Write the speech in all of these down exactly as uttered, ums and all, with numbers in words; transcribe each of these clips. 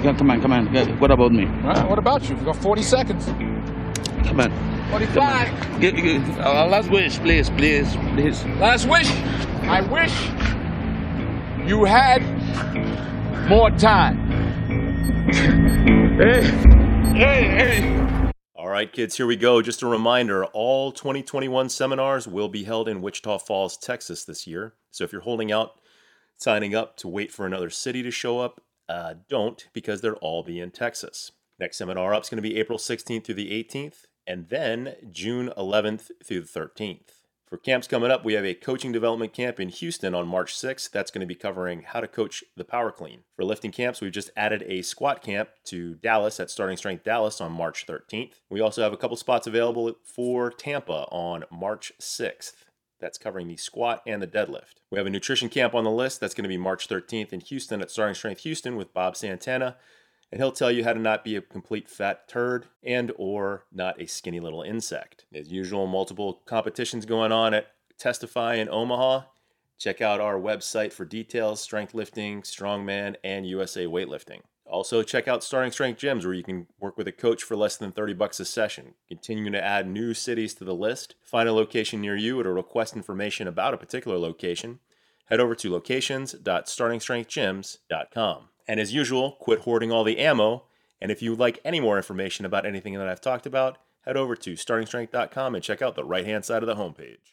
Hey, come on, come on. What about me? All right, what about you? We've got forty seconds. Come on. forty-five. Get, get, uh, last wish, please, please, please. Last wish. I wish you had more time. Hey, hey, hey. All right, kids, here we go. Just a reminder, all twenty twenty-one seminars will be held in Wichita Falls, Texas this year. So if you're holding out, signing up to wait for another city to show up, uh, don't, because they'll all be in Texas. Next seminar up is going to be April sixteenth through the eighteenth, and then June eleventh through the thirteenth. For camps coming up, we have a coaching development camp in Houston on March sixth. That's going to be covering how to coach the power clean. For lifting camps, we've just added a squat camp to Dallas at Starting Strength Dallas on March thirteenth. We also have a couple spots available for Tampa on March sixth. That's covering the squat and the deadlift. We have a nutrition camp on the list. That's going to be March thirteenth in Houston at Starting Strength Houston with Bob Santana. And he'll tell you how to not be a complete fat turd and or not a skinny little insect. As usual, multiple competitions going on at Testify in Omaha. Check out our website for details, strength lifting, strongman, and U S A weightlifting. Also, check out Starting Strength Gyms, where you can work with a coach for less than thirty bucks a session. Continuing to add new cities to the list. Find a location near you or request information about a particular location. Head over to locations dot starting strength gyms dot com. And as usual, quit hoarding all the ammo. And if you would like any more information about anything that I've talked about, head over to starting strength dot com and check out the right-hand side of the homepage.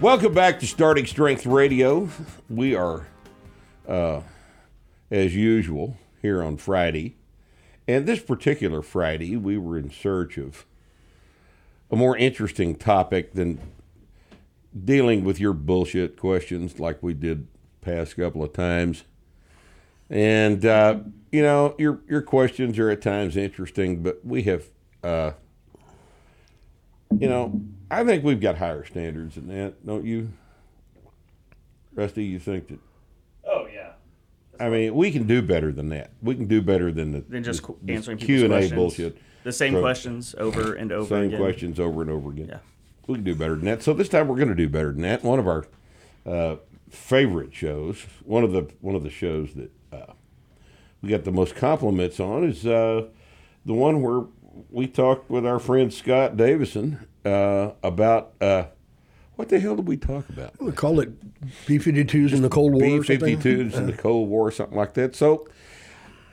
Welcome back to Starting Strength Radio. We are, uh, as usual, here on Friday. And this particular Friday, we were in search of a more interesting topic than dealing with your bullshit questions like we did the past couple of times. And, uh, you know, your your questions are at times interesting, but we have, uh, you know... I think we've got higher standards than that, don't you? Rusty, you think that... Oh, yeah. That's I mean, we can do better than that. We can do better than the than just the, answering the Q and A questions. Bullshit. The same so, questions over and over same again. Same questions over and over again. Yeah. We can do better than that. So this time we're going to do better than that. One of our uh, favorite shows, one of the one of the shows that uh, we got the most compliments on is uh, the one where we talked with our friend Scott Davison Uh, about, uh, what the hell did we talk about? We call it B fifty-twos in the Cold War B fifty-twos in the Cold War, something like that. So,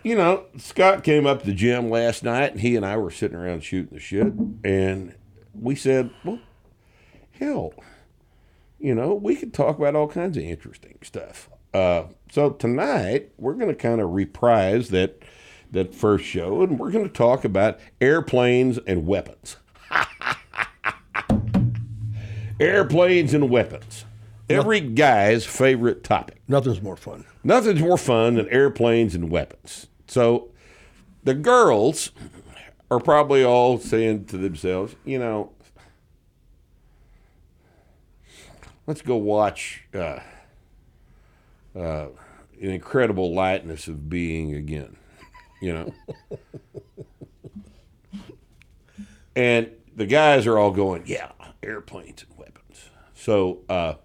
you know, Scott came up to the gym last night, and he and I were sitting around shooting the shit, and we said, well, hell, you know, we could talk about all kinds of interesting stuff. Uh, so tonight, we're going to kind of reprise that, that first show, and we're going to talk about airplanes and weapons. Airplanes and weapons. Every guy's favorite topic. Nothing's more fun. Nothing's more fun than airplanes and weapons. So the girls are probably all saying to themselves, you know, let's go watch uh, uh, An Incredible Lightness of Being again, you know. And the guys are all going, yeah, airplanes and weapons. So uh,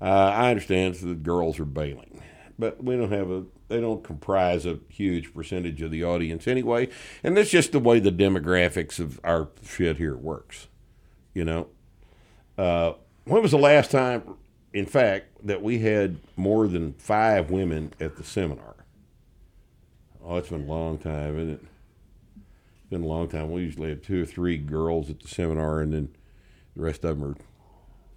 uh, I understand that the girls are bailing, but we don't have a, they don't comprise a huge percentage of the audience anyway. And that's just the way the demographics of our shit here works. You know, uh, when was the last time, in fact, that we had more than five women at the seminar? Oh, it's been a long time, isn't it? It's been a long time. We usually have two or three girls at the seminar, and then the rest of them are,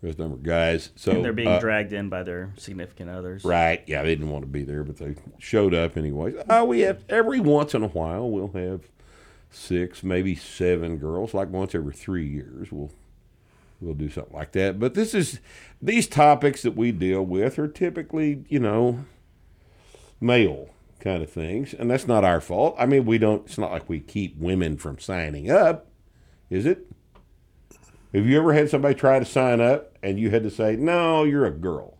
the rest of them are guys. So and they're being uh, dragged in by their significant others. Right. Yeah, they didn't want to be there, but they showed up anyway. Uh, we have every once in a while we'll have six, maybe seven girls. Like once every three years, we'll we'll do something like that. But this is these topics that we deal with are typically, you know, male kind of things. And that's not our fault. I mean, we don't, it's not like we keep women from signing up, is it? Have you ever had somebody try to sign up and you had to say, no, you're a girl?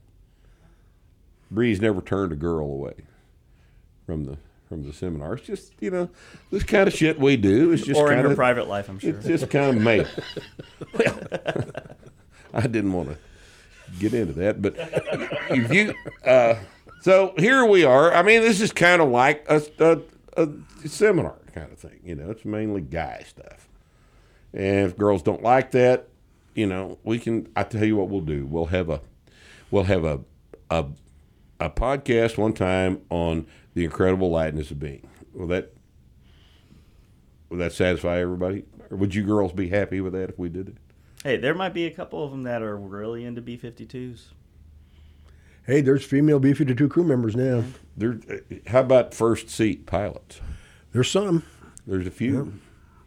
Bree's never turned a girl away from the from the seminar. It's just, you know, this kind of shit we do. It's just or in her of, private life, I'm sure. It's just kind of male. Well, I didn't want to get into that, but if you, uh, so here we are. I mean, this is kind of like a, a, a seminar kind of thing. You know, it's mainly guy stuff. And if girls don't like that, you know, we can, I tell you what we'll do. We'll have a, we'll have a, a, a podcast one time on the incredible lightness of being. Will that, will that satisfy everybody? Or would you girls be happy with that if we did it? Hey, there might be a couple of them that are really into B fifty-twos. Hey, there's female B fifty-two crew members now. There, how about first seat pilots? There's some. There's a few.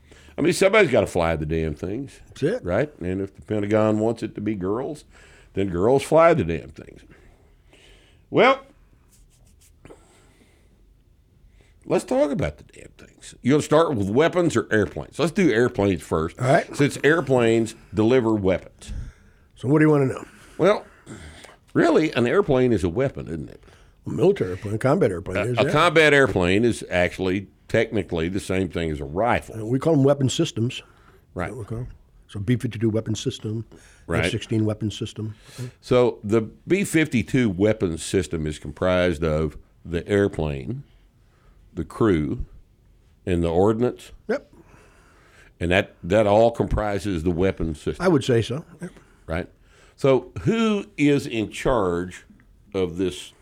Yeah. I mean, somebody's got to fly the damn things. That's it. Right? And if the Pentagon wants it to be girls, then girls fly the damn things. Well, let's talk about the damn things. You'll start with weapons or airplanes? Let's do airplanes first. All right. Since airplanes deliver weapons. So what do you want to know? Well, really, an airplane is a weapon, isn't it? A military airplane, a combat airplane. A, is a combat airplane is actually... technically the same thing as a rifle. Uh, we call them weapon systems. Right. We call so B fifty-two weapon system, right. F sixteen weapon system. So the B fifty-two weapon system is comprised of the airplane, the crew, and the ordnance? Yep. And that, that all comprises the weapon system? I would say so. Yep. Right. So who is in charge of this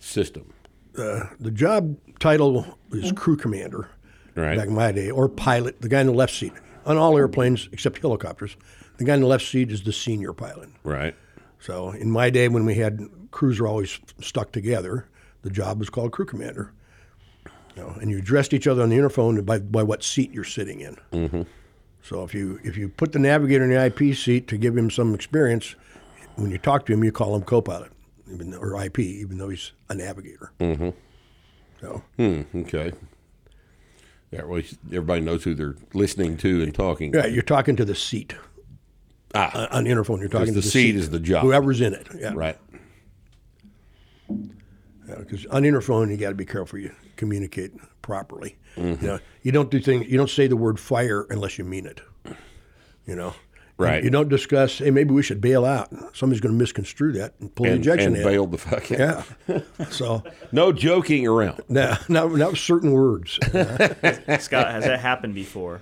system? Uh, the job title is crew commander, right. Back in my day, or pilot, the guy in the left seat. On all airplanes except helicopters, the guy in the left seat is the senior pilot. Right. So in my day when we had crews were always stuck together, the job was called crew commander. You know, and you addressed each other on the interphone by, by what seat you're sitting in. Mm-hmm. So if you if you put the navigator in the I P seat to give him some experience, when you talk to him, you call him co-pilot. Even though, or I P, even though he's a navigator. Mm-hmm. So. Hmm, okay. Yeah, well, everybody knows who they're listening to and talking yeah, to. Yeah, you're talking to the seat. Ah. On the interphone, you're talking the to the seat. The seat is the job. Whoever's in it. Yeah. Right. Because yeah, on interphone, you got to be careful you communicate properly. Mm-hmm. You know, you don't do things, you don't say the word fire unless you mean it. You know? Right. You don't discuss, hey, maybe we should bail out. Somebody's going to misconstrue that and pull and, the injection and out. And bail the fuck out. Yeah. So, no joking around. No, not, not certain words. Scott, has that happened before?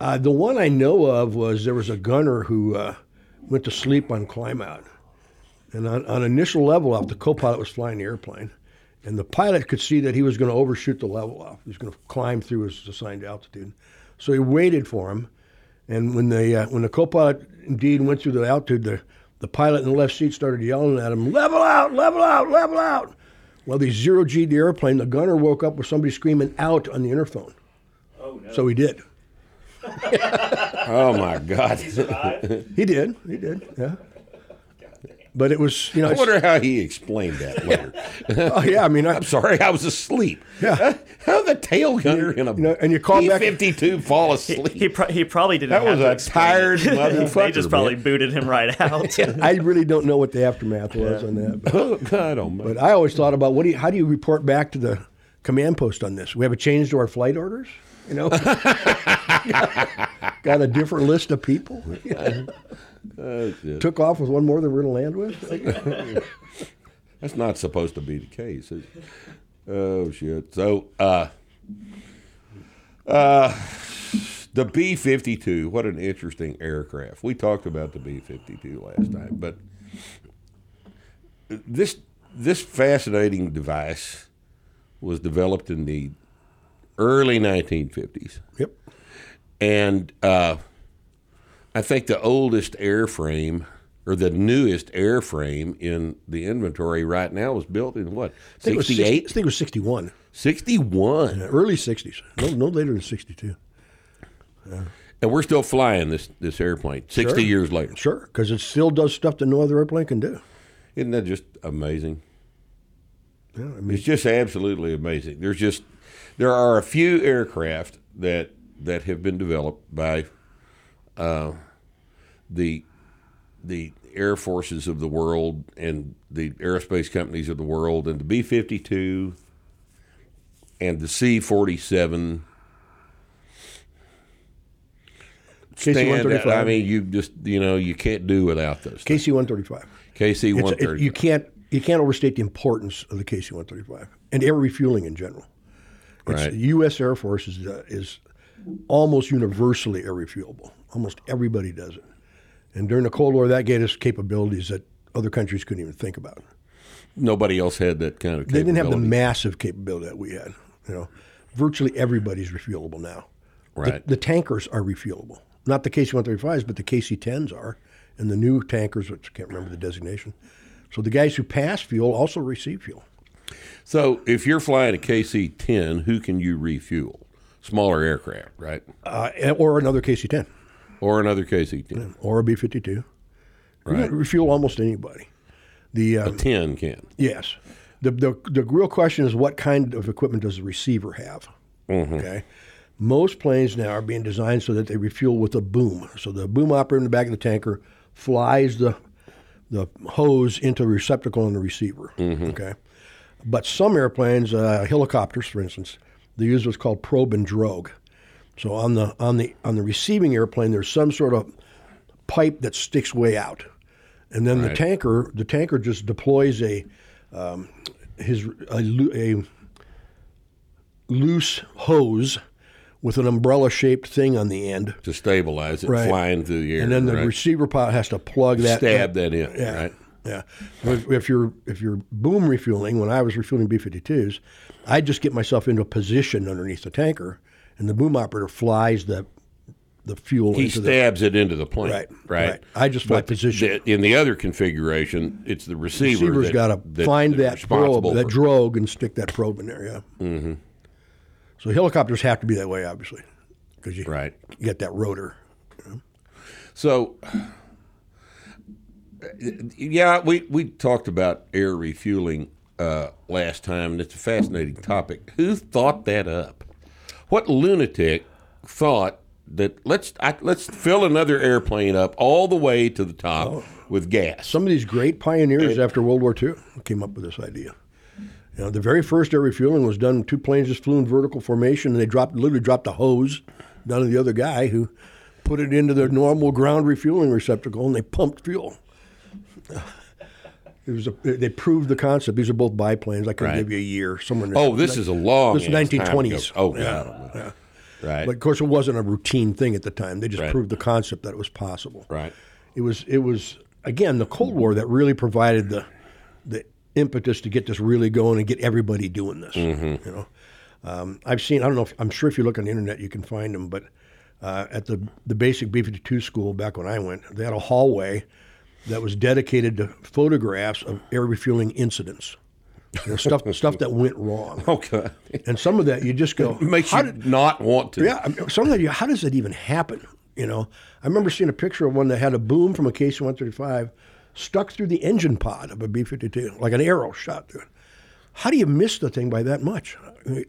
Uh, the one I know of was there was a gunner who uh, went to sleep on climb out. And on, on initial level off, the co-pilot was flying the airplane. And the pilot could see that he was going to overshoot the level off. He was going to climb through his assigned altitude. So he waited for him. And when the uh, when the co-pilot indeed went through the altitude, the, the pilot in the left seat started yelling at him, level out, level out, level out. Well, they zero-G'd the airplane. The gunner woke up with somebody screaming out on the interphone. Oh, no. So he did. Oh, my God. He did. He did, yeah. But it was, you know. I wonder how he explained that later. Oh, yeah, I mean. I, I'm sorry, I was asleep. Yeah. How the tail gunner in a you know, and you call B fifty-two back, fall asleep? He, he, pro- he probably didn't that have to That was a tired motherfucker. They just probably man. booted him right out. Yeah. I really don't know what the aftermath was yeah. on that. But, I don't know. But I always thought about, what do you, how do you report back to the command post on this? We have a change to our flight orders? You know? Got a different list of people? Yeah. Uh, Took off with one more than we're going to land with? That's not supposed to be the case, is it? Oh, shit. So, uh, uh, the B fifty-two, what an interesting aircraft. We talked about the B fifty-two last time, but this this fascinating device was developed in the early nineteen fifties. Yep. And, uh, I think the oldest airframe, or the newest airframe in the inventory right now, was built in what, sixty-eight? I think it was sixty-one. sixty-one? Yeah, early sixties. No, no later than sixty-two. Yeah. And we're still flying this, this airplane sixty sure. years later. Sure, because it still does stuff that no other airplane can do. Isn't that just amazing? Yeah, I mean, it's just absolutely amazing. There's just there are a few aircraft that that have been developed by uh, the the air forces of the world and the aerospace companies of the world, and the B fifty-two and the C forty-seven. K C one thirty-five. I mean, you just you know you can't do without those. K C one thirty-five. K C one thirty-five. It, you can't you can't overstate the importance of the K C one thirty-five and air refueling in general. It's, right. The U S Air Force is uh, is almost universally air refuelable. Almost everybody does it. And during the Cold War, that gave us capabilities that other countries couldn't even think about. Nobody else had that kind of capability. They didn't have the massive capability that we had. You know, virtually everybody's refuelable now. Right. The, the tankers are refuelable. Not the K C one thirty-fives, but the K C tens are, and the new tankers, which I can't remember the designation. So the guys who pass fuel also receive fuel. So if you're flying a K C ten, who can you refuel? Smaller aircraft, right? Uh, or another K C ten. Or another K C ten. Or a B fifty-two. Right. You can refuel almost anybody. The um, a ten can. Yes. The, the the real question is what kind of equipment does the receiver have? Mm-hmm. Okay. Most planes now are being designed so that they refuel with a boom. So the boom operator in the back of the tanker flies the the hose into the receptacle and the receiver. Mm-hmm. Okay, but some airplanes, uh, helicopters, for instance, they use what's called probe and drogue. So on the on the on the receiving airplane, there's some sort of pipe that sticks way out, and then right. the tanker the tanker just deploys a um, his a, a loose hose with an umbrella-shaped thing on the end. To stabilize it, right. Flying through the air. And then the right? receiver pilot has to plug that Stab in. that in, yeah. right? Yeah. If, if you're if you're boom refueling, when I was refueling B fifty-twos, I'd just get myself into a position underneath the tanker, and the boom operator flies the the fuel he into the... He stabs it into the plane. Right, right. right. I just fly position. The, in the other configuration, it's the receiver. The receiver's got to find that probe, for. that drogue, and stick that probe in there, yeah. Mm-hmm. So helicopters have to be that way, obviously, because you right. get that rotor. You know? So, yeah, we, we talked about air refueling uh, last time, and it's a fascinating topic. Who thought that up? What lunatic thought that let's I, let's fill another airplane up all the way to the top oh. with gas? Some of these great pioneers and, after World War Two came up with this idea. You know, the very first air refueling was done. Two planes just flew in vertical formation, and they dropped literally dropped a hose down to the other guy who put it into their normal ground refueling receptacle, and they pumped fuel. It was a, they proved the concept. These are both biplanes. I couldn't right. give you a year. Somewhere. Oh, this like, is a long. This is nineteen twenties. Oh, yeah. yeah. Right. But of course, it wasn't a routine thing at the time. They just right. proved the concept that it was possible. Right. It was. It was again the Cold War that really provided the the. impetus to get this really going and get everybody doing this. Mm-hmm. You know, um, I've seen. I don't know. If, I'm sure if you look on the internet, you can find them. But uh, at the the basic B fifty-two school back when I went, they had a hallway that was dedicated to photographs of air refueling incidents, you know, stuff stuff that went wrong. Okay. And some of that you just go it makes how you did, not want to. Yeah. Some of that you. How does that even happen? You know. I remember seeing a picture of one that had a boom from a K C one thirty-five. Stuck through the engine pod of a B fifty-two, like an arrow shot through it. How do you miss the thing by that much? I mean,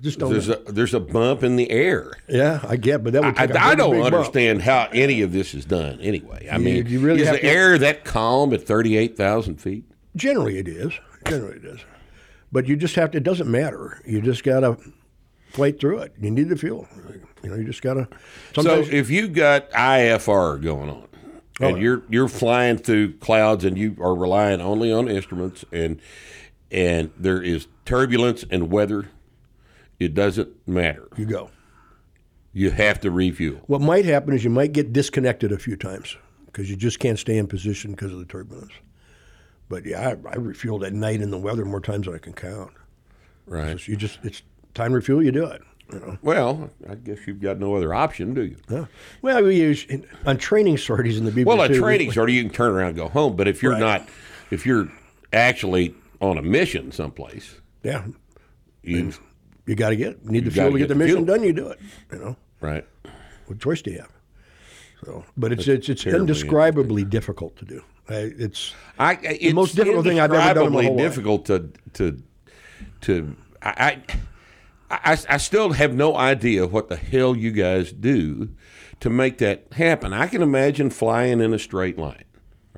just don't. There's a, there's a bump in the air. Yeah, I get, but that would take I, I don't understand bump. how any of this is done anyway. I you, mean, you really is the to, air that calm at thirty-eight thousand feet? Generally it is. Generally it is. But you just have to, it doesn't matter. You just got to fight through it. You need the fuel. You know, you just got to. So if you got I F R going on, and oh, you're you're flying through clouds, and you are relying only on instruments, and and there is turbulence and weather. It doesn't matter. You go. You have to refuel. What might happen is you might get disconnected a few times because you just can't stay in position because of the turbulence. But yeah, I, I refueled at night in the weather more times than I can count. Right. It's just, you just it's time to refuel. You do it. You know. Well, I guess you've got no other option, do you? Yeah. Well, we use on training sorties in the B B two. Well, a training sortie you can turn around and go home, but if you're right. not, if you're actually on a mission someplace, yeah, you you got to get it. You need you the fuel to get, get the, the mission fuel. done. You do it. You know, right? What choice do you have? So, but it's That's it's it's indescribably difficult to do. It's, I, it's the most difficult thing I've ever done in my whole life. Probably difficult to to to. I, I I still have no idea what the hell you guys do to make that happen. I can imagine flying in a straight line,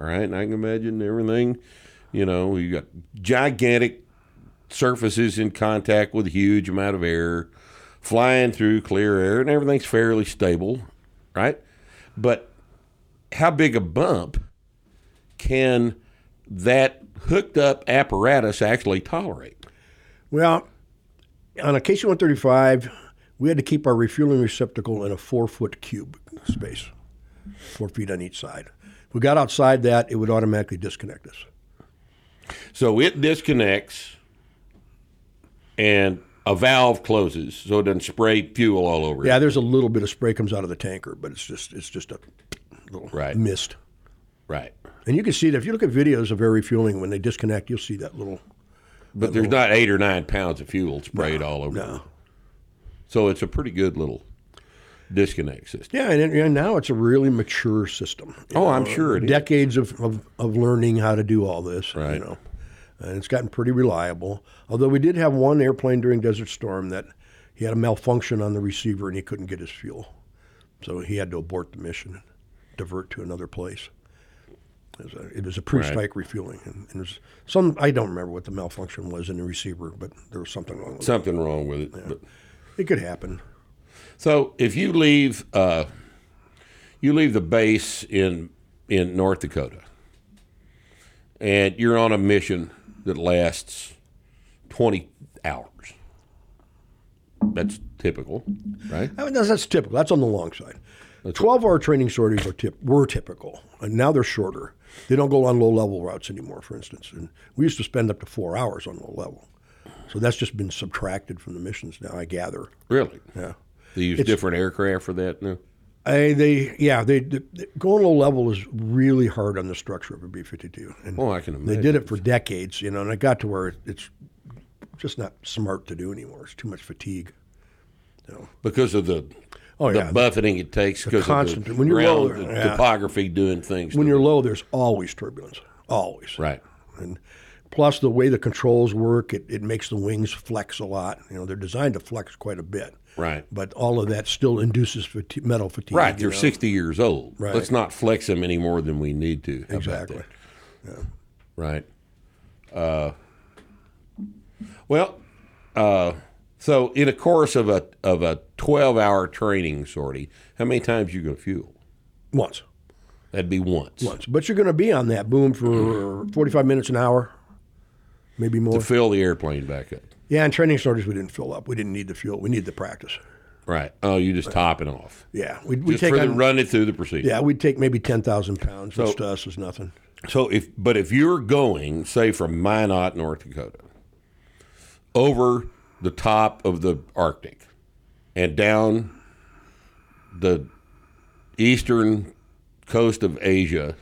all right, and I can imagine everything. You know, you got gigantic surfaces in contact with a huge amount of air, flying through clear air, and everything's fairly stable, right? But how big a bump can that hooked-up apparatus actually tolerate? Well, on a K C one thirty-five, we had to keep our refueling receptacle in a four-foot cube space, four feet on each side. If we got outside that, it would automatically disconnect us. So it disconnects, and a valve closes, so it doesn't spray fuel all over. Yeah, it. There's a little bit of spray comes out of the tanker, but it's just it's just a little right. mist. Right. And you can see that if you look at videos of air refueling, when they disconnect, you'll see that little. But that there's little, not eight or nine pounds of fuel sprayed no, all over. No. So it's a pretty good little disconnect system. Yeah, and, and now it's a really mature system. Oh, know, I'm sure it decades is. Decades of, of, of learning how to do all this. Right. You know. And it's gotten pretty reliable. Although we did have one airplane during Desert Storm that he had a malfunction on the receiver and he couldn't get his fuel. So he had to abort the mission and divert to another place. It was a, it was a pre-strike right. refueling. And, and there's some, I don't remember what the malfunction was in the receiver, but there was something wrong with something it. Something wrong with it. Yeah. But it could happen. So if you leave uh, you leave the base in in North Dakota and you're on a mission that lasts twenty hours. That's typical, right? I mean, that's, that's typical. That's on the long side. twelve-hour training sorties are tip, were typical, and now they're shorter. They don't go on low-level routes anymore, for instance. And we used to spend up to four hours on low-level. So that's just been subtracted from the missions now, I gather. Really? Yeah. They use it's, different aircraft for that now? I, they yeah they, they going low level is really hard on the structure of a B fifty-two. And oh, I can imagine. They did it for decades, you know, and it got to where it's just not smart to do anymore. It's too much fatigue, you know, because of the oh the yeah, buffeting the, it takes because constant, of the when you're ground, low, the yeah. topography doing things. When you're them. Low, there's always turbulence, always right, and plus the way the controls work, it, it makes the wings flex a lot. You know, they're designed to flex quite a bit. Right, but all of that still induces fatigue, metal fatigue. Right, they're you know? sixty years old. Right. Let's not flex them any more than we need to. How exactly. Yeah. Right. Uh, well, uh, so in a course of a of a twelve hour training sortie, how many times you go fuel? Once. That'd be once. Once, but you're going to be on that boom for forty five minutes an hour, maybe more. To fill the airplane back up. Yeah, and training sorties we didn't fill up. We didn't need the fuel. We needed the practice. Right. Oh, you just right. top it off. Yeah. We'd, we'd just take for them, run it through the procedure. Yeah, we'd take maybe ten thousand pounds, which so, to us was nothing. So, if But if you're going, say, from Minot, North Dakota, over the top of the Arctic and down the eastern coast of Asia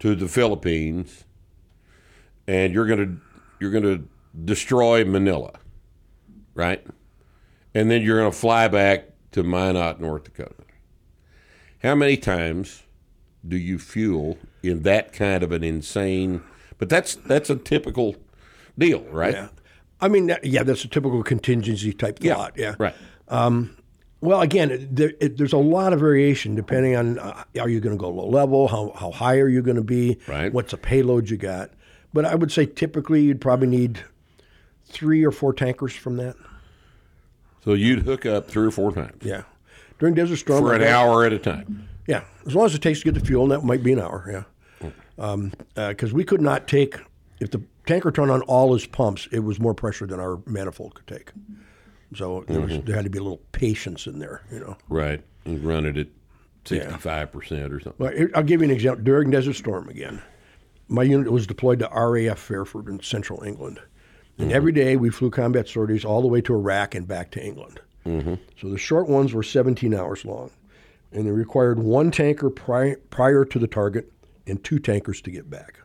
to the Philippines, and you're going to you're going to destroy Manila, right? And then you're going to fly back to Minot, North Dakota. How many times do you fuel in that kind of an insane? But that's that's a typical deal, right? Yeah. I mean, that, yeah, that's a typical contingency type thought. Yeah, yeah. Right. Um, well, again, there, it, there's a lot of variation depending on uh, are you going to go low level, how how high are you going to be, right. What's the payload you got. But I would say typically you'd probably need three or four tankers from that. So you'd hook up three or four times. Yeah. During Desert Storm. For an like, hour at a time. Yeah. As long as it takes to get the fuel, and that might be an hour, yeah. Um, uh, 'cause we could not take, if the tanker turned on all his pumps, it was more pressure than our manifold could take. So there, was, mm-hmm. there had to be a little patience in there, you know. Right. And run it at sixty-five percent yeah. or something. Well, I'll give you an example. During Desert Storm again, my unit was deployed to R A F Fairford in central England. And mm-hmm. every day we flew combat sorties all the way to Iraq and back to England. Mm-hmm. So the short ones were seventeen hours long. And they required one tanker pri- prior to the target and two tankers to get back.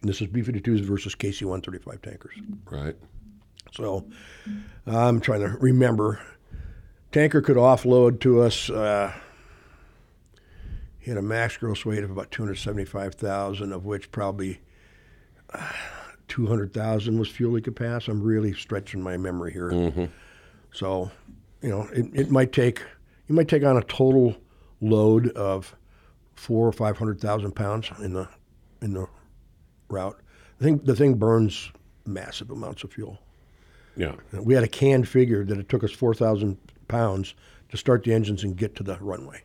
And this is B fifty-twos versus K C one thirty-five tankers. Right. So I'm trying to remember. Tanker could offload to us. Uh, He had a max gross weight of about two hundred seventy-five thousand, of which probably uh, two hundred thousand was fuel he could pass. I'm really stretching my memory here. Mm-hmm. So, you know, it, it might take you might take on a total load of four or five hundred thousand pounds in the in the route. I think the thing burns massive amounts of fuel. Yeah, we had a canned figure that it took us four thousand pounds to start the engines and get to the runway.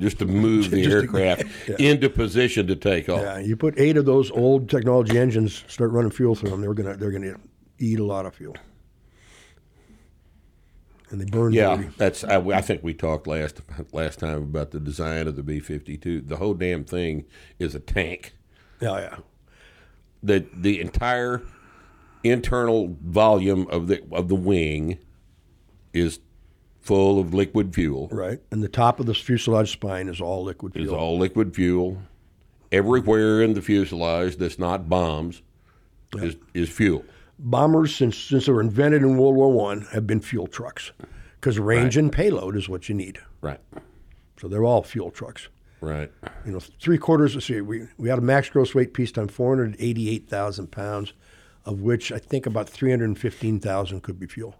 Just to move the aircraft to, yeah. into position to take off. Yeah, you put eight of those old technology engines, start running fuel through them, they're gonna they're gonna eat a lot of fuel. And they burn. Yeah, dirty. that's. I, I think we talked last last time about the design of the B fifty-two. The whole damn thing is a tank. Oh yeah. The the entire internal volume of the of the wing is full of liquid fuel. Right, and the top of the fuselage spine is all liquid fuel. It's all liquid fuel. Everywhere in the fuselage that's not bombs yeah. is is fuel. Bombers, since since they were invented in World War One, have been fuel trucks, because range right. and payload is what you need. Right. So they're all fuel trucks. Right. You know, three quarters. Let's see, we we had a max gross weight peacetime four hundred eighty-eight thousand pounds, of which I think about three hundred fifteen thousand could be fuel.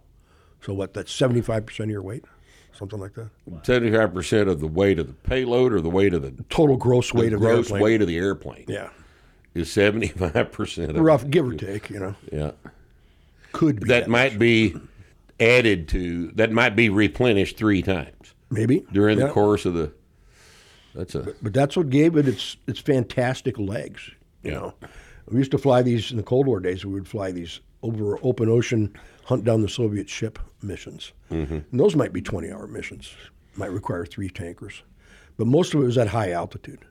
So what? That's seventy-five percent of your weight, something like that. Seventy-five percent of the weight of the payload, or the weight of the total gross weight the of gross the gross weight of the airplane. Yeah. Is seventy-five percent of rough, it. give or take, you know. Yeah. Could be. That, that might much. be added to, that might be replenished three times. Maybe. During yeah. the course of the, that's a. But, but that's what gave it its its fantastic legs, you yeah. know. We used to fly these, in the Cold War days, we would fly these over open ocean, hunt down the Soviet ship missions. Mm-hmm. And those might be twenty-hour missions. Might require three tankers. But most of it was at high altitude.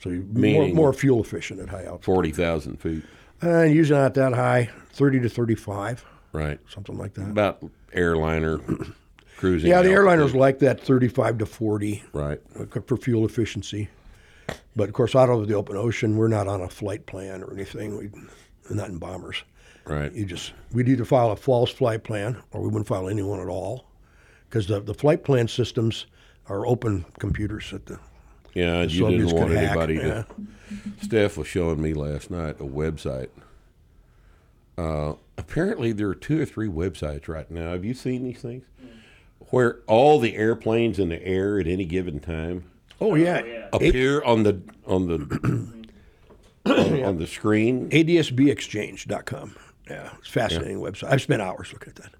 So you're more, more fuel efficient at high altitude. forty thousand feet. Uh, usually not that high, thirty to thirty-five. Right. Something like that. About airliner cruising. Yeah, the altitude. Airliners like that thirty-five to forty. Right. For fuel efficiency. But, of course, out of the open ocean, we're not on a flight plan or anything. We're not in bombers. Right. You just We'd either file a false flight plan or we wouldn't file any one at all, because the, the flight plan systems are open computers at the... Yeah, you Soviets didn't want anybody hack, to. Yeah. Steph was showing me last night a website. Uh, apparently, there are two or three websites right now. Have you seen these things? Where all the airplanes in the air at any given time. Oh yeah, oh, yeah. appear on the on the on, on the screen. A D S B Exchange dot com. Yeah, it's a fascinating yeah. website. I've spent hours looking at that.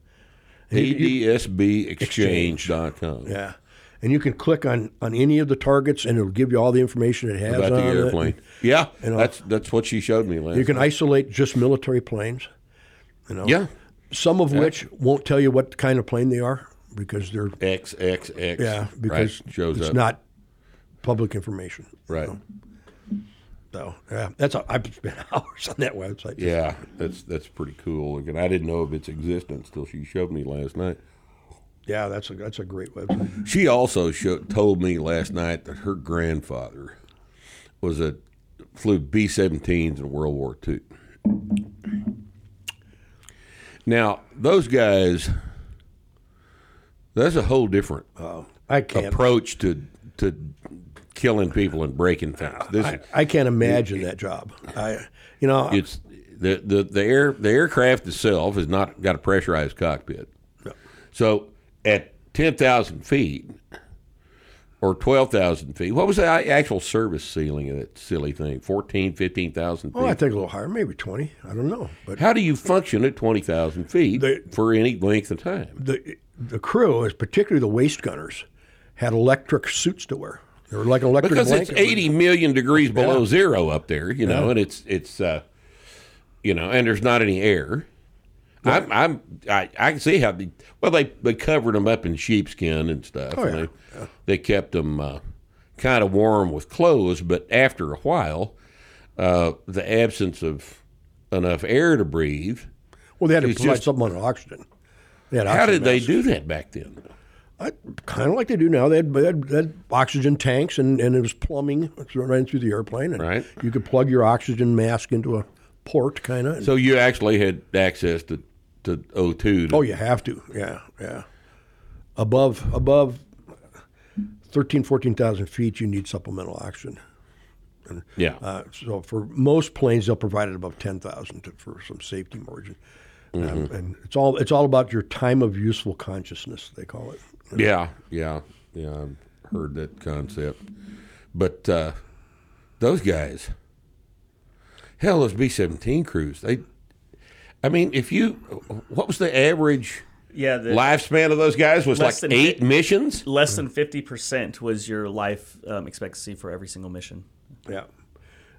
A D S B Exchange dot com. Yeah. And you can click on, on any of the targets, and it'll give you all the information it has about on the airplane. It. Yeah, you know, that's that's what she showed me last. You can night. isolate just military planes. You know, yeah, some of yeah. which won't tell you what kind of plane they are because they're X X X. Yeah, because right. Shows it's up. not public information. Right. You know? So yeah, that's a, I've spent hours on that website. Yeah, that's that's pretty cool. Again, I didn't know of its existence till she showed me last night. Yeah, that's a that's a great website. She also show, told me last night that her grandfather was a flew B seventeens in World War Two. Now those guys, that's a whole different uh, I can't, approach to to killing people and breaking things. This, I, I can't imagine it, that job. I you know it's the, the the air the aircraft itself has not got a pressurized cockpit, no. so. At ten thousand feet or twelve thousand feet, what was the actual service ceiling of that silly thing? fourteen, fifteen thousand feet? Oh, I think a little higher, maybe twenty. I don't know. But how do you function at twenty thousand feet the, for any length of time? The, the crew, is particularly the waist gunners, had electric suits to wear. They were like an electric because blanket. Because it's eighty million degrees below yeah. zero up there, you know, yeah. and it's, it's uh, you know, and there's not any air. I'm, I'm, I, I can see how they, well, they, they covered them up in sheepskin and stuff. Oh, and yeah. They, yeah. they kept them uh, kind of warm with clothes, but after a while, uh, the absence of enough air to breathe. Well, they had to provide just, something on oxygen. They had oxygen. How did masks. they do that back then? Kind of like they do now. They had, they had, they had oxygen tanks, and, and it was plumbing running through the airplane. And right. You could plug your oxygen mask into a port, kind of. So you actually had access to to O two. To... Oh, you have to. Yeah, yeah. Above above thirteen, fourteen thousand feet, you need supplemental oxygen. And, yeah. Uh, so for most planes, they'll provide it above ten thousand for some safety margin. Mm-hmm. Uh, and it's all it's all about your time of useful consciousness, they call it. Yeah, yeah, yeah. I've heard that concept. But uh, those guys, hell, those B seventeen crews, they, I mean, if you, what was the average yeah, the, lifespan of those guys was like eight fi- missions? Less than fifty percent was your life um, expectancy for every single mission. Yeah.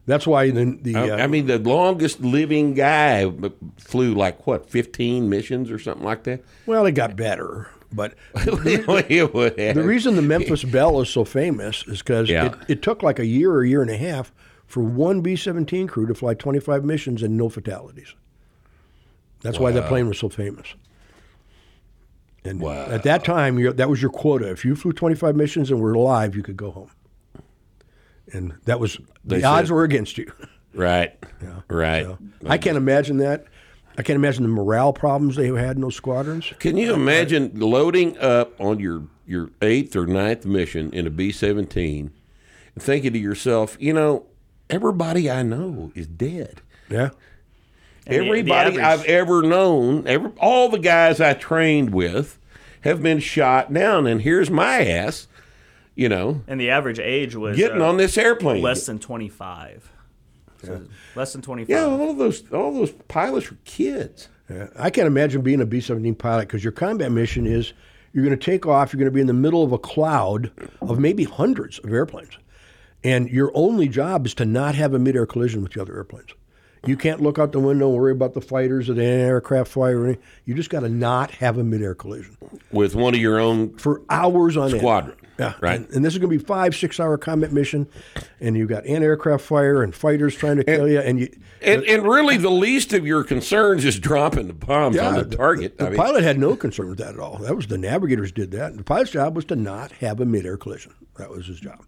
That's why the, the uh, I mean, the longest living guy flew like, what, fifteen missions or something like that? Well, it got better. But the, yeah. the reason the Memphis Belle is so famous is because yeah. it, it took like a year or a year and a half for one B seventeen crew to fly twenty-five missions and no fatalities. That's wow. why that plane was so famous. And wow. at that time, you're, that was your quota. If you flew twenty-five missions and were alive, you could go home. And that was the they odds said, were against you. Right. Yeah. Right. So, I can't imagine that. I can't imagine the morale problems they had in those squadrons. Can you imagine loading up on your, your eighth or ninth mission in a B seventeen and thinking to yourself, you know, everybody I know is dead. Yeah. And everybody the, the I've ever known, every, all the guys I trained with have been shot down, and here's my ass. You know, and the average age was getting uh, on this airplane less than twenty-five. So yeah. Less than twenty-five. Yeah, all those all those pilots were kids. Yeah. I can't imagine being a B seventeen pilot because your combat mission is you're going to take off. You're going to be in the middle of a cloud of maybe hundreds of airplanes, and your only job is to not have a mid-air collision with the other airplanes. You can't look out the window and worry about the fighters or the aircraft firing. You just got to not have a mid-air collision with one of your own for hours on squadron. End. Yeah, right. And, and this is going to be five, six-hour combat mission, and you've got anti-aircraft fire and fighters trying to kill and, you. And, you and, and really the least of your concerns is dropping the bombs yeah, on the target. The, the, the pilot mean. had no concern with that at all. That was the navigators did that. And the pilot's job was to not have a mid-air collision. That was his job.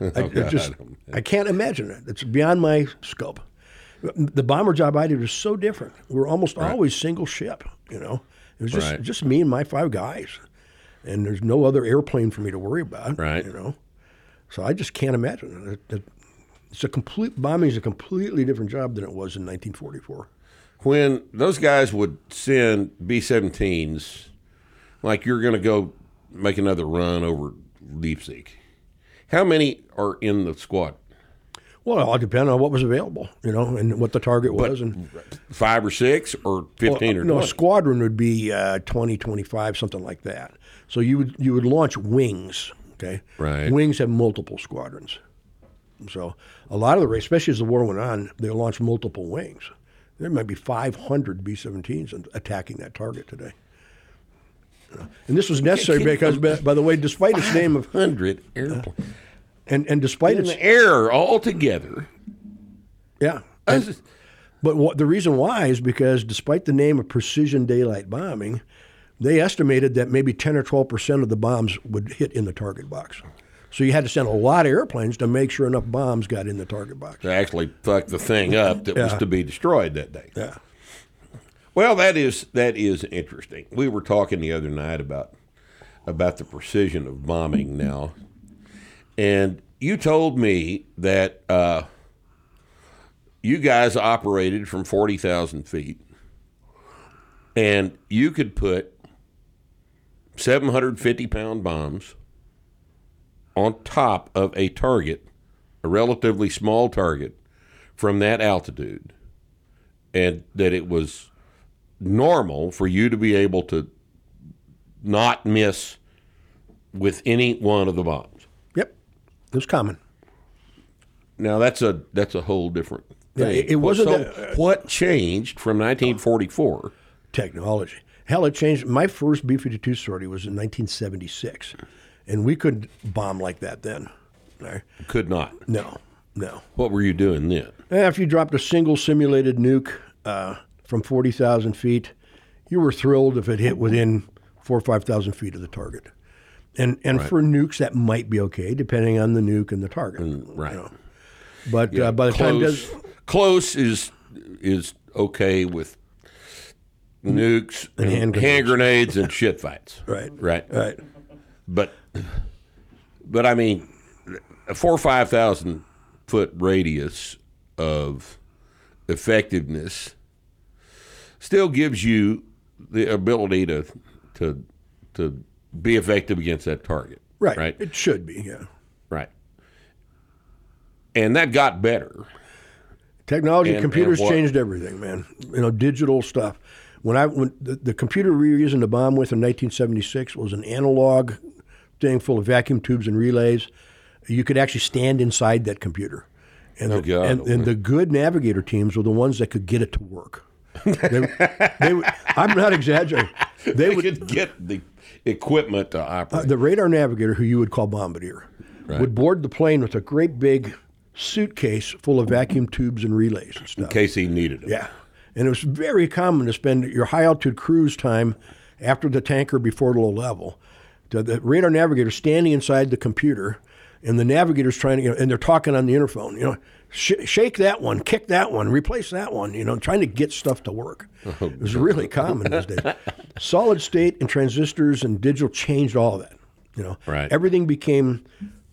oh, I, it just, I can't imagine it. It's beyond my scope. The bomber job I did was so different. We were almost right. always single ship, you know. It was just, right. just me and my five guys. And there's no other airplane for me to worry about, right. you know. So I just can't imagine. It's a complete bombing is a completely different job than it was in nineteen forty-four. When those guys would send B seventeens, like you're going to go make another run over Leipzig, how many are in the squad? Well, it all depends on what was available, you know, and what the target was. But and five or six or fifteen well, or no, twenty? No, a squadron would be uh, twenty, twenty-five, something like that. So you would you would launch wings, okay? Right. Wings have multiple squadrons. So a lot of the race, especially as the war went on, they launched multiple wings. There might be five hundred B seventeens attacking that target today. And this was necessary because, by the way, despite its name of one hundred airplanes. Uh, and, and despite in its... In the air altogether. Yeah. And, just, but what, the reason why is because despite the name of precision daylight bombing... They estimated that maybe ten or twelve percent of the bombs would hit in the target box. So you had to send a lot of airplanes to make sure enough bombs got in the target box. They actually fucked the thing up that yeah. was to be destroyed that day. Yeah. Well, that is that is interesting. We were talking the other night about about the precision of bombing now. And you told me that uh, you guys operated from forty thousand feet. And you could put seven hundred fifty pound bombs on top of a target, a relatively small target, from that altitude, and that it was normal for you to be able to not miss with any one of the bombs. Yep, it was common. Now that's a that's a whole different thing. Yeah, it wasn't. So that, uh, what changed from nineteen forty-four? Technology. Hell, it changed. My first B fifty-two sortie was in nineteen seventy-six, and we couldn't bomb like that then. Right? Could not? No, no. What were you doing then? If you dropped a single simulated nuke uh, from forty thousand feet, you were thrilled if it hit within four or five thousand feet of the target. And and right. for nukes, that might be okay, depending on the nuke and the target. Mm, right. You know? But yeah, uh, by the close, time... Does, close is is okay with... Nukes, and hand, hand grenades, and shit fights. Right, right, right. But But I mean, a four or five thousand foot radius of effectiveness still gives you the ability to to to be effective against that target. Right. Right. It should be, yeah. Right. And that got better. Technology, and, computers and changed everything, man. You know, digital stuff. When I when the, the computer we were using to bomb with in nineteen seventy-six was an analog thing full of vacuum tubes and relays. You could actually stand inside that computer. And, oh, the, God, and, and the good navigator teams were the ones that could get it to work. They, they would, I'm not exaggerating. They, they would, could get the equipment to operate. Uh, the radar navigator, who you would call bombardier, right, would board the plane with a great big suitcase full of vacuum tubes and relays and stuff. In case he needed it. Yeah. And it was very common to spend your high-altitude cruise time after the tanker before low level. To the radar navigator standing inside the computer, and the navigator's trying to, you know, and they're talking on the interphone, you know, sh- shake that one, kick that one, replace that one, you know, trying to get stuff to work. Oh, it was really common these days. Solid state and transistors and digital changed all of that, you know. Right. Everything became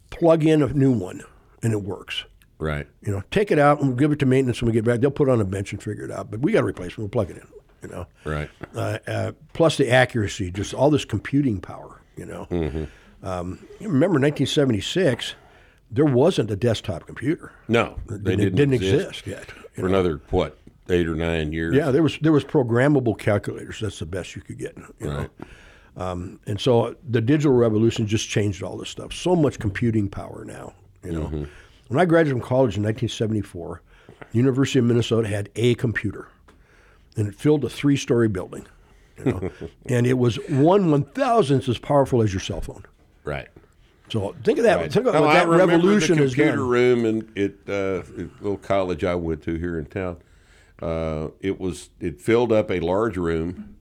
plug in a new one, and it works. Right. You know, take it out and we'll give it to maintenance when we get back. They'll put it on a bench and figure it out, but we got to replace it. We'll plug it in, you know. Right. Uh, uh, plus the accuracy, just all this computing power, you know. Mm-hmm. Um, you remember nineteen seventy-six, there wasn't a desktop computer. No, they didn't, didn't exist, exist yet. For know? another, what, eight or nine years? Yeah, there was there was programmable calculators. That's the best you could get. You right. know? Um, and so the digital revolution just changed all this stuff. So much computing power now. You know, mm-hmm. When I graduated from college in nineteen seventy-four, University of Minnesota had a computer, and it filled a three-story building. You know? And it was one one-thousandth as powerful as your cell phone. Right. So think of that. Right. Think of no, what that revolution is done. I remember the computer room in uh, little college I went to here in town. Uh, it was it filled up a large room,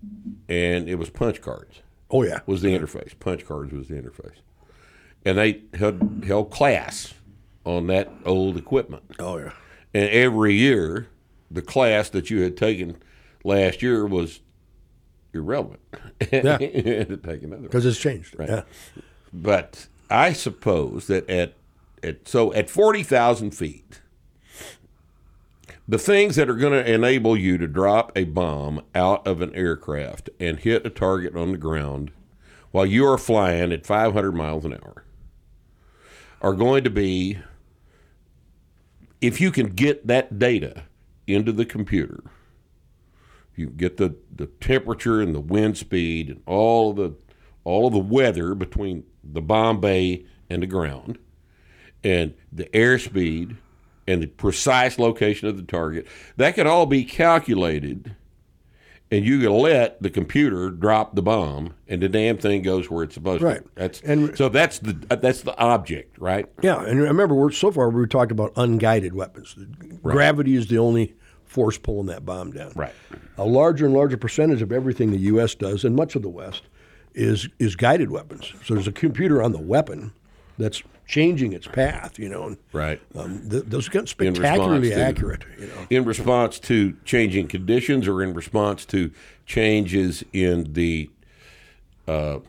and it was punch cards. Oh, yeah. Was the interface. Punch cards was the interface. And they held, held class on that old equipment. Oh, yeah. And every year, the class that you had taken last year was irrelevant. Yeah. You had to take another one. Because it's changed. Right. Yeah. But I suppose that at, at so at forty thousand feet, the things that are going to enable you to drop a bomb out of an aircraft and hit a target on the ground while you are flying at five hundred miles an hour are going to be, if you can get that data into the computer, you get the, the temperature and the wind speed and all of the all of the weather between the bomb bay and the ground, and the airspeed and the precise location of the target, that could all be calculated, and you can let the computer drop the bomb, and the damn thing goes where it's supposed right. to. That's and, so that's the that's the object, right? Yeah, and remember, we're so far we talked about unguided weapons. Right. Gravity is the only force pulling that bomb down. Right. A larger and larger percentage of everything the U S does, and much of the West, is is guided weapons. So there's a computer on the weapon that's changing its path, you know. And, right. Um, th- those get spectacularly to, accurate, you know. In response to changing conditions or in response to changes in the uh,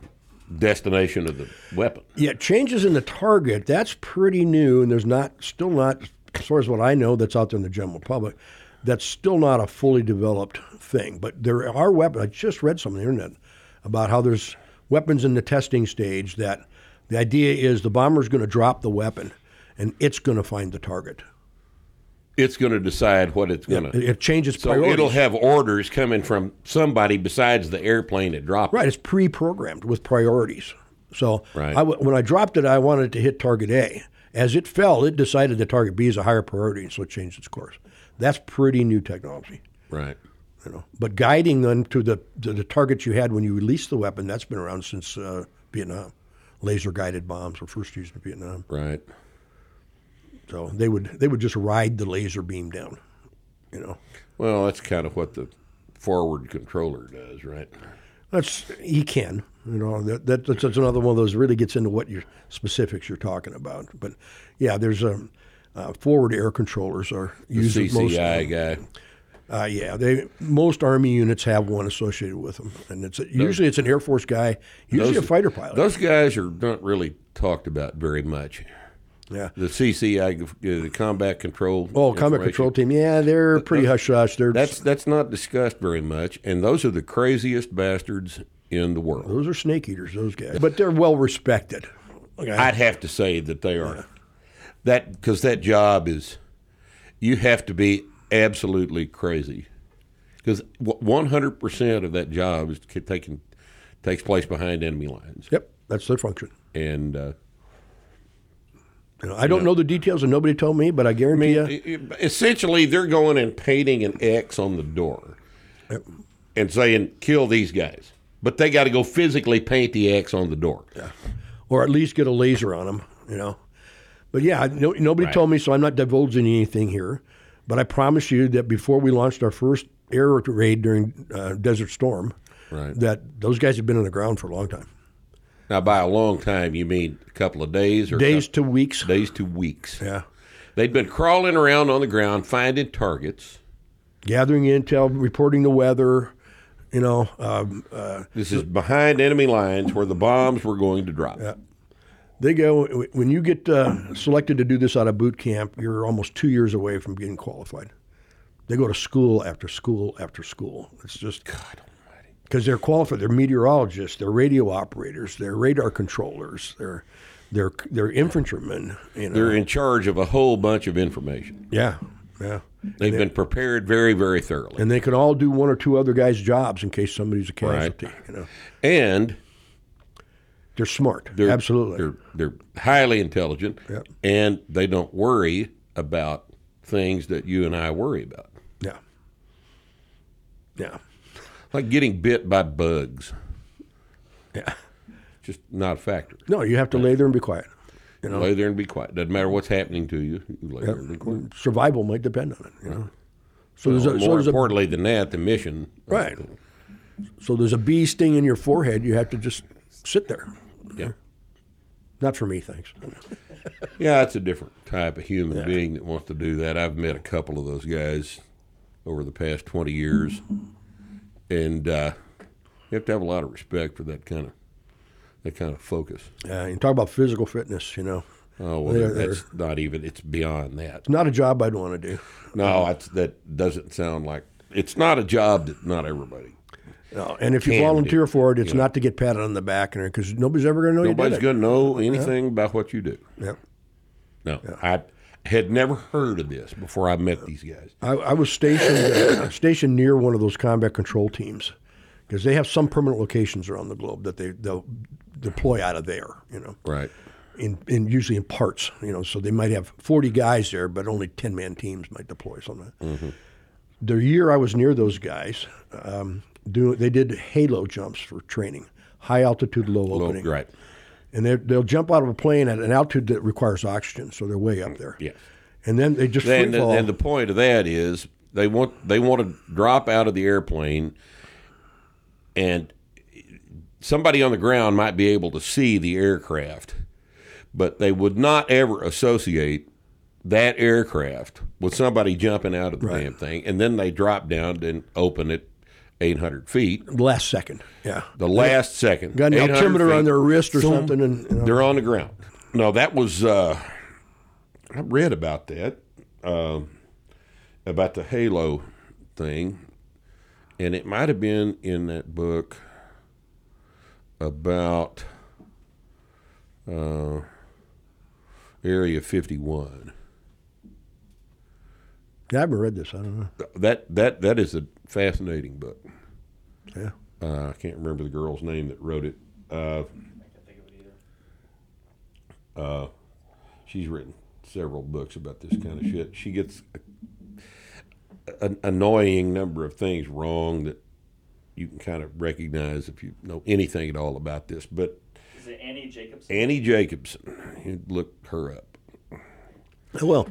destination of the weapon. Yeah, changes in the target, that's pretty new, and there's not still not, as far as what I know that's out there in the general public, that's still not a fully developed thing. But there are weapons. I just read something on the internet about how there's weapons in the testing stage that the idea is the bomber's going to drop the weapon and it's going to find the target. It's going to decide what it's yeah, going to. It changes priorities. So it'll have orders coming from somebody besides the airplane that dropped it. Right, it's pre-programmed with priorities. So right. I w- when I dropped it, I wanted it to hit target A. As it fell, it decided that target B is a higher priority, and so it changed its course. That's pretty new technology. Right. You know, but guiding them to the to the targets you had when you released the weapon, that's been around since uh, Vietnam. Laser-guided bombs were first used in Vietnam. Right. So they would they would just ride the laser beam down, you know. Well, that's kind of what the forward controller does, right? That's he can, you know. That, that that's another one of those really gets into what your specifics you're talking about. But yeah, there's a uh, forward air controllers are used the C C I most, guy. Uh, yeah, they most Army units have one associated with them, and it's a, usually it's an Air Force guy, usually those, a fighter pilot. Those guys are not really talked about very much. Yeah, the C C I, the Combat Control. Oh, Combat Control Team. Yeah, they're pretty hush hush. They're that's that's not discussed very much, and those are the craziest bastards in the world. Those are snake eaters, those guys, but they're well respected. Okay. I'd have to say that they are. Yeah. That because that job is, you have to be absolutely crazy, because one hundred percent of that job is taken takes place behind enemy lines. Yep, that's their function. And uh, you know, I don't you know, know the details, and nobody told me, but I guarantee I mean, you. Essentially, they're going and painting an X on the door, yep, and saying kill these guys, but they got to go physically paint the X on the door, yeah, or at least get a laser on them, you know. But yeah, no, nobody right. told me, so I'm not divulging anything here. But I promise you that before we launched our first air raid during uh, Desert Storm, right, that those guys had been on the ground for a long time. Now, by a long time, you mean a couple of days? or Days couple, to weeks. Days to weeks. Yeah. They'd been crawling around on the ground, finding targets. Gathering intel, reporting the weather, you know. Um, uh, this is behind enemy lines where the bombs were going to drop. Yeah. They go, when you get uh, selected to do this out of boot camp, you're almost two years away from getting qualified. They go to school after school after school. It's just, God almighty. Because they're qualified. They're meteorologists, they're radio operators, they're radar controllers, they're, they're, they're infantrymen. You know. They're in charge of a whole bunch of information. Yeah, yeah. They've they, been prepared very, very thoroughly. And they can all do one or two other guys' jobs in case somebody's a casualty. Right. You know. And... They're smart, they're, absolutely. They're, they're highly intelligent, yep, and they don't worry about things that you and I worry about. Yeah. Yeah. Like getting bit by bugs. Yeah. Just not a factor. No, you have to yeah. lay there and be quiet. You know? Lay there and be quiet. Doesn't matter what's happening to you. you lay yep. there and be quiet. Survival might depend on it. You know? Right. So, so there's a, more so there's importantly a, than that, the mission. Right. The, so there's a bee sting in your forehead. You have to just sit there. Yeah. Not for me, thanks. Yeah, it's a different type of human yeah. being that wants to do that. I've met a couple of those guys over the past twenty years, and uh, you have to have a lot of respect for that kind of that kind of focus. Yeah, uh, you talk about physical fitness, you know. Oh, well, they're, that's they're, not even, it's beyond that. It's not a job I'd want to do. No, it's, that doesn't sound like, it's not a job that not everybody. No, and if you volunteer do. for it, it's yeah. not to get patted on the back, because nobody's ever going to know nobody's you did it. Nobody's going to know anything yeah. about what you do. Yeah. No, yeah. I had never heard of this before I met these guys. I, I was stationed uh, stationed near one of those combat control teams, because they have some permanent locations around the globe that they, they'll deploy out of there, you know. Right. In, in usually in parts, you know, so they might have forty guys there, but only ten-man teams might deploy something. Mm-hmm. The year I was near those guys, um, do they did halo jumps for training, high altitude, low opening. Low, right. And they, they'll jump out of a plane at an altitude that requires oxygen, so they're way up there. Yeah. And then they just free fall. And the point of that is they want they want to drop out of the airplane, and somebody on the ground might be able to see the aircraft, but they would not ever associate that aircraft with somebody jumping out of the right. damn thing. And then they drop down and open it eight hundred feet. Last second, yeah. The last yeah. second. Got an altimeter feet. on their wrist or so, something. And, you know. They're on the ground. No, that was, uh, I read about that, uh, about the halo thing, and it might have been in that book about uh, Area fifty-one. Yeah, I haven't read this. I don't know. That that that is a fascinating book. Yeah. Uh, I can't remember the girl's name that wrote it. Uh, I can't think of it either. Uh, she's written several books about this kind of shit. She gets a, an annoying number of things wrong that you can kind of recognize if you know anything at all about this. But is it Annie Jacobson? Annie Jacobson. You look her up. Well.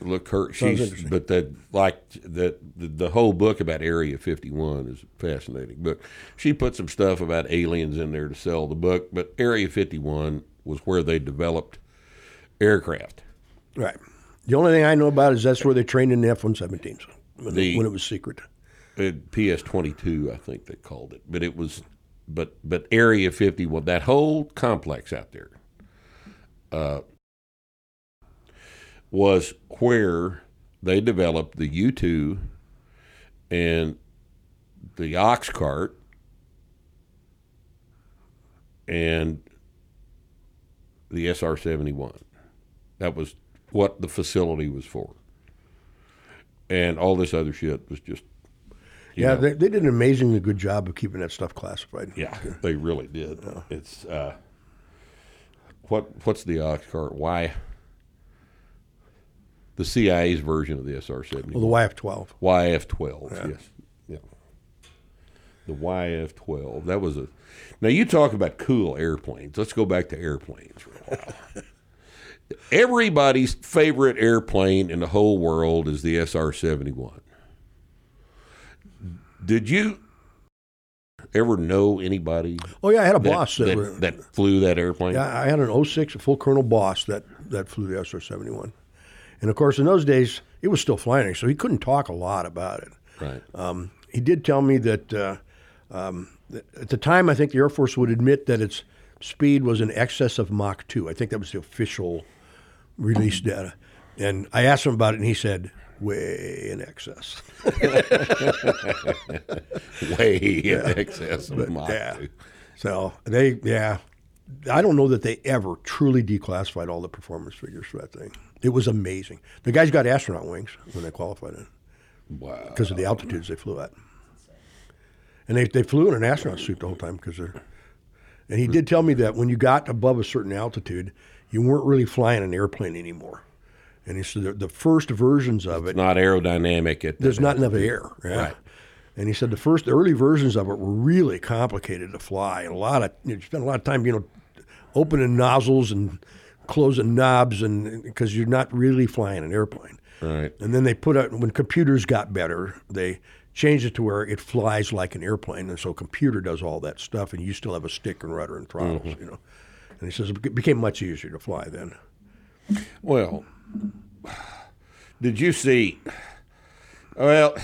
Look, her, she's, but that, like, that the, the whole book about Area fifty-one is a fascinating book. She put some stuff about aliens in there to sell the book, but Area fifty-one was where they developed aircraft. Right. The only thing I know about is that's where they trained in the F one seventeens. when, the, when it was secret. It, P S twenty-two, I think they called it, but it was, but but Area fifty-one, that whole complex out there, uh, was where they developed the U two and the ox cart and the S R seventy-one. That was what the facility was for. And all this other shit was just, you yeah, know, they, they did an amazingly good job of keeping that stuff classified. Yeah, they really did. Yeah. It's uh, what what's the ox cart? Why? The C I A's version of the S R seventy-one. Well, the Y F twelve. Y F twelve, yeah. Yes. Yeah. The Y F twelve. That was a. Now, you talk about cool airplanes. Let's go back to airplanes for a while. Everybody's favorite airplane in the whole world is the S R seventy-one. Did you ever know anybody? Oh, yeah, I had a that, boss. That, that, were, that flew that airplane? Yeah, I had an oh six, a full colonel boss that, that flew the S R seventy-one. And, of course, in those days, it was still flying, so he couldn't talk a lot about it. Right. Um, he did tell me that uh, um, th- at the time, I think the Air Force would admit that its speed was in excess of Mach two. I think that was the official release data. And I asked him about it, and he said, way in excess. way yeah. in excess of but, Mach yeah. two. So they, yeah. I don't know that they ever truly declassified all the performance figures for that thing. It was amazing. The guys got astronaut wings when they qualified it. Wow. Because of the altitudes they flew at. And they, they flew in an astronaut suit the whole time because they're... And he did tell me that when you got above a certain altitude, you weren't really flying an airplane anymore. And he said the, the first versions of it... It's not aerodynamic. At there's not enough air. Yeah. Right. And he said the first the early versions of it were really complicated to fly. And a lot of... You spent a lot of time, you know, opening nozzles and closing knobs and because you're not really flying an airplane. Right. And then they put out... When computers got better, they... Change it to where it flies like an airplane, and so a computer does all that stuff, and you still have a stick and rudder and throttles, mm-hmm. you know. And he says it became much easier to fly then. Well, did you see? Well,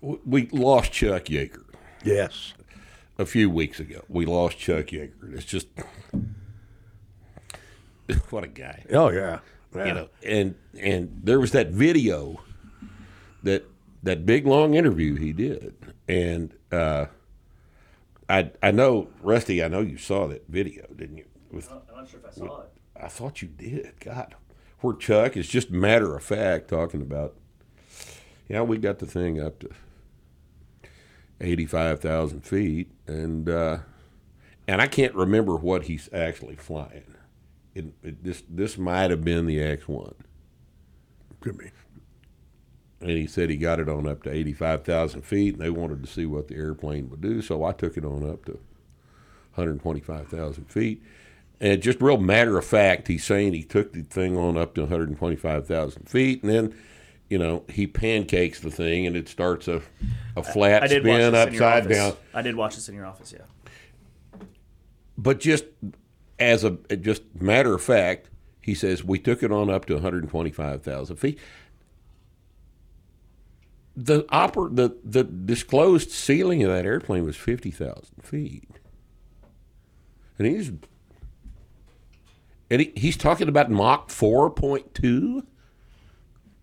we lost Chuck Yeager. Yes. A few weeks ago, we lost Chuck Yeager. It's just what a guy. Oh yeah, yeah. You know, and and there was that video that. That big, long interview he did. And uh, I I know, Rusty, I know you saw that video, didn't you? With, I'm not sure if I saw with, it. I thought you did. God. Where Chuck is just matter of fact talking about, yeah, we got the thing up to eighty-five thousand feet. And uh, and I can't remember what he's actually flying. It, it, this this might have been the X one. Could be. And he said he got it on up to eighty-five thousand feet, and they wanted to see what the airplane would do, so I took it on up to one hundred twenty-five thousand feet. And just real matter of fact, he's saying he took the thing on up to one hundred twenty-five thousand feet, and then, you know, he pancakes the thing, and it starts a, a flat I, I spin upside down. I did watch this in your office, yeah. But just as a just matter of fact, he says, we took it on up to one hundred twenty-five thousand feet. The oper- the the disclosed ceiling of that airplane was fifty thousand feet, and he's and he, he's talking about Mach four point two.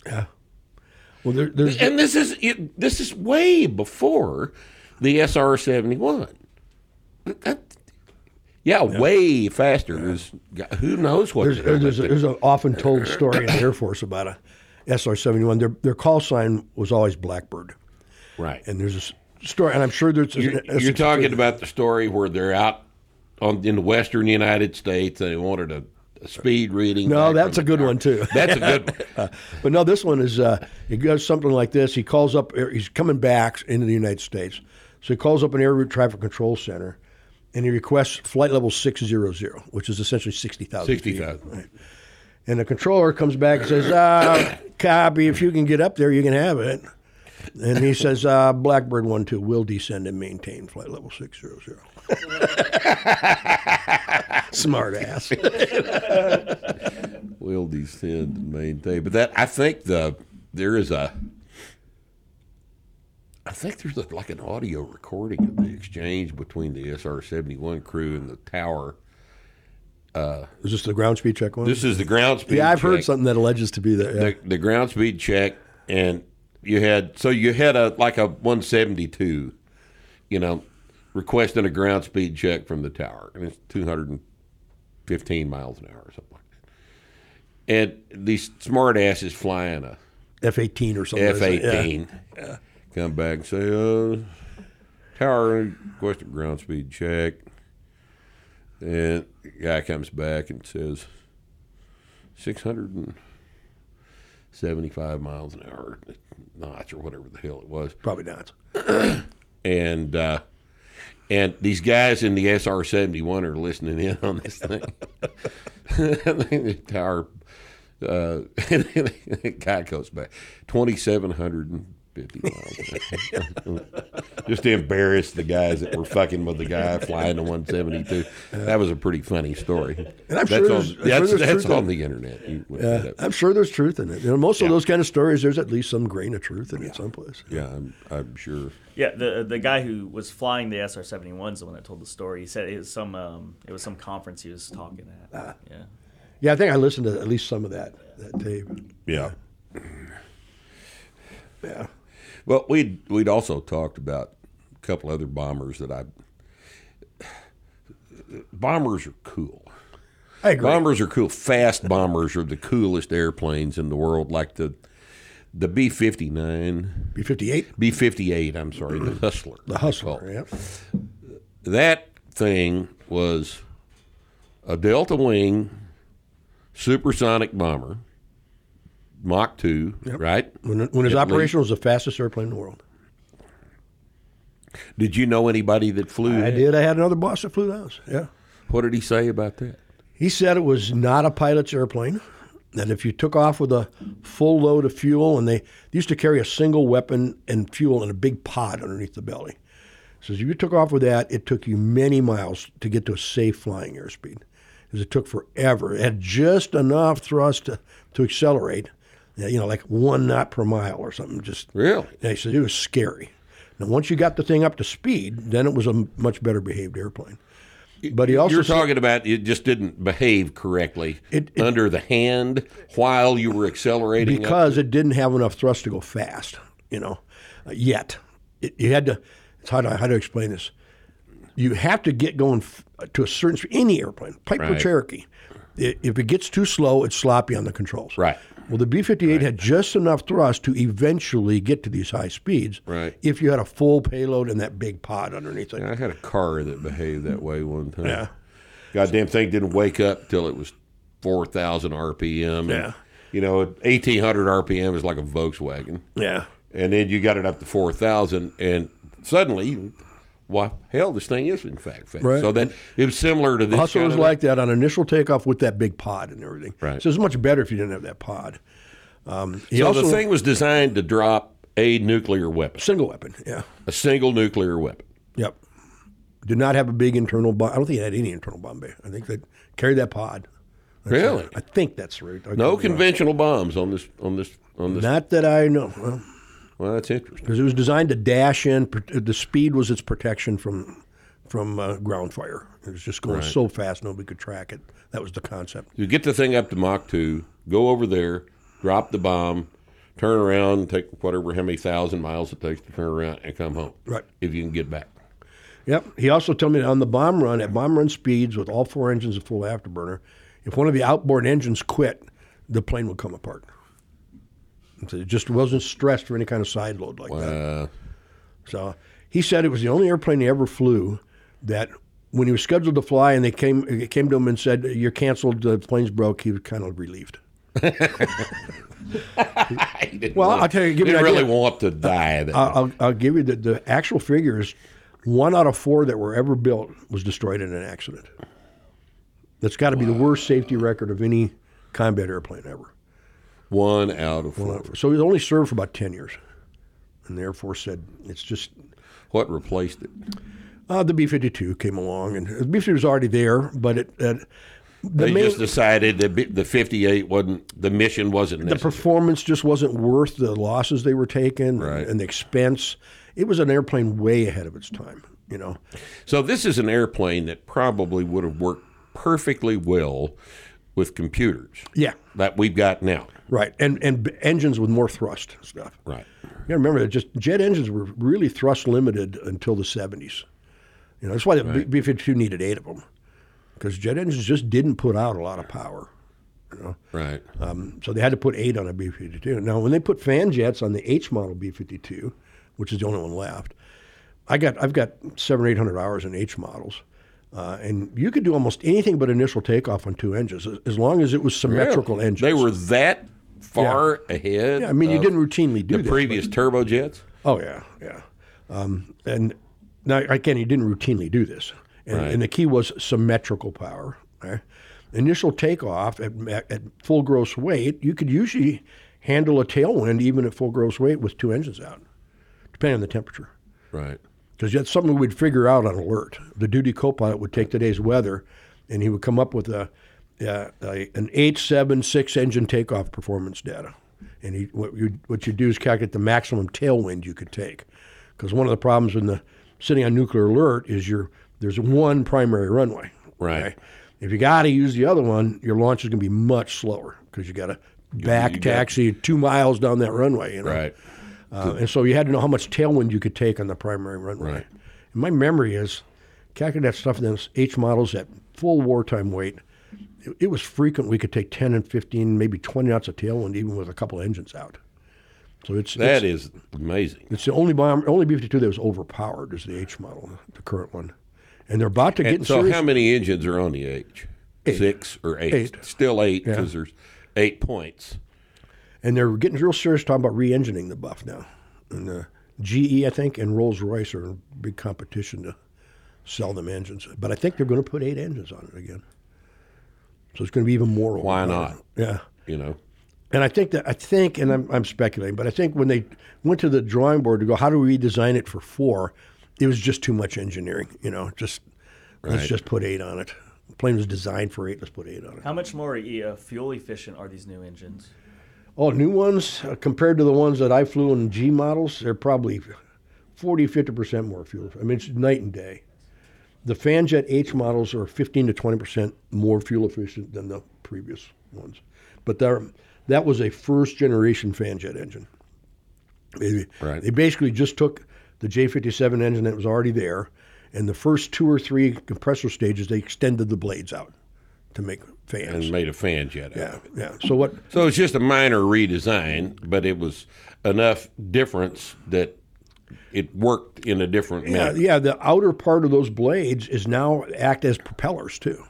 Yeah. Well, there, there's and this is it, this is way before the S R seventy-one. Yeah, way faster. Yeah. Who knows what? There's there's, a, there's an often told story in the Air Force about a. S R seventy-one, their their call sign was always Blackbird. Right. And there's a story, and I'm sure there's... You're, an, you're talking about the story where they're out on in the western United States, and they wanted a, a speed reading. No, that's a good car. One, too. That's a good one. Uh, but no, this one is, uh, it goes something like this. He calls up, he's coming back into the United States, so he calls up an air route traffic control center, and he requests flight level six hundred, which is essentially sixty thousand sixty thousand. Right. And the controller comes back and says, uh, copy, if you can get up there, you can have it. And he says, uh, Blackbird one two will descend and maintain flight level six hundred. Smart ass. Will descend and maintain. But that I think the there is a I think there's a, like an audio recording of the exchange between the S R seventy-one crew and the tower. Uh, is this the ground speed check one? This is the ground speed check. Yeah, I've check. heard something that alleges to be that. Yeah. The, the ground speed check, and you had, so you had a like a one seventy-two, you know, requesting a ground speed check from the tower, and it's two hundred fifteen miles an hour or something like that. And these smart asses flying a F eighteen or something. F eighteen. Yeah. Yeah. Come back and say, uh, tower, requesting ground speed check. And the guy comes back and says, six hundred seventy-five miles an hour, knots or whatever the hell it was. Probably knots. and uh, and these guys in the S R seventy-one are listening in on this thing. And the tower, uh, and the guy goes back, twenty-seven fifty miles an hour. Just to embarrass the guys that were fucking with the guy flying to one seventy-two. That was a pretty funny story. And I'm sure that's, there's, on, I'm that's, sure there's that's on the internet. You uh, I'm sure there's truth in it. You know, most yeah. of those kind of stories, there's at least some grain of truth in yeah. it someplace. Yeah, I'm, I'm sure. Yeah, the the guy who was flying the S R seventy-one is the one that told the story. He said it was some um, it was some conference he was talking at. Uh, yeah, yeah, I think I listened to at least some of that that tape. Yeah, yeah. Well, we'd, we'd also talked about a couple other bombers that I – bombers are cool. I agree. Bombers are cool. Fast bombers are the coolest airplanes in the world, like the the B fifty-nine. B fifty-eight? B fifty-eight, I'm sorry, the Hustler. The Hustler, yeah. That thing was a Delta wing supersonic bomber. Mach two, yep. Right? When, when it's operational, it's the fastest airplane in the world. Did you know anybody that flew I that? did. I had another boss that flew those, yeah. What did he say about that? He said it was not a pilot's airplane, that if you took off with a full load of fuel, and they, they used to carry a single weapon and fuel in a big pod underneath the belly. So if you took off with that, it took you many miles to get to a safe flying airspeed, because it took forever. It had just enough thrust to, to accelerate. Yeah, you know, like one knot per mile or something. Just really, yeah, so it was scary. Now, once you got the thing up to speed, then it was a much better behaved airplane. But he also you're talking said, about it just didn't behave correctly it, it, under the hand while you were accelerating because it didn't have enough thrust to go fast. You know, uh, yet it, you had to. It's hard to, how to explain this. You have to get going f- to a certain any airplane, Piper right. Cherokee. It, if it gets too slow, it's sloppy on the controls. Right. Well, the B fifty-eight right. had just enough thrust to eventually get to these high speeds right. if you had a full payload in that big pod underneath it. Yeah, I had a car that behaved that way one time. Yeah. Goddamn thing didn't wake up till it was four thousand R P M. Yeah. And, you know, eighteen hundred R P M is like a Volkswagen. Yeah. And then you got it up to four thousand, and suddenly, well, hell, this thing is, in fact, fast. Right. So that it was similar to this. Also, it was like that on initial takeoff with that big pod and everything. Right. So it was much better if you didn't have that pod. Um, so also, the thing was designed to drop a nuclear weapon. Single weapon, yeah. A single nuclear weapon. Yep. Did not have a big internal bomb. I don't think it had any internal bomb bay. I think they carried that pod. That's really? Right. I think that's right. No conventional right. bombs on this, on this, on this. Not that I know. Well, Well, that's interesting. Because it was designed to dash in. The speed was its protection from from uh, ground fire. It was just going right. so fast nobody could track it. That was the concept. You get the thing up to Mach two, go over there, drop the bomb, turn around, take whatever, how many thousand miles it takes to turn around and come home. Right. If you can get back. Yep. He also told me that on the bomb run, at bomb run speeds with all four engines and full afterburner, if one of the outboard engines quit, the plane would come apart. It just wasn't stressed for any kind of side load like wow. that. So he said it was the only airplane he ever flew that when he was scheduled to fly and they came it came to him and said, "You're canceled, the plane's broke," he was kind of relieved. he well, want, I'll tell you, give you an really idea. want to die. Then. I'll, I'll, I'll give you the, the actual figures. One out of four that were ever built was destroyed in an accident. That's got to wow. be the worst safety record of any combat airplane ever. One out of four. So it only served for about ten years. And the Air Force said it's just... What replaced it? Uh, the B fifty-two came along. And the B fifty-two was already there, but it, it The they main, just decided that the fifty-eight wasn't, the mission wasn't necessary. The performance just wasn't worth the losses they were taking, right, and the expense. It was an airplane way ahead of its time, you know. So this is an airplane that probably would have worked perfectly well with computers. Yeah. That we've got now. Right, and and engines with more thrust and stuff. Right. You gotta remember that just jet engines were really thrust limited until the seventies. You know, that's why the right. B fifty-two needed eight of them, because jet engines just didn't put out a lot of power. You know? Right. Um, so they had to put eight on a B fifty-two. Now, when they put fan jets on the H model B fifty-two, which is the only one left, I got I've got seven or eight hundred hours in H models, uh, and you could do almost anything but initial takeoff on two engines, as long as it was symmetrical really? engines. They were that far yeah. ahead. Yeah, I mean, you didn't routinely do the this, previous but, turbojets. Oh yeah, yeah, um, and. Now, again, he didn't routinely do this. And, right. and the key was symmetrical power. Right? Initial takeoff at, at full gross weight, you could usually handle a tailwind even at full gross weight with two engines out, depending on the temperature. Right. Because that's something we'd figure out on alert. The duty co-pilot would take today's weather, and he would come up with a, a, a an eight seven six engine takeoff performance data. And he, what you what you do is calculate the maximum tailwind you could take. Because one of the problems in the sitting on nuclear alert is your there's one primary runway. Right. right? If you got to use the other one, your launch is going to be much slower because you got to back you, you taxi got... two miles down that runway. You know? Right. Uh, so, and so you had to know how much tailwind you could take on the primary runway. Right. And my memory is, calculating that stuff in those H models at full wartime weight, it, it was frequent we could take ten and fifteen, maybe twenty knots of tailwind even with a couple of engines out. So it's, that it's, is amazing. It's the only bomb, only B fifty-two that was overpowered is the H model, the current one. And they're about to get and in so serious. So how many engines are on the H? Eight. Six or eight? eight. Still eight because yeah. there's eight points. And they're getting real serious talking about re-engineering the Buff now. And uh, G E, I think, and Rolls-Royce are in big competition to sell them engines. But I think they're going to put eight engines on it again. So it's going to be even more. Why not? Yeah. You know. And I think that I think, and I'm, I'm speculating, but I think when they went to the drawing board to go, how do we redesign it for four? It was just too much engineering, you know. Just right. let's just put eight on it. The plane was designed for eight. Let's put eight on it. How much more uh, fuel efficient are these new engines? Oh, new ones uh, compared to the ones that I flew in G models, they're probably forty, fifty percent more fuel. I mean, it's night and day. The Fanjet H models are fifteen to twenty percent more fuel efficient than the previous ones, but they're That was a first-generation Fanjet engine. They, right. they basically just took the J fifty-seven engine that was already there, and the first two or three compressor stages, they extended the blades out to make fans. And made a Fanjet yeah, out of it. Yeah. So, what, so it's just a minor redesign, but it was enough difference that it worked in a different yeah, manner. Yeah, the outer part of those blades is now act as propellers, too.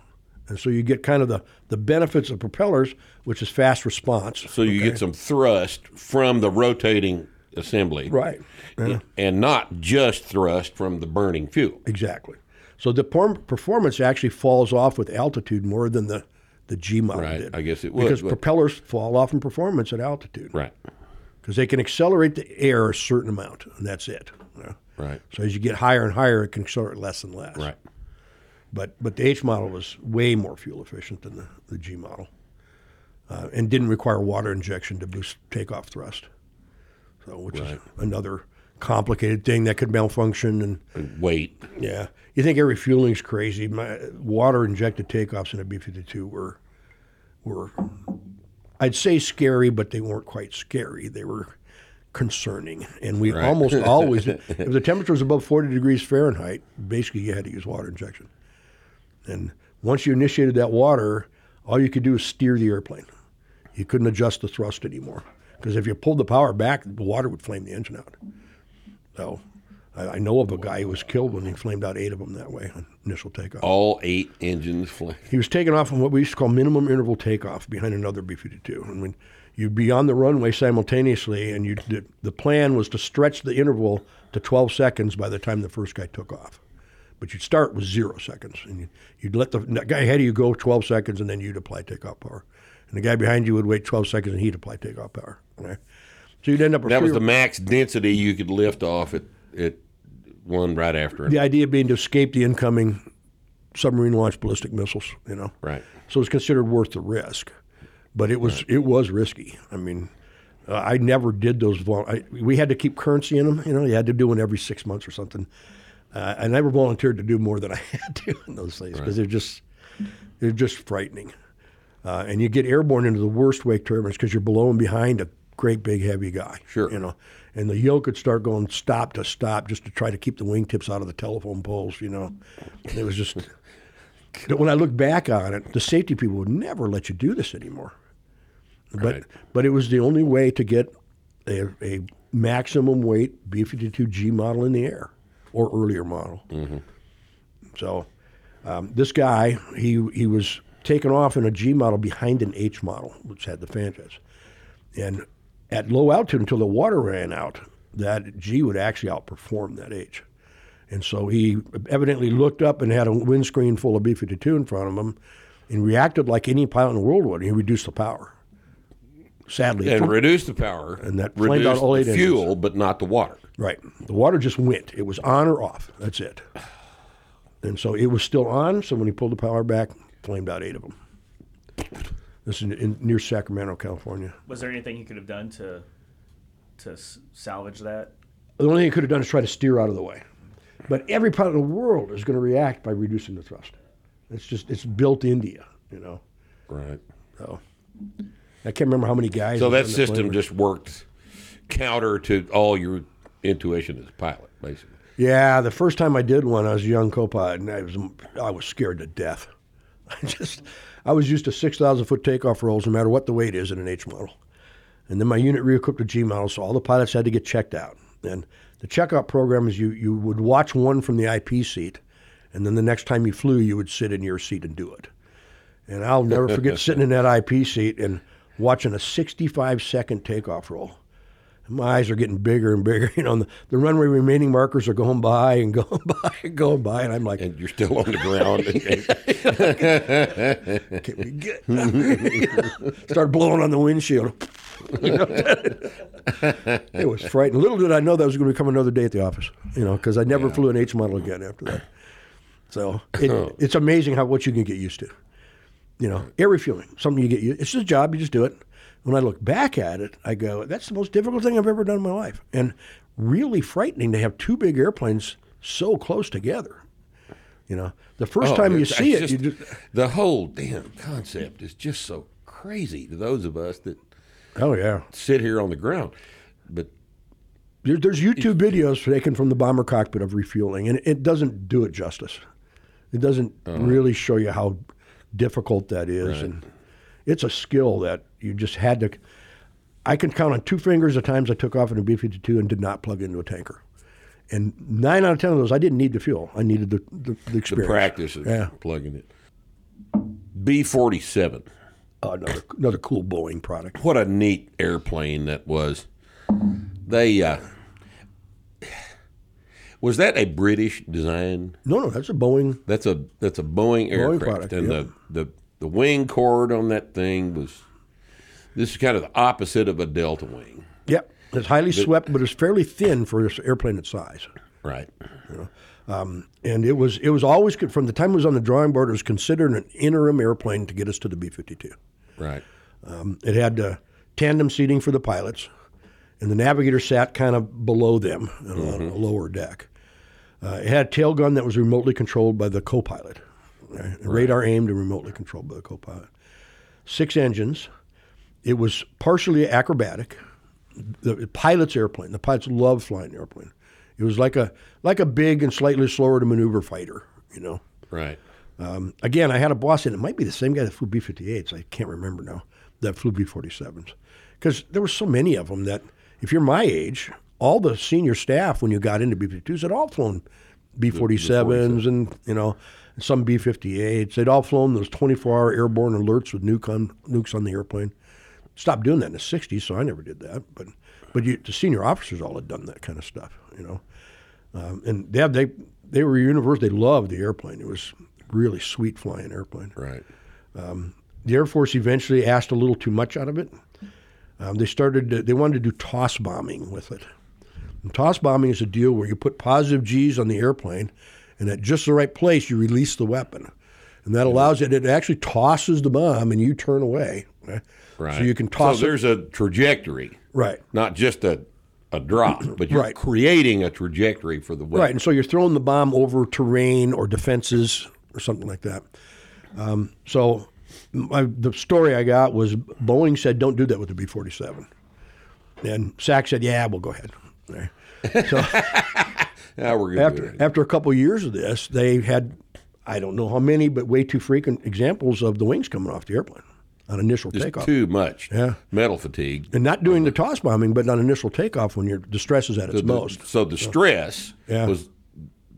And so you get kind of the, the benefits of propellers, which is fast response. So you okay. get some thrust from the rotating assembly. Right. Yeah. And not just thrust from the burning fuel. Exactly. So the performance actually falls off with altitude more than the, the G model right. did. I guess it would. Because but... propellers fall off in performance at altitude. Right. Because they can accelerate the air a certain amount, and that's it. Yeah. Right. So as you get higher and higher, it can accelerate less and less. Right. But but the H model was way more fuel efficient than the, the G model, uh, and didn't require water injection to boost takeoff thrust, so which right. is another complicated thing that could malfunction and, and weight. Yeah, you think every fueling's crazy? My, water injected takeoffs in a B fifty-two were were I'd say scary, but they weren't quite scary. They were concerning, and we right. almost always if the temperature was above forty degrees Fahrenheit, basically you had to use water injection. And once you initiated that water, all you could do is steer the airplane. You couldn't adjust the thrust anymore. Because if you pulled the power back, the water would flame the engine out. So I, I know of a guy who was killed when he flamed out eight of them that way on initial takeoff. All eight engines flamed. He was taking off on what we used to call minimum interval takeoff behind another B fifty-two. And when you'd be on the runway simultaneously, and you the, the plan was to stretch the interval to twelve seconds by the time the first guy took off. But you'd start with zero seconds, and you'd, you'd let the guy ahead of you go twelve seconds, and then you'd apply takeoff power. And the guy behind you would wait twelve seconds, and he'd apply takeoff power. Right? So you'd end up with That was the max density you could lift off at, at one right after another. The idea being to escape the incoming submarine-launched ballistic missiles, you know. Right. So it's considered worth the risk, but it was right. it was risky. I mean, uh, I never did those. Vol- I, we had to keep currency in them, you know. You had to do one every six months or something. Uh, I never volunteered to do more than I had to in those things because right. they're just they're just frightening. Uh, and you get airborne into the worst wake turbulence because you're below and behind a great big heavy guy. Sure. You know, and the yoke could start going stop to stop just to try to keep the wingtips out of the telephone poles, you know. And it was just, when I look back on it, the safety people would never let you do this anymore. But right. but it was the only way to get a, a maximum weight B fifty-two G model in the air or earlier model. Mm-hmm. So um, this guy, he he was taken off in a G model behind an H model, which had the Fantas. And at low altitude until the water ran out, that G would actually outperform that H. And so he evidently looked up and had a windscreen full of B fifty-two in front of him and reacted like any pilot in the world would. He reduced the power. Sadly. And reduced the power. And that flamed out all eight engines. Reduced the fuel, but not the water. Right. The water just went. It was on or off. That's it. And so it was still on, so when he pulled the power back, flamed out eight of them. This is in, in, near Sacramento, California. Was there anything you could have done to to s- salvage that? The only thing you could have done is try to steer out of the way. But every part of the world is going to react by reducing the thrust. It's just, it's built into you, you know. Right. So I can't remember how many guys. So that system just worked counter to all your intuition as a pilot, basically. Yeah, the first time I did one, I was a young co-pilot, and I was I was scared to death. I just, I was used to six thousand foot takeoff rolls no matter what the weight is in an H model. And then my unit re-equipped a G model, so all the pilots had to get checked out. And the checkout program is you, you would watch one from the I P seat, and then the next time you flew, you would sit in your seat and do it. And I'll never forget sitting in that I P seat and watching a sixty-five second takeoff roll. And my eyes are getting bigger and bigger. You know, and the, the runway remaining markers are going by and going by and going by, and I'm like, and you're still on the ground. And, and, can we get? You know, start blowing on the windshield. You know, it was frightening. Little did I know that was going to become another day at the office. You know, because I never yeah. flew an H model again after that. So it, oh. it's amazing how what you can get used to. You know, air refueling, something you get used. It's just a job. You just do it. When I look back at it, I go, that's the most difficult thing I've ever done in my life. And really frightening to have two big airplanes so close together. You know, the first oh, time you see it, just, you just, the whole damn concept is just so crazy to those of us that oh yeah sit here on the ground. But there, there's YouTube it, videos taken from the bomber cockpit of refueling, and it doesn't do it justice. It doesn't uh-huh. really show you how difficult that is. Right. And it's a skill that you just had to. I can count on two fingers the times I took off in a B fifty-two and did not plug into a tanker. And nine out of ten of those, I didn't need the fuel. I needed the, the, the experience. The practice of yeah. plugging it. B forty-seven. Uh, another, another cool Boeing product. What a neat airplane that was. They, uh, was that a British design? No, no, that's a Boeing. That's a that's a Boeing aircraft. Boeing product, and yeah. the, the, the wing cord on that thing was... This is kind of the opposite of a delta wing. Yep. It's highly but, swept, but it's fairly thin for this airplane its size. Right. You know? um, and it was it was always, from the time it was on the drawing board, it was considered an interim airplane to get us to the B fifty-two. Right. Um, it had uh, tandem seating for the pilots, and the navigator sat kind of below them on mm-hmm. a lower deck. Uh, it had a tail gun that was remotely controlled by the co-pilot. Right? Right. Radar aimed and remotely controlled by the co-pilot. Six engines. It was partially acrobatic. The pilot's airplane. The pilots love flying the airplane. It was like a like a big and slightly slower to maneuver fighter, you know. Right. Um, again, I had a boss, and it might be the same guy that flew B fifty-eights. I can't remember now. That flew B forty-sevens, because there were so many of them that if you're my age, all the senior staff when you got into B fifty-twos had all flown B forty-sevens and you know some B fifty-eights. They'd all flown those twenty-four hour airborne alerts with nuke on, nukes on the airplane. Stopped doing that in the sixties, so I never did that. But but you, the senior officers all had done that kind of stuff, you know. Um, and they, have, they they were universal. They loved the airplane. It was really sweet flying airplane. Right. Um, the Air Force eventually asked a little too much out of it. Um, they started to, they wanted to do toss bombing with it. And toss bombing is a deal where you put positive G's on the airplane and at just the right place, you release the weapon. And that allows it, it actually tosses the bomb and you turn away. Right? Right. So you can toss it. So there's it. a trajectory. Right. Not just a, a drop, but you're right. creating a trajectory for the weapon. Right, and so you're throwing the bomb over terrain or defenses or something like that. Um, so my, the story I got was Boeing said, don't do that with the B forty-seven. And SAC said, yeah, we'll go ahead. Right. So now we're gonna after, do it. After a couple of years of this, they had... I don't know how many, but way too frequent examples of the wings coming off the airplane on initial Just takeoff. Too much. Yeah. Metal fatigue. And not doing the toss bombing, but on initial takeoff when your the stress is at its so the, most. So the so, stress yeah. was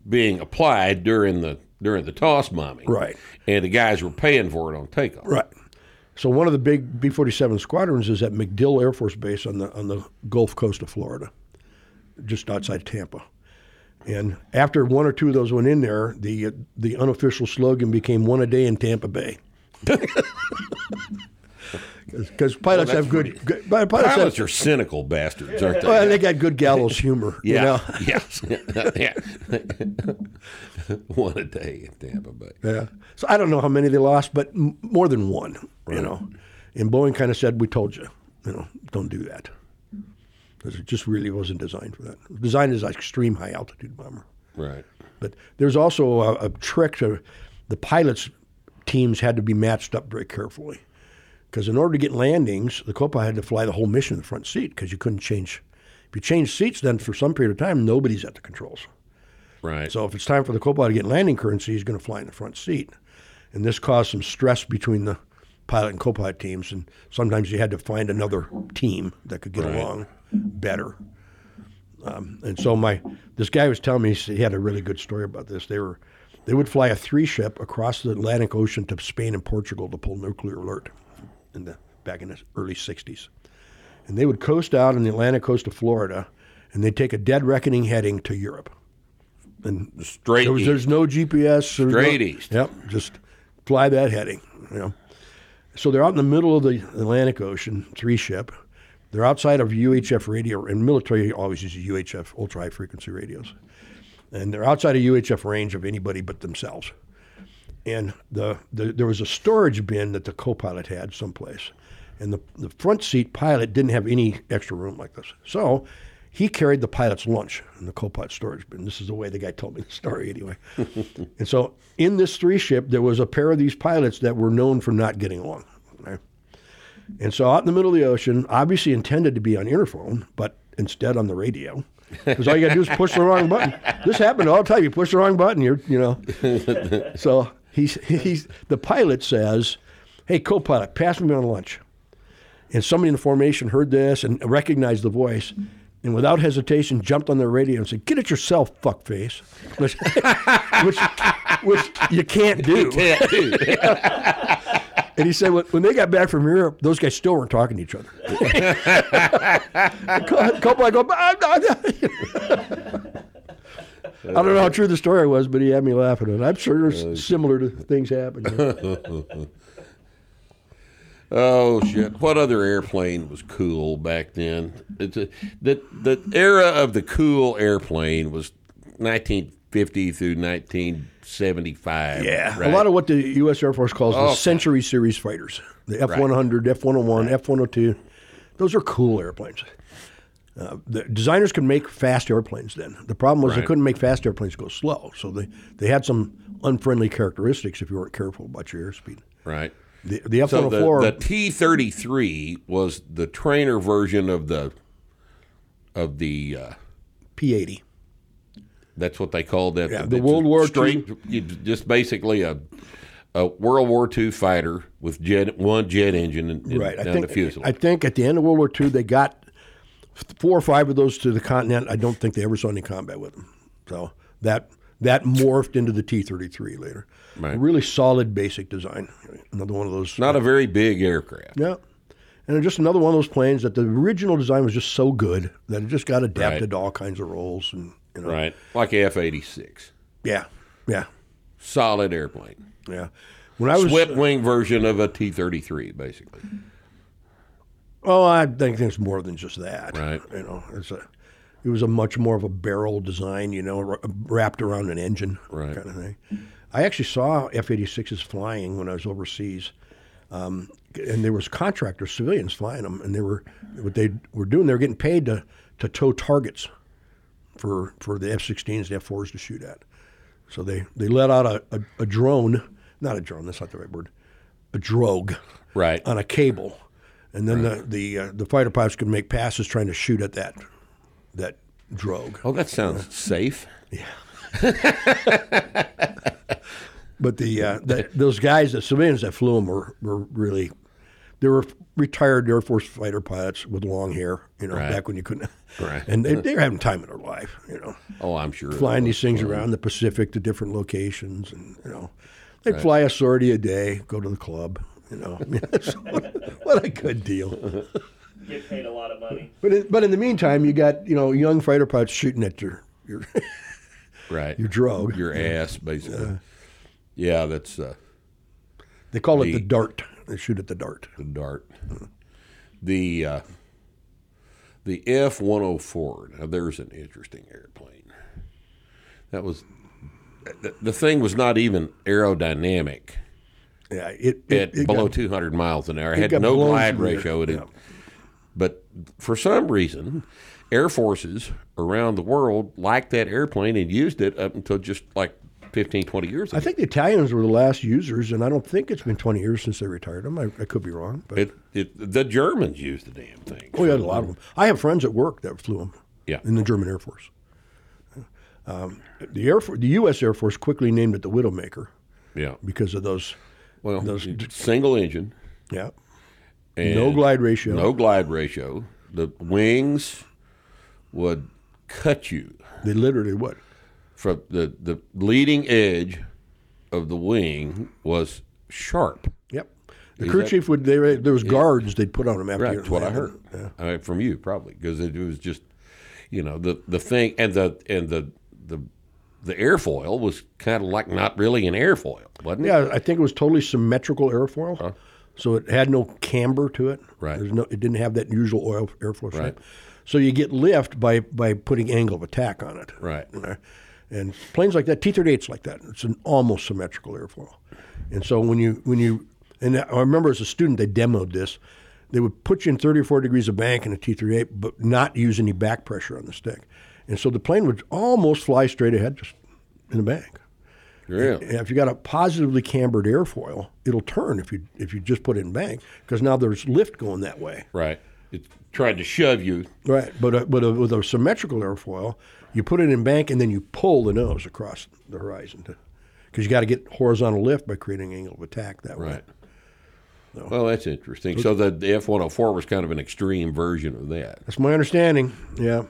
being applied during the during the toss bombing. Right. And the guys were paying for it on takeoff. Right. So one of the big B forty-seven squadrons is at MacDill Air Force Base on the on the Gulf Coast of Florida, just outside Tampa. And after one or two of those went in there, the the unofficial slogan became one a day in Tampa Bay. Because pilots well, have good, good pilots, pilots have, are cynical bastards, aren't they? Well, and they got good gallows humor. Yeah, you know? yeah, yeah. One a day in Tampa Bay. Yeah. So I don't know how many they lost, but m- more than one. Right. You know, and Boeing kind of said, "We told you, you know, don't do that." Because it just really wasn't designed for that. Designed as an extreme high-altitude bomber. Right. But there's also a, a trick to the pilots' teams had to be matched up very carefully. Because in order to get landings, the co-pilot had to fly the whole mission in the front seat because you couldn't change. If you change seats, then for some period of time, nobody's at the controls. Right. So if it's time for the co-pilot to get landing currency, he's going to fly in the front seat. And this caused some stress between the pilot and co-pilot teams, and sometimes you had to find another team that could get right. along better. Um, and so my this guy was telling me he had a really good story about this. They were they would fly a three ship across the Atlantic Ocean to Spain and Portugal to pull nuclear alert in the back in the early sixties, and they would coast out on the Atlantic coast of Florida, and they'd take a dead reckoning heading to Europe, and straight there was, east. There's no G P S. There's straight no, east. Yep, just fly that heading. You know. So they're out in the middle of the Atlantic Ocean, three ship. They're outside of U H F radio, and military always uses U H F, ultra-high frequency radios. And they're outside of U H F range of anybody but themselves. And the, the there was a storage bin that the co-pilot had someplace. And the, the front seat pilot didn't have any extra room like this. So he carried the pilot's lunch in the co-pilot storage bin. This is the way the guy told me the story anyway. And so in this three ship, there was a pair of these pilots that were known for not getting along. Right? And so out in the middle of the ocean, obviously intended to be on interphone, but instead on the radio. Because all you got to do is push the wrong button. This happened all the time. You push the wrong button, you're, you know. So he's, he's the pilot says, hey, co-pilot, pass me on lunch. And somebody in the formation heard this and recognized the voice. And without hesitation, jumped on their radio and said, "Get it yourself, fuckface," which, which, which you can't do. You can't do. And he said, when they got back from Europe, those guys still weren't talking to each other. A couple, I go, I don't know how true the story was, but he had me laughing. And I'm sure similar to things happen. You know? Oh shit! What other airplane was cool back then? It's a, the the era of the cool airplane was nineteen fifty through nineteen seventy-five. Yeah, right? A lot of what the U S Air Force calls oh, the Century God. Series fighters, the F one hundred, right. F one oh one, right. F one oh two. Those are cool airplanes. Uh, the designers could make fast airplanes then. The problem was right. they couldn't make fast airplanes go slow, so they they had some unfriendly characteristics if you weren't careful about your airspeed. Right. The, the F one oh four. So the, the T thirty-three was the trainer version of the of the uh, P eighty. That's what they called that. Yeah, the, the World War straight, two. Just basically a, a World War Two fighter with jet, one jet engine and right. down I think, the fuselage. I think at the end of World War Two, they got four or five of those to the continent. I don't think they ever saw any combat with them. So that... That morphed into the T thirty-three later. Right. A really solid basic design. Another one of those. Not uh, a very big aircraft. Yeah. And just another one of those planes that the original design was just so good that it just got adapted right. to all kinds of roles. And you know. Right. Like F eighty-six. Yeah. Yeah. Solid airplane. Yeah. When I was swept wing uh, version of a T thirty-three, basically. Oh, I think it's more than just that. Right. You know, it's a... It was a much more of a barrel design, you know, r- wrapped around an engine, right, kind of thing. I actually saw F eighty-sixes flying when I was overseas, um, and there was contractors, civilians flying them, and they were what they were doing. They were getting paid to, to tow targets for for the F sixteens, the F fours to shoot at. So they, they let out a, a, a drone, not a drone, that's not the right word, a drogue, right, on a cable, and then right. the the, uh, the fighter pilots could make passes trying to shoot at that that drogue. Oh, that sounds you know? safe. Yeah. But the, uh, the those guys, the civilians that flew them were, were really, they were retired Air Force fighter pilots with long hair, you know, right. back when you couldn't. Right. And they, they were having time in their life, you know. Oh, I'm sure. Flying these things fun. around the Pacific to different locations, and, you know, they'd right. fly a sortie a day, go to the club, you know. I mean, that's, what, what a good deal. Get paid a lot of money. But in, but in the meantime, you got, you know, young fighter pilots shooting at your, your right. your drogue. Your ass, basically. Uh, yeah, that's... Uh, they call the, it the dart. They shoot at the dart. The dart. Mm-hmm. The uh, the F one oh four, now there's an interesting airplane. That was... The, the thing was not even aerodynamic. Yeah, it... it, it below got, two hundred miles an hour. It, it had no glide ratio. It, yeah. But for some reason, air forces around the world liked that airplane and used it up until just like fifteen, twenty years ago. I think the Italians were the last users, and I don't think it's been twenty years since they retired them. I, I could be wrong. But it, it, the Germans used the damn thing. Oh, yeah, a lot of them. I have friends at work that flew them yeah. in the German Air Force. Um, the Air For- the U S Air Force quickly named it the Widowmaker yeah. because of those. Well, those single engine. Yeah. And no glide ratio. No glide ratio. The wings would cut you. They literally would. From the, the leading edge of the wing was sharp. Yep. The Is crew that, chief would, they, there was guards yeah. they'd put on them after. Right, that's what I heard. Yeah. I mean, from you, probably, because it was just, you know, the, the thing, and the and the the, the airfoil was kind of like not really an airfoil, wasn't it? Yeah, I think it was totally symmetrical airfoil. Huh? So it had no camber to it. Right. There's no, it didn't have that usual oil airflow shape. Right. So you get lift by, by putting angle of attack on it. Right. You know? And planes like that, T thirty-eight's like that. It's an almost symmetrical airflow. And so when you when you and I remember as a student they demoed this. They would put you in thirty or forty degrees of bank in a T thirty-eight, but not use any back pressure on the stick. And so the plane would almost fly straight ahead, just in the bank. Yeah. If you got a positively cambered airfoil, it'll turn if you if you just put it in bank, because now there's lift going that way. Right. It tried to shove you. Right. But a, but a, with a symmetrical airfoil, you put it in bank and then you pull the nose across the horizon, because you got to get horizontal lift by creating an angle of attack that way. Right. So. Well, that's interesting. So the, the F one oh four was kind of an extreme version of that. That's my understanding. Yeah.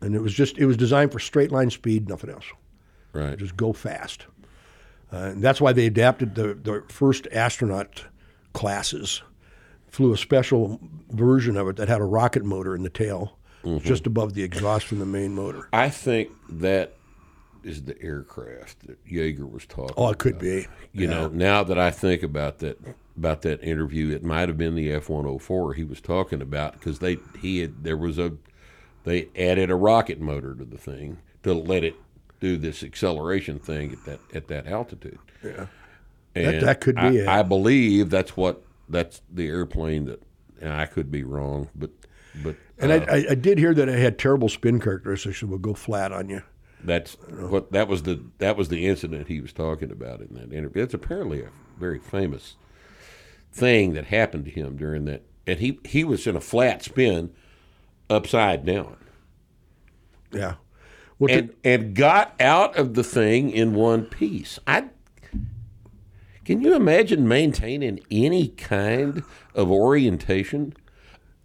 And it was just it was designed for straight line speed, nothing else. Right. Just go fast. Uh, and that's why they adapted the, the first astronaut classes, flew a special version of it that had a rocket motor in the tail, mm-hmm. just above the exhaust from the main motor. I think that is the aircraft that Yeager was talking about. Oh, it could about. be. You yeah. know, now that I think about that about that interview, it might have been the F one oh four he was talking about, because they he had, there was a they added a rocket motor to the thing to let it do this acceleration thing at that at that altitude. Yeah, and that, that could be I, it. I believe that's what that's the airplane that, and I could be wrong, but but and uh, I, I did hear that it had terrible spin characteristics that would go flat on you. That's what that was the that was the incident he was talking about in that interview. It's apparently a very famous thing that happened to him during that, and he he was in a flat spin, upside down. Yeah. Well, and, the, and got out of the thing in one piece. I can you imagine maintaining any kind of orientation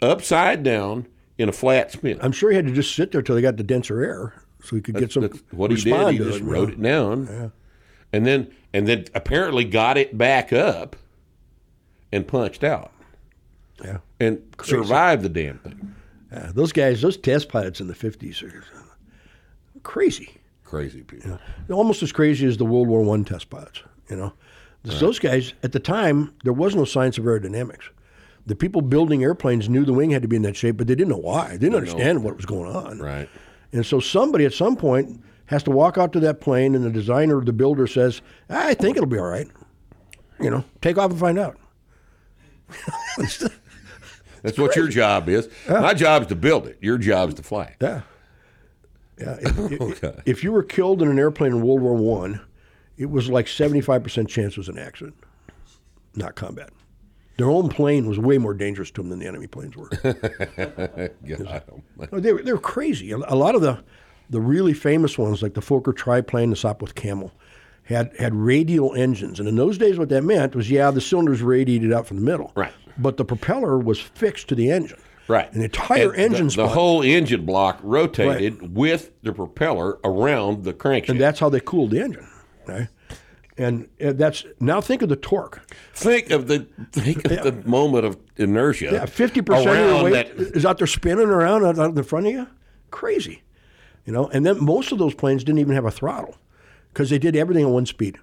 upside down in a flat spin? I'm sure he had to just sit there till they got the denser air, so he could that's, get some. That's what he did, he just it, wrote you know? it down, yeah. and then and then apparently got it back up and punched out. Yeah, and Crazy. survived the damn thing. Yeah, those guys, those test pilots in the fifties are crazy, crazy people. Yeah. Almost as crazy as the World War One test pilots. You know, right. Those guys at the time, there was no science of aerodynamics. The people building airplanes knew the wing had to be in that shape, but they didn't know why. They didn't they understand know. what was going on. Right. And so somebody at some point has to walk out to that plane, and the designer, the builder says, I think it'll be all right. You know, take off and find out. That's crazy. What your job is. Yeah. My job's to build it. Your job's to fly. Yeah. Yeah. If, okay. if you were killed in an airplane in World War One, it was like seventy-five percent chance it was an accident, not combat. Their own plane was way more dangerous to them than the enemy planes were. no, they, were they were crazy. A lot of the, the really famous ones, like the Fokker triplane, the Sopwith Camel, had had radial engines. And in those days, what that meant was, yeah, the cylinders radiated out from the middle. Right. But the propeller was fixed to the engine. Right. And the entire and engine the, spun. The whole engine block rotated right. with the propeller around the crankshaft. And that's how they cooled the engine. Right? And that's now. Think of the torque. Think of the think of yeah. the moment of inertia. Yeah, fifty percent of the weight that. is out there spinning around out in front of you. Crazy, you know. And then most of those planes didn't even have a throttle because they did everything at one speed.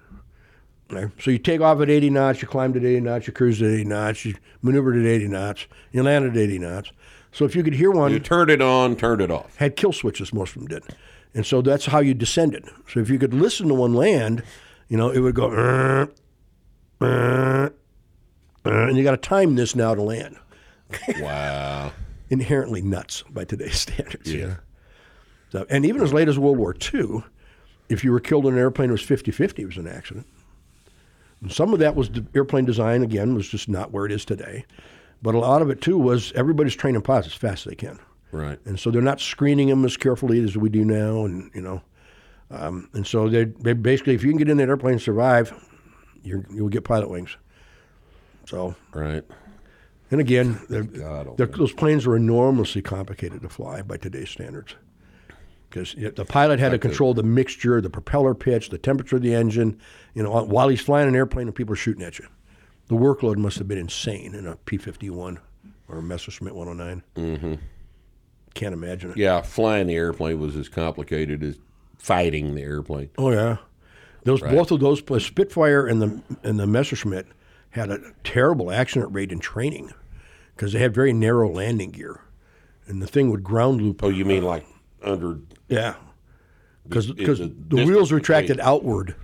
Right? So you take off at eighty knots, you climbed at eighty knots, you cruised at eighty knots, you maneuvered at eighty knots, you landed at eighty knots. So if you could hear one, you turned it on, turned it off. Had kill switches, most of them did, and so that's how you descended. So if you could listen to one land. You know, it would go, uh, uh, uh, and you got to time this now to land. Wow. Inherently nuts by today's standards. Yeah. So, and even as late as World War Two, if you were killed in an airplane, it was fifty fifty, it was an accident. And some of that was the airplane design, again, was just not where it is today. But a lot of it, too, was everybody's training pilots as fast as they can. Right. And so they're not screening them as carefully as we do now, and, you know. Um, and so they, they basically, if you can get in that airplane and survive, you're, you'll get pilot wings. So right. And again, they're, God, they're, those planes were enormously complicated to fly by today's standards. Because the pilot had I to control could. the mixture, the propeller pitch, the temperature of the engine, you know, while he's flying an airplane and people are shooting at you. The workload must have been insane in a P fifty-one or a Messerschmitt one oh nine. Mm-hmm. Can't imagine it. Yeah, flying the airplane was as complicated as fighting the airplane. Oh yeah, those right. both of those Spitfire and the and the Messerschmitt had a terrible accident rate in training because they had very narrow landing gear, and the thing would ground loop. Oh, you mean uh, like under? Yeah, because because the, the wheels retracted between. outward,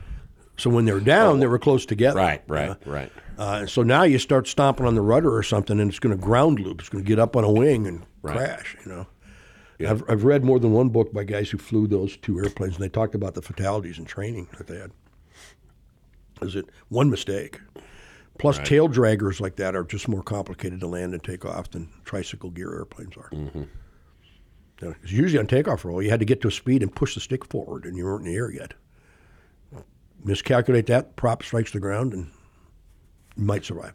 so when they were down, oh. they were close together. Right, right, uh, right. Uh, so now you start stomping on the rudder or something, and it's going to ground loop. It's going to get up on a wing and right. crash. You know. Yeah. I've, I've read more than one book by guys who flew those two airplanes, and they talked about the fatalities in training that they had. Is it one mistake? Plus, right. tail draggers like that are just more complicated to land and take off than tricycle gear airplanes are. Mm-hmm. Now, usually on takeoff roll, you had to get to a speed and push the stick forward, and you weren't in the air yet. Miscalculate that, prop strikes the ground, and you might survive.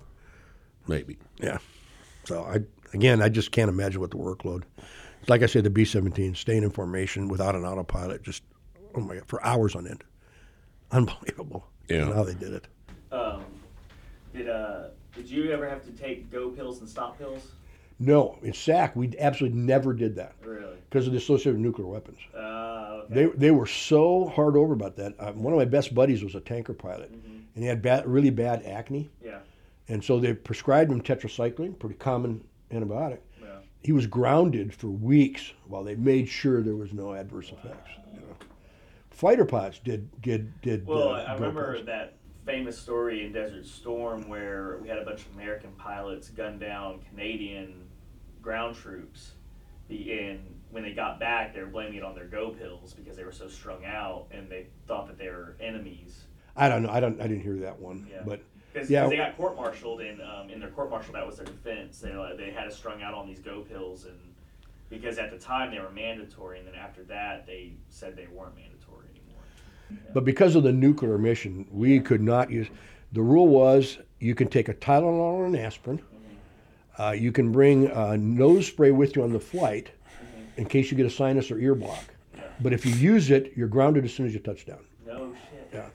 Maybe. Yeah. So, I again, I just can't imagine what the workload. Like I said, the B seventeen, staying in formation without an autopilot, just, oh my God, for hours on end. Unbelievable. Yeah. And how they did it. Um, did uh, did you ever have to take go pills and stop pills? No. In S A C, we absolutely never did that. Really? Because of the associated nuclear weapons. Uh, okay. They they were so hard over about that. Um, one of my best buddies was a tanker pilot, mm-hmm. and he had bad, really bad acne. Yeah. And so they prescribed him tetracycline, pretty common antibiotic. He was grounded for weeks while they made sure there was no adverse effects. Wow. You know. Fighter pilots did did did. Well, uh, I remember pilots. that famous story in Desert Storm where we had a bunch of American pilots gun down Canadian ground troops, and when they got back, they were blaming it on their go pills because they were so strung out and they thought that they were enemies. I don't know. I don't. I didn't hear that one, yeah. but. Because yeah. they got court-martialed, and um, in their court-martial, that was their defense. They uh, they had us strung out on these go pills, and because at the time they were mandatory, and then after that they said they weren't mandatory anymore. Yeah. But because of the nuclear mission, we could not use. The rule was you can take a Tylenol or an aspirin. Mm-hmm. Uh, you can bring uh, nose spray with you on the flight, mm-hmm. in case you get a sinus or ear block. Yeah. But if you use it, you're grounded as soon as you touch down. No shit. Yeah.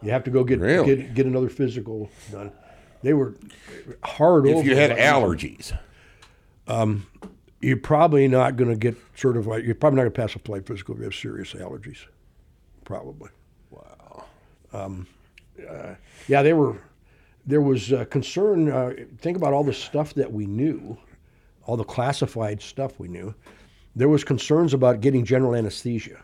You have to go get, really? get get another physical done. They were hard over. If you had allergies, um, you're probably not going to get certified. You're probably not going to pass a flight physical if you have serious allergies. Probably. Wow. Um, uh, yeah, they were. There was uh, concern. Uh, think about all the stuff that we knew, all the classified stuff we knew. there was concerns about getting general anesthesia.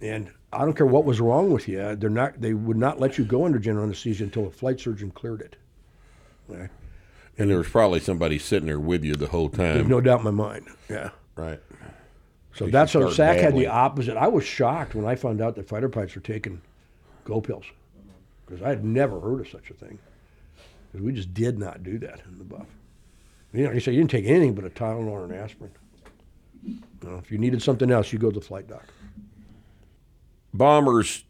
And I don't care what was wrong with you, they're not, they would not let you go under general anesthesia until a flight surgeon cleared it. Right? And there was probably somebody sitting there with you the whole time. There's no doubt in my mind. Yeah. Right. So you that's how S A C had the opposite. I was shocked when I found out that fighter pilots were taking go pills, because I had never heard of such a thing. Because we just did not do that in the buff. You know, you say you didn't take anything but a Tylenol or an aspirin. You know, if you needed something else, you go to the flight doc. Bombers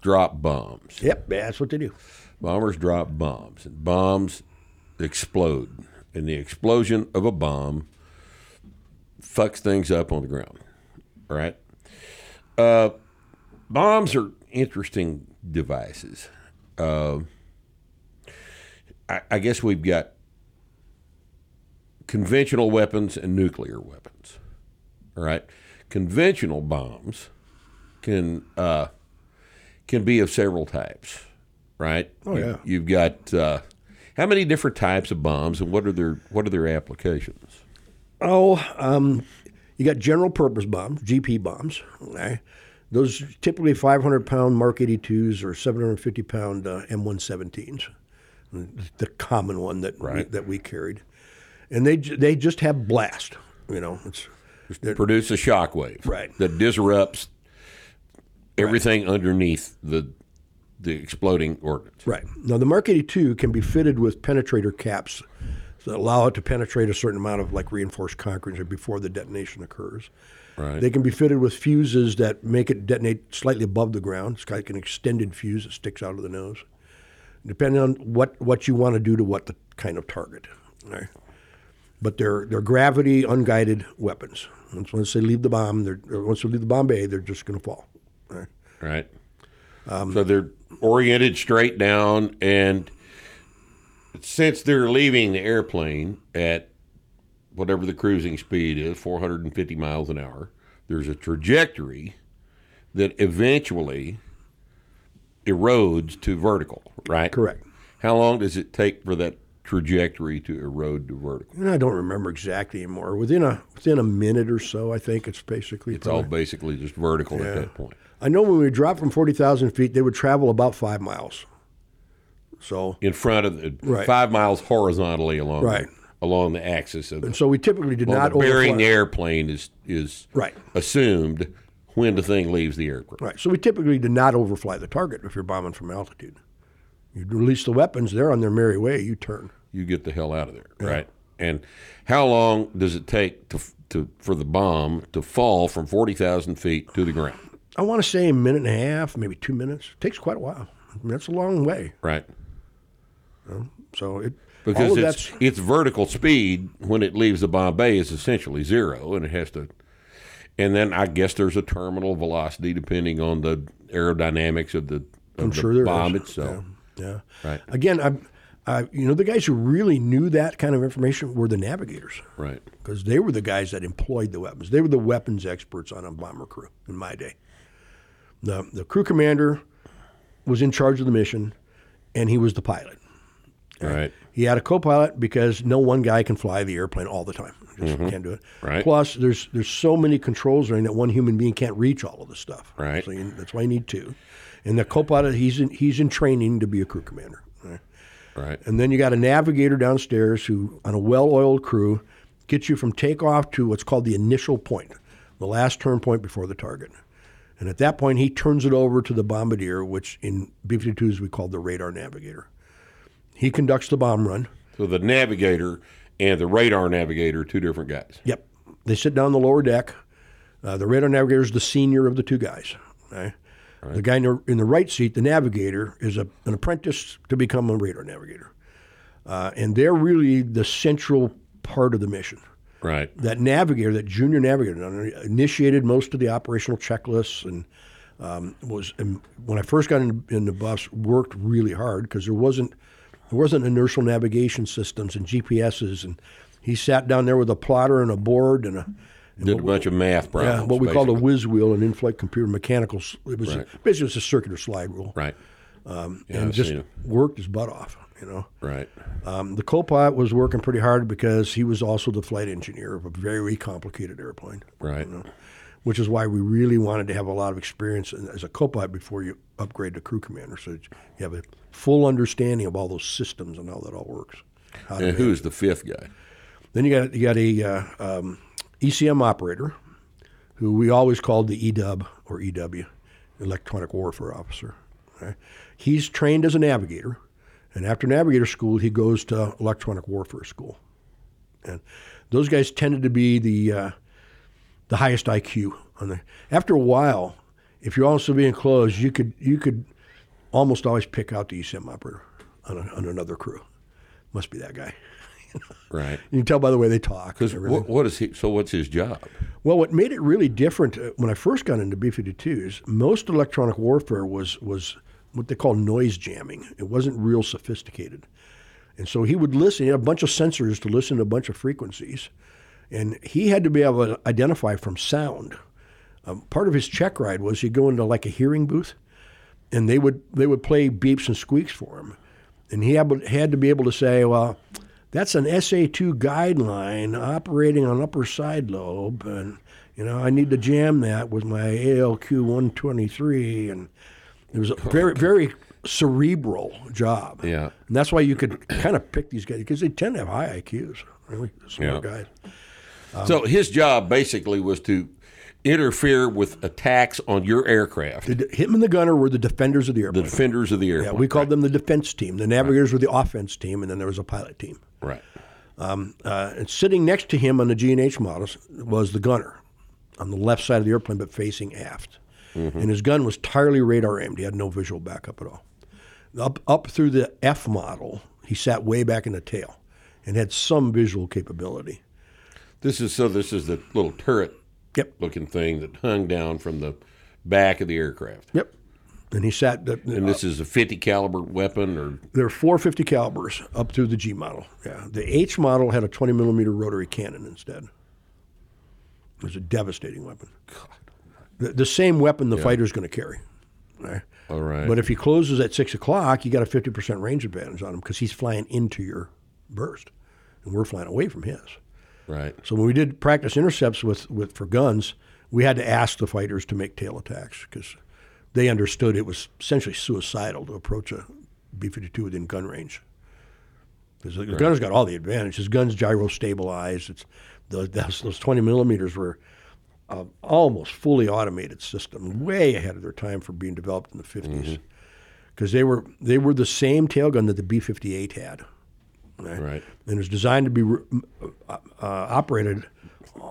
drop bombs. Yep, that's what they do. Bombers drop bombs. And bombs explode. And the explosion of a bomb fucks things up on the ground. All right? Uh, bombs are interesting devices. Uh, I, I guess we've got conventional weapons and nuclear weapons. All right? Conventional bombs can uh, can be of several types, right? Oh yeah. You, you've got uh, how many different types of bombs, and what are their what are their applications? Oh, um, you got general purpose bombs, G P bombs. Okay? Those typically five hundred pound Mark eighty-twos or seven hundred fifty pound uh, M one seventeens, the common one that right. we, that we carried, and they they just have blast. You know, it's just produce a shockwave right that disrupts everything right. underneath the the exploding ordnance. Right. Now, the Mark eighty-two can be fitted with penetrator caps that allow it to penetrate a certain amount of, like, reinforced concrete before the detonation occurs. Right. They can be fitted with fuses that make it detonate slightly above the ground. It's like an extended fuse that sticks out of the nose, depending on what, what you want to do to what the kind of target. Right? But they're they're gravity unguided weapons. Once, once they leave the bomb, they're, or once they leave the bomb bay, they're just going to fall. Right. Right. Um, so they're oriented straight down, and since they're leaving the airplane at whatever the cruising speed is, four hundred fifty miles an hour, there's a trajectory that eventually erodes to vertical, right? Correct. How long does it take for that trajectory to erode to vertical? And I don't remember exactly anymore. Within a within a minute or so, I think it's basically. It's probably, all basically just vertical yeah. at that point. I know when we dropped from forty thousand feet, they would travel about five miles. So in front of the, right. five miles horizontally along right. the, along the axis of. And the, so we typically did not the bearing the airplane is is right. assumed when the thing leaves the aircraft. Right. So we typically did not overfly the target if you're bombing from altitude. You release the weapons; they're on their merry way. You turn. You get the hell out of there, right? Yeah. And how long does it take to to for the bomb to fall from forty thousand feet to the ground? I want to say a minute and a half, maybe two minutes. It takes quite a while. I mean, that's a long way. Right. So it because all of it's, its vertical speed when it leaves the bomb bay is essentially zero, and it has to. And then I guess there's a terminal velocity depending on the aerodynamics of the, of I'm the sure there bomb is. Itself. Yeah. yeah. Right. Again, I'm. Uh, you know, the guys who really knew that kind of information were the navigators. Right. Because they were the guys that employed the weapons. They were the weapons experts on a bomber crew in my day. The, the crew commander was in charge of the mission, and he was the pilot. Right. right. He had a co-pilot because no one guy can fly the airplane all the time. Just mm-hmm. can't do it. Right. Plus, there's there's so many controls there that one human being can't reach all of this stuff. Right. So you, that's why you need two. And the co-pilot, he's in, he's in training to be a crew commander. Right. Right. And then you got a navigator downstairs who, on a well-oiled crew, gets you from takeoff to what's called the initial point, the last turn point before the target. And at that point, he turns it over to the bombardier, which in B fifty-twos we call the radar navigator. He conducts the bomb run. So the navigator and the radar navigator are two different guys. Yep. They sit down on the lower deck. Uh, the radar navigator is the senior of the two guys. Okay? Right. The guy in the, in the right seat, the navigator, is a, an apprentice to become a radar navigator. Uh, and they're really the central part of the mission. Right. That navigator, that junior navigator, initiated most of the operational checklists and um, was, and when I first got in, in the buffs, worked really hard because there wasn't, there wasn't inertial navigation systems and G P S's. And he sat down there with a plotter and a board and a... Did a bunch of math problems. Yeah, what we basically. called a whiz wheel, an in-flight computer mechanical. It was right. a, basically it was a circular slide rule. Right. Um, yeah, and I've just worked his butt off. you know. Right. Um, the co-pilot was working pretty hard because he was also the flight engineer of a very complicated airplane. Right. You know, which is why we really wanted to have a lot of experience in, as a co-pilot before you upgrade to crew commander, so that you have a full understanding of all those systems and how that all works. And who is the fifth guy? Then you got you got a uh, um, E C M operator, who we always called the E W or E W, electronic warfare officer. Right? He's trained as a navigator, and after navigator school, he goes to electronic warfare school. And those guys tended to be the uh, the highest I Q. On the, after a while, if you're all civilian clothes, you could you could almost always pick out the E C M operator on, a, on another crew. Must be that guy. Right. You can tell by the way they talk. Because what, what is he? So what's his job? Well, what made it really different uh, when I first got into B fifty-twos, most electronic warfare was was what they call noise jamming. It wasn't real sophisticated, and so he would listen. He had a bunch of sensors to listen to a bunch of frequencies, and he had to be able to identify from sound. Um, part of his check ride was he'd go into like a hearing booth, and they would they would play beeps and squeaks for him, and he had, had to be able to say, well, that's an S A two guideline operating on upper side lobe, and you know I need to jam that with my A L Q one twenty-three, and it was a very very cerebral job. Yeah, and that's why you could kind of pick these guys because they tend to have high I Qs, really smart yeah. guys. Um, so his job basically was to interfere with attacks on your aircraft. The de- him and the gunner were the defenders of the airplane. The defenders of the airplane. Yeah, we called right. them the defense team. The navigators right. were the offense team, and then there was a pilot team. Right. Um, uh, and sitting next to him on the G and H models was the gunner on the left side of the airplane, but facing aft. Mm-hmm. And his gun was entirely radar aimed. He had no visual backup at all. Up, up through the F model, he sat way back in the tail and had some visual capability. This is so. This is the little turret. Yep. Looking thing that hung down from the back of the aircraft. Yep. And he sat. The, and uh, this is a fifty caliber weapon, or there are four fifty calibers up through the G model. Yeah. The H model had a twenty millimeter rotary cannon instead. It was a devastating weapon. God. The, the same weapon the yeah. fighter's going to carry. Right? All right. But if he closes at six o'clock, you got a fifty percent range advantage on him because he's flying into your burst, and we're flying away from his. Right. So when we did practice intercepts with, with for guns, we had to ask the fighters to make tail attacks because they understood it was essentially suicidal to approach a B fifty-two within gun range. Because the right. gunner's got all the advantage. His gun's gyro-stabilized. It's the, those, those twenty millimeters were uh, almost fully automated system, way ahead of their time for being developed in the fifties. Because mm-hmm. they were they were the same tail gun that the B fifty-eight had. Right. Right, and it was designed to be uh, operated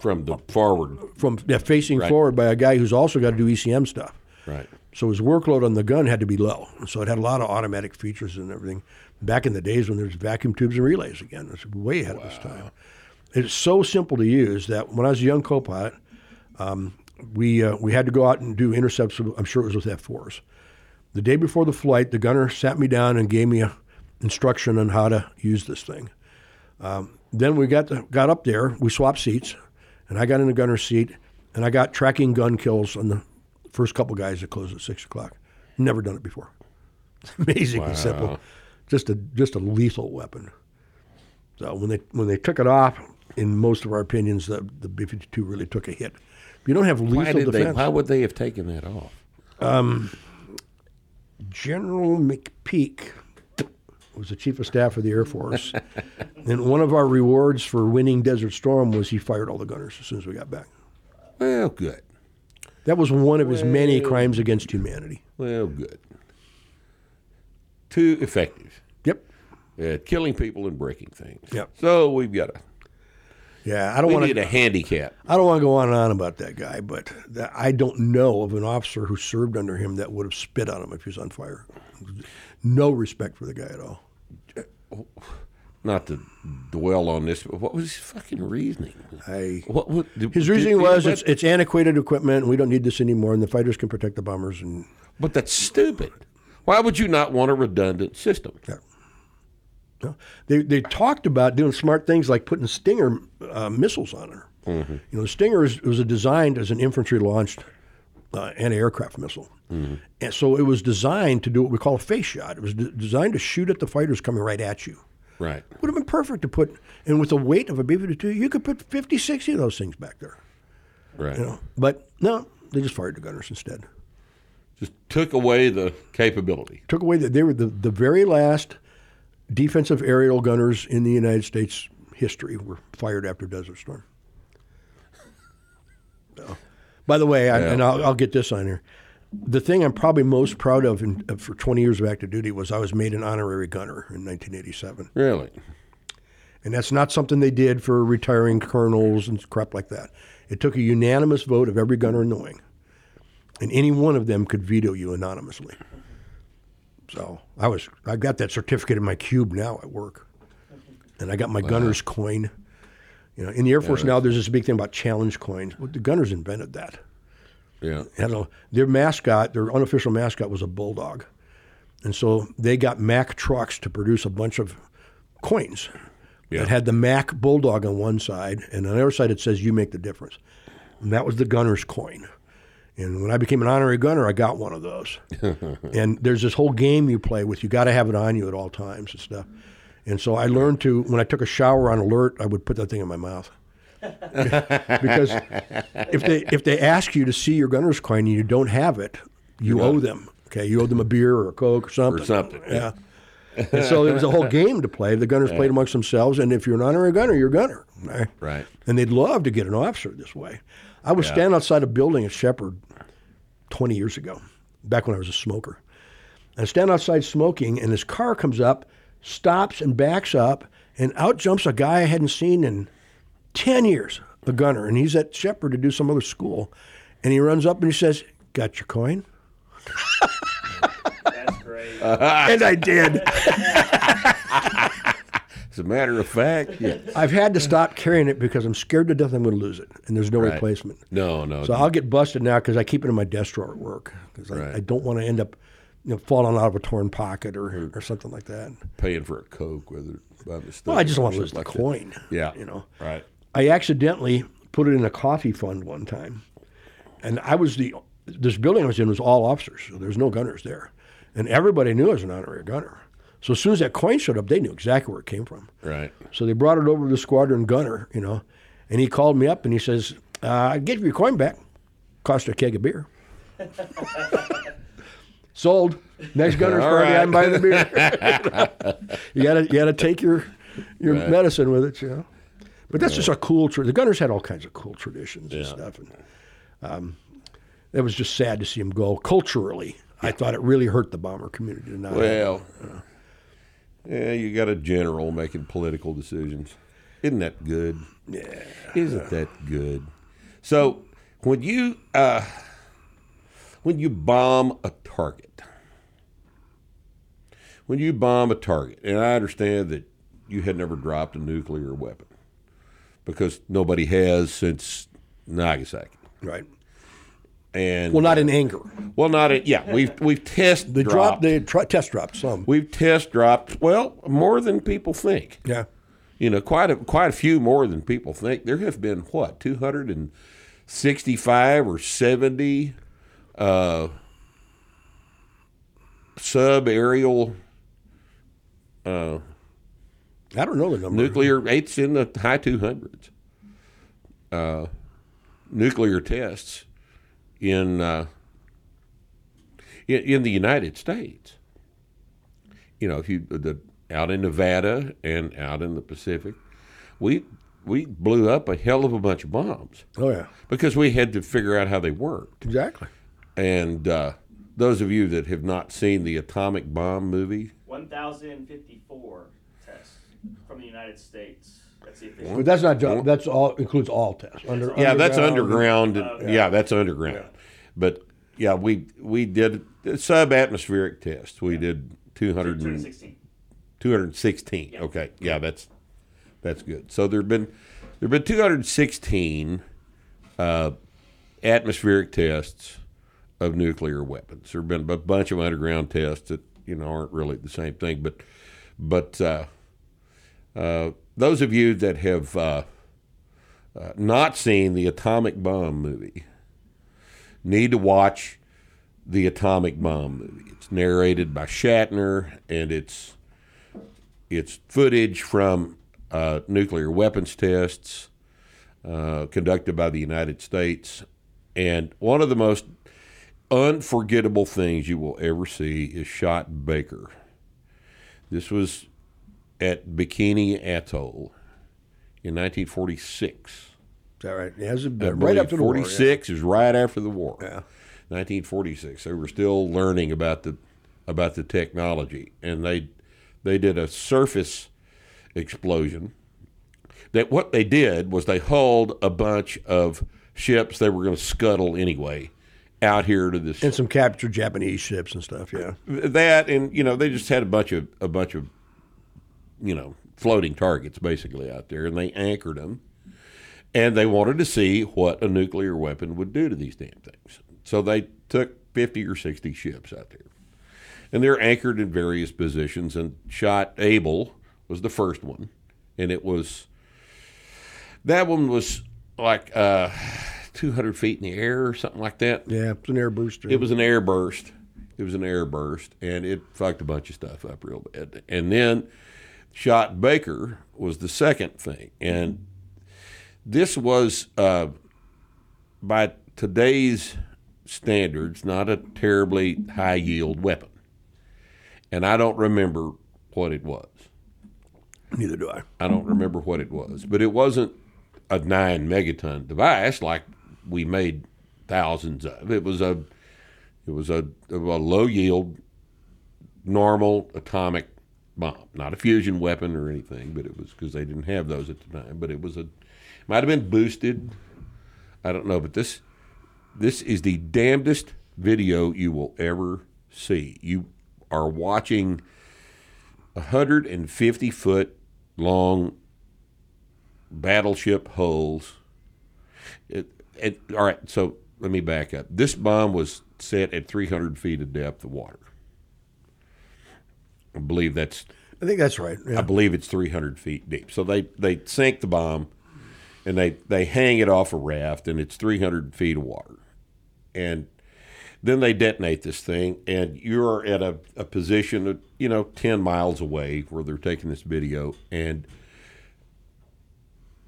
from the forward, from yeah, facing right. forward by a guy who's also got to do E C M stuff. Right. So his workload on the gun had to be low. So it had a lot of automatic features and everything. Back in the days when there's vacuum tubes and relays again, it's way ahead wow. of its time. It's so simple to use that when I was a young co-pilot, um, we uh, we had to go out and do intercepts. With, I'm sure it was with F fours. The day before the flight, the gunner sat me down and gave me a instruction on how to use this thing. Um, then we got the, got up there, we swapped seats, and I got in the gunner's seat, and I got tracking gun kills on the first couple guys that closed at six o'clock. Never done it before. It's amazingly wow. simple. Just a just a lethal weapon. So when they when they took it off, in most of our opinions, the, the B fifty-two really took a hit. If you don't have lethal why did defense. They, why would they have taken that off? Um, General McPeak was the chief of staff of the Air Force, and one of our rewards for winning Desert Storm was he fired all the gunners as soon as we got back. Well, good. That was one of well, his many crimes against humanity. Well, good. Too effective. Yep. At killing people and breaking things. Yep. So we've got a. Yeah, I don't want to. We need a handicap. I don't want to go on and on about that guy, but that, I don't know of an officer who served under him that would have spit on him if he was on fire. No respect for the guy at all. Not to dwell on this, but what was his fucking reasoning? I, what, what, did, his reasoning did, was it's, it's antiquated equipment, and we don't need this anymore, and the fighters can protect the bombers. And but that's stupid. Why would you not want a redundant system? Yeah. No. They they talked about doing smart things like putting Stinger uh, missiles on her. Mm-hmm. You know, the Stinger was, was designed as an infantry-launched uh, anti-aircraft missile. Mm-hmm. And so it was designed to do what we call a face shot. It was de- designed to shoot at the fighters coming right at you. Right. Would have been perfect to put, and with the weight of a B fifty-two, you could put fifty, sixty of those things back there. Right. You know? But no, they just fired the gunners instead. Just took away the capability. Took away that they were the, the very last defensive aerial gunners in the United States history were fired after Desert Storm. So, by the way, I, yeah. and I'll, I'll get this on here. The thing I'm probably most proud of in, uh, for twenty years of active duty was I was made an honorary gunner in nineteen eighty-seven. Really? And that's not something they did for retiring colonels and crap like that. It took a unanimous vote of every gunner in the wing. And any one of them could veto you anonymously. So I was I got that certificate in my cube now at work. And I got my wow. gunner's coin. You know, in the Air Force yeah, now there's this big thing about challenge coins. Well, the gunners invented that. Yeah. Had a, their mascot, their unofficial mascot was a bulldog. And so they got Mack trucks to produce a bunch of coins yeah. that had the Mack bulldog on one side, and on the other side it says, "You make the difference." And that was the gunner's coin. And when I became an honorary gunner, I got one of those. And there's this whole game you play with. You got to have it on you at all times and stuff. And so I learned to, when I took a shower on alert, I would put that thing in my mouth. Because if they if they ask you to see your gunner's coin and you don't have it, you You're owe not. them. Okay, you owe them a beer or a Coke or something. Or something. Yeah. And so there was a whole game to play. The gunners yeah. played amongst themselves, and if you're an honorary gunner, you're a gunner. Right? Right. And they'd love to get an officer this way. I was yeah. standing outside a building at Shepherd twenty years ago, back when I was a smoker. I stand outside smoking, and this car comes up, stops and backs up, and out jumps a guy I hadn't seen in ten years, a gunner, and he's at Shepherd to do some other school. And he runs up and he says, "Got your coin?" That's great. Uh-huh. And I did. As a matter of fact, yeah. I've had to stop carrying it because I'm scared to death I'm going to lose it, and there's no right. replacement. No, no. So no. I'll get busted now because I keep it in my desk drawer at work because right. I, I don't want to end up, you know, falling out of a torn pocket or, or, or something like that. Paying for a Coke, whether by mistake. Well, I just want to lose like the coin. That. Yeah, you know. Right. I accidentally put it in a coffee fund one time, and I was the this building I was in was all officers, so there's no gunners there, and everybody knew I was an honorary gunner. So as soon as that coin showed up, they knew exactly where it came from. Right. So they brought it over to the squadron gunner, you know, and he called me up and he says, uh, "I give you your coin back. Cost a keg of beer." Sold. Next gunner's party, right. I'm buying the beer. you gotta, you gotta take your your right. medicine with it, you know. But that's right. just a cool. Tra- the gunners had all kinds of cool traditions yeah. and stuff, and um, it was just sad to see them go. Culturally, yeah. I thought it really hurt the bomber community tonight. Well. Uh, Yeah, you got a general making political decisions. Isn't that good? Yeah. Isn't that good? So when you uh, when you bomb a target, when you bomb a target, and I understand that you had never dropped a nuclear weapon because nobody has since Nagasaki. Right. And, well, not in anger. Well, not in, yeah. We've we've test they dropped. dropped they tr- test dropped some. We've test dropped. Well, more than people think. Yeah, you know, quite a quite a few more than people think. There have been what two hundred and sixty-five or seventy uh, sub-aerial. Uh, I don't know the number. Nuclear eights in the high two hundreds. Uh, nuclear tests. In, uh, in in the United States, you know, if you the out in Nevada and out in the Pacific, we we blew up a hell of a bunch of bombs. Oh yeah, because we had to figure out how they worked. Exactly. And uh, those of you that have not seen the atomic bomb movie, one thousand fifty-four tests from the United States. That's, well, that's not job. That's all includes all tests. Under, yeah, that's underground. Uh, yeah. yeah, that's underground. Yeah. But yeah, we we did sub-atmospheric tests. We yeah. did two hundred sixteen. two hundred sixteen. Yeah. Okay. Yeah, that's that's good. So there've been there've been two hundred sixteen uh, atmospheric tests of nuclear weapons. There've been a bunch of underground tests that, you know, aren't really the same thing, but but uh, uh those of you that have uh, uh, not seen the atomic bomb movie, need to watch The Atomic Bomb. It's narrated by Shatner, and it's it's footage from uh, nuclear weapons tests uh, conducted by the United States. And one of the most unforgettable things you will ever see is Shot Baker. This was at Bikini Atoll in nineteen forty-six. Is that right? Yeah, it was right after the war. forty-six yeah. is right after the war. Yeah. nineteen forty-six. They were still learning about the about the technology, and they they did a surface explosion. That what they did was they hauled a bunch of ships they were going to scuttle anyway out here to this, and some captured Japanese ships and stuff. Yeah, that, and you know, they just had a bunch of a bunch of you know floating targets basically out there, and they anchored them. And they wanted to see what a nuclear weapon would do to these damn things. So they took fifty or sixty ships out there. And they're anchored in various positions, and Shot Able was the first one. And it was, that one was like uh, two hundred feet in the air or something like that. Yeah, it was an air burst. It was an air burst. It was an air burst, and it fucked a bunch of stuff up real bad. And then Shot Baker was the second thing. And this was, uh, by today's standards, not a terribly high-yield weapon. And I don't remember what it was. Neither do I. I don't remember what it was. But it wasn't a nine-megaton device like we made thousands of. It was a it was a, a low-yield, normal atomic bomb. Not a fusion weapon or anything, but it was, because they didn't have those at the time. But it was a... Might have been boosted. I don't know, but this this is the damnedest video you will ever see. You are watching a one hundred fifty foot long battleship hulls. It, it, all right, so let me back up. This bomb was set at three hundred feet of depth of water. I believe that's. I think that's right. Yeah. I believe it's three hundred feet deep. So they they sank the bomb. And they, they hang it off a raft, and it's three hundred feet of water. And then they detonate this thing, and you're at a, a position, of, you know, ten miles away where they're taking this video, and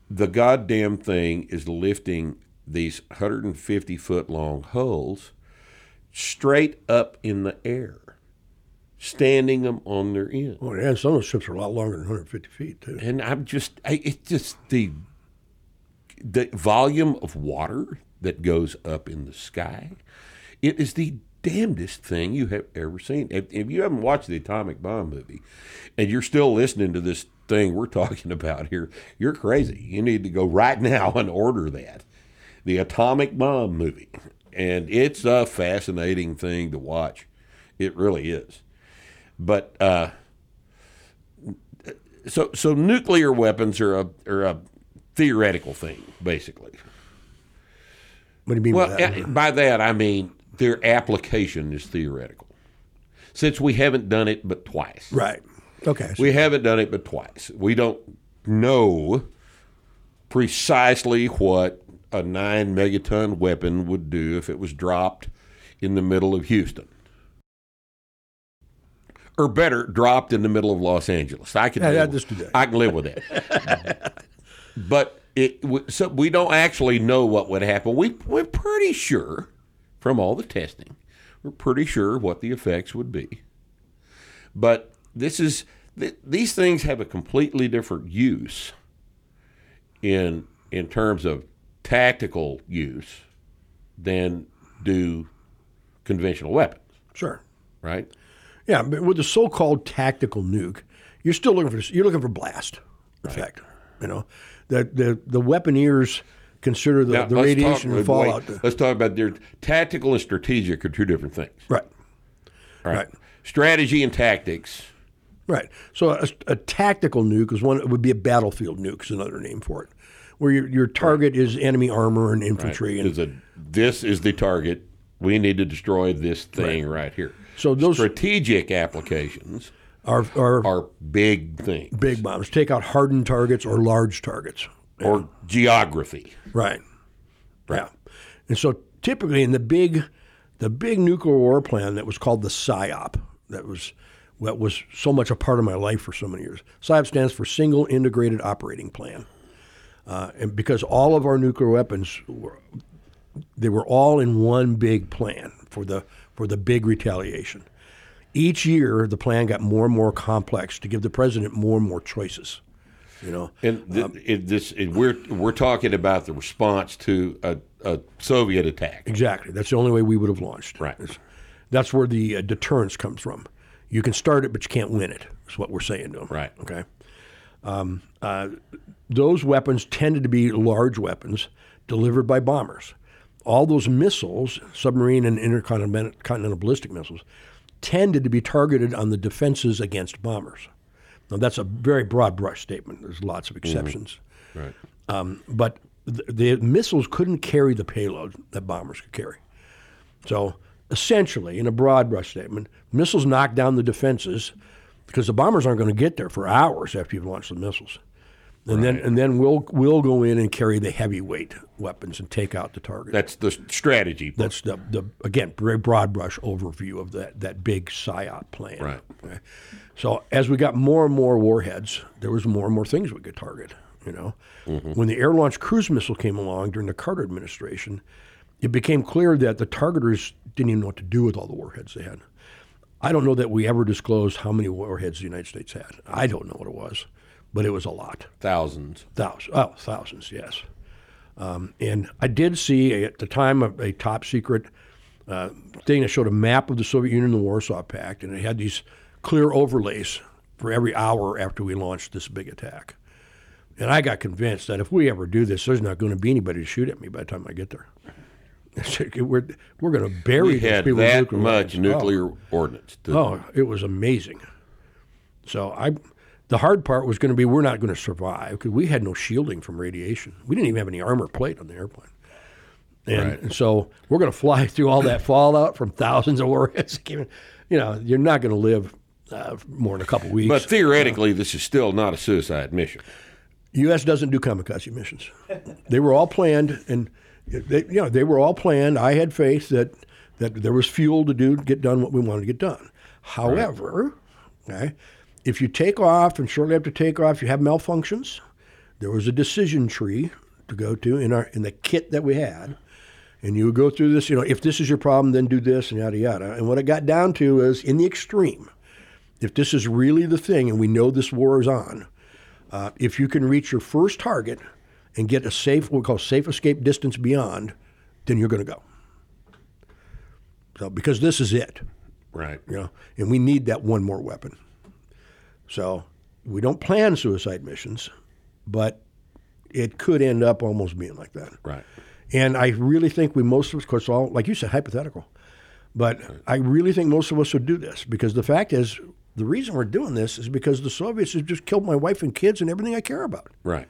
the goddamn thing is lifting these one hundred fifty foot long hulls straight up in the air, standing them on their end. Oh, yeah, some of those ships are a lot longer than one hundred fifty feet, too. And I'm just, I, it's just the... The volume of water that goes up in the sky, it is the damnedest thing you have ever seen. If, if you haven't watched the Atomic Bomb movie and you're still listening to this thing we're talking about here, you're crazy. You need to go right now and order that. The Atomic Bomb movie. And it's a fascinating thing to watch. It really is. But, uh, so, so nuclear weapons are a, are a, theoretical thing, basically. What do you mean well, by that? Well, by that, I mean their application is theoretical. Since we haven't done it but twice. Right. Okay. We haven't done it but twice. We don't know precisely what a nine megaton weapon would do if it was dropped in the middle of Houston. Or better, dropped in the middle of Los Angeles. I can, yeah, live, with, do I can live with that. But it, so we don't actually know what would happen. We, we're pretty sure, from all the testing, we're pretty sure what the effects would be. But this is th- these things have a completely different use in in terms of tactical use than do conventional weapons. Sure. Right? Yeah, but with the so-called tactical nuke, you're still looking for you're looking for blast effect. Right. You know, the, the, the weaponeers consider the, now, the radiation and fallout. Wait, let's talk about their tactical and strategic are two different things. Right. All right. Right. Strategy and tactics. Right. So a, a tactical nuke is one, it would be a battlefield nuke is another name for it, where your, your target right. is enemy armor and infantry. Right. And, a, this is the target. We need to destroy this thing right, right here. So those strategic applications Are, are are big things. Big bombs. Take out hardened targets or large targets. Or yeah. geography. Right. Right. Yeah. And so typically in the big, the big nuclear war plan that was called the PSYOP, that was that was so much a part of my life for so many years. PSYOP stands for Single Integrated Operating Plan, uh, and because all of our nuclear weapons were, they were all in one big plan for the for the big retaliation. Each year, the plan got more and more complex to give the president more and more choices. You know, and th- um, it, this it, we're we're talking about the response to a, a Soviet attack. Exactly, that's the only way we would have launched. Right, it's, that's where the uh, deterrence comes from. You can start it, but you can't win it. That's what we're saying to them. Right. Okay. Um, uh, those weapons tended to be large weapons delivered by bombers. All those missiles, submarine and intercontinental ballistic missiles, tended to be targeted on the defenses against bombers. Now, that's a very broad brush statement. There's lots of exceptions. Mm-hmm. Right. Um, but th- the missiles couldn't carry the payload that bombers could carry. So essentially, in a broad brush statement, missiles knock down the defenses because the bombers aren't going to get there for hours after you've launched the missiles. And right. then and then we'll we'll go in and carry the heavyweight weapons and take out the target. That's the strategy. That's the, the again, very broad brush overview of that, that big PSYOP plan. Right. Okay. So as we got more and more warheads, there was more and more things we could target, you know. Mm-hmm. When the air-launched cruise missile came along during the Carter administration, it became clear that the targeters didn't even know what to do with all the warheads they had. I don't know that we ever disclosed how many warheads the United States had. I don't know what it was. But it was a lot. Thousands. Thousands. Oh, thousands, yes. Um, and I did see, a, at the time, a, a top secret uh, thing that showed a map of the Soviet Union and the Warsaw Pact, and it had these clear overlays for every hour after we launched this big attack. And I got convinced that if we ever do this, there's not going to be anybody to shoot at me by the time I get there. we're we're going to bury we these people with nuclear much weapons. nuclear oh. ordnance. Oh, it was amazing. So I... The hard part was going to be we're not going to survive because we had no shielding from radiation. We didn't even have any armor plate on the airplane. And, right. and so we're going to fly through all that fallout from thousands of warheads. You know, you're not going to live uh, more than a couple weeks. But theoretically, you know, this is still not a suicide mission. U S doesn't do kamikaze missions. They were all planned, and they, you know, they were all planned. I had faith that, that there was fuel to do get done what we wanted to get done. However, right. okay, if you take off, and shortly after takeoff, you have malfunctions. There was a decision tree to go to in our in the kit that we had, and you would go through this. You know, if this is your problem, then do this, and yada yada. And what it got down to is, in the extreme, if this is really the thing, and we know this war is on, uh, if you can reach your first target and get a safe, what we call safe escape distance beyond, then you're going to go. So because this is it, right? You know, and we need that one more weapon. So we don't plan suicide missions, but it could end up almost being like that. Right. And I really think we most of us, of course, all, like you said, hypothetical. But right. I really think most of us would do this because the fact is, the reason we're doing this is because the Soviets have just killed my wife and kids and everything I care about. Right.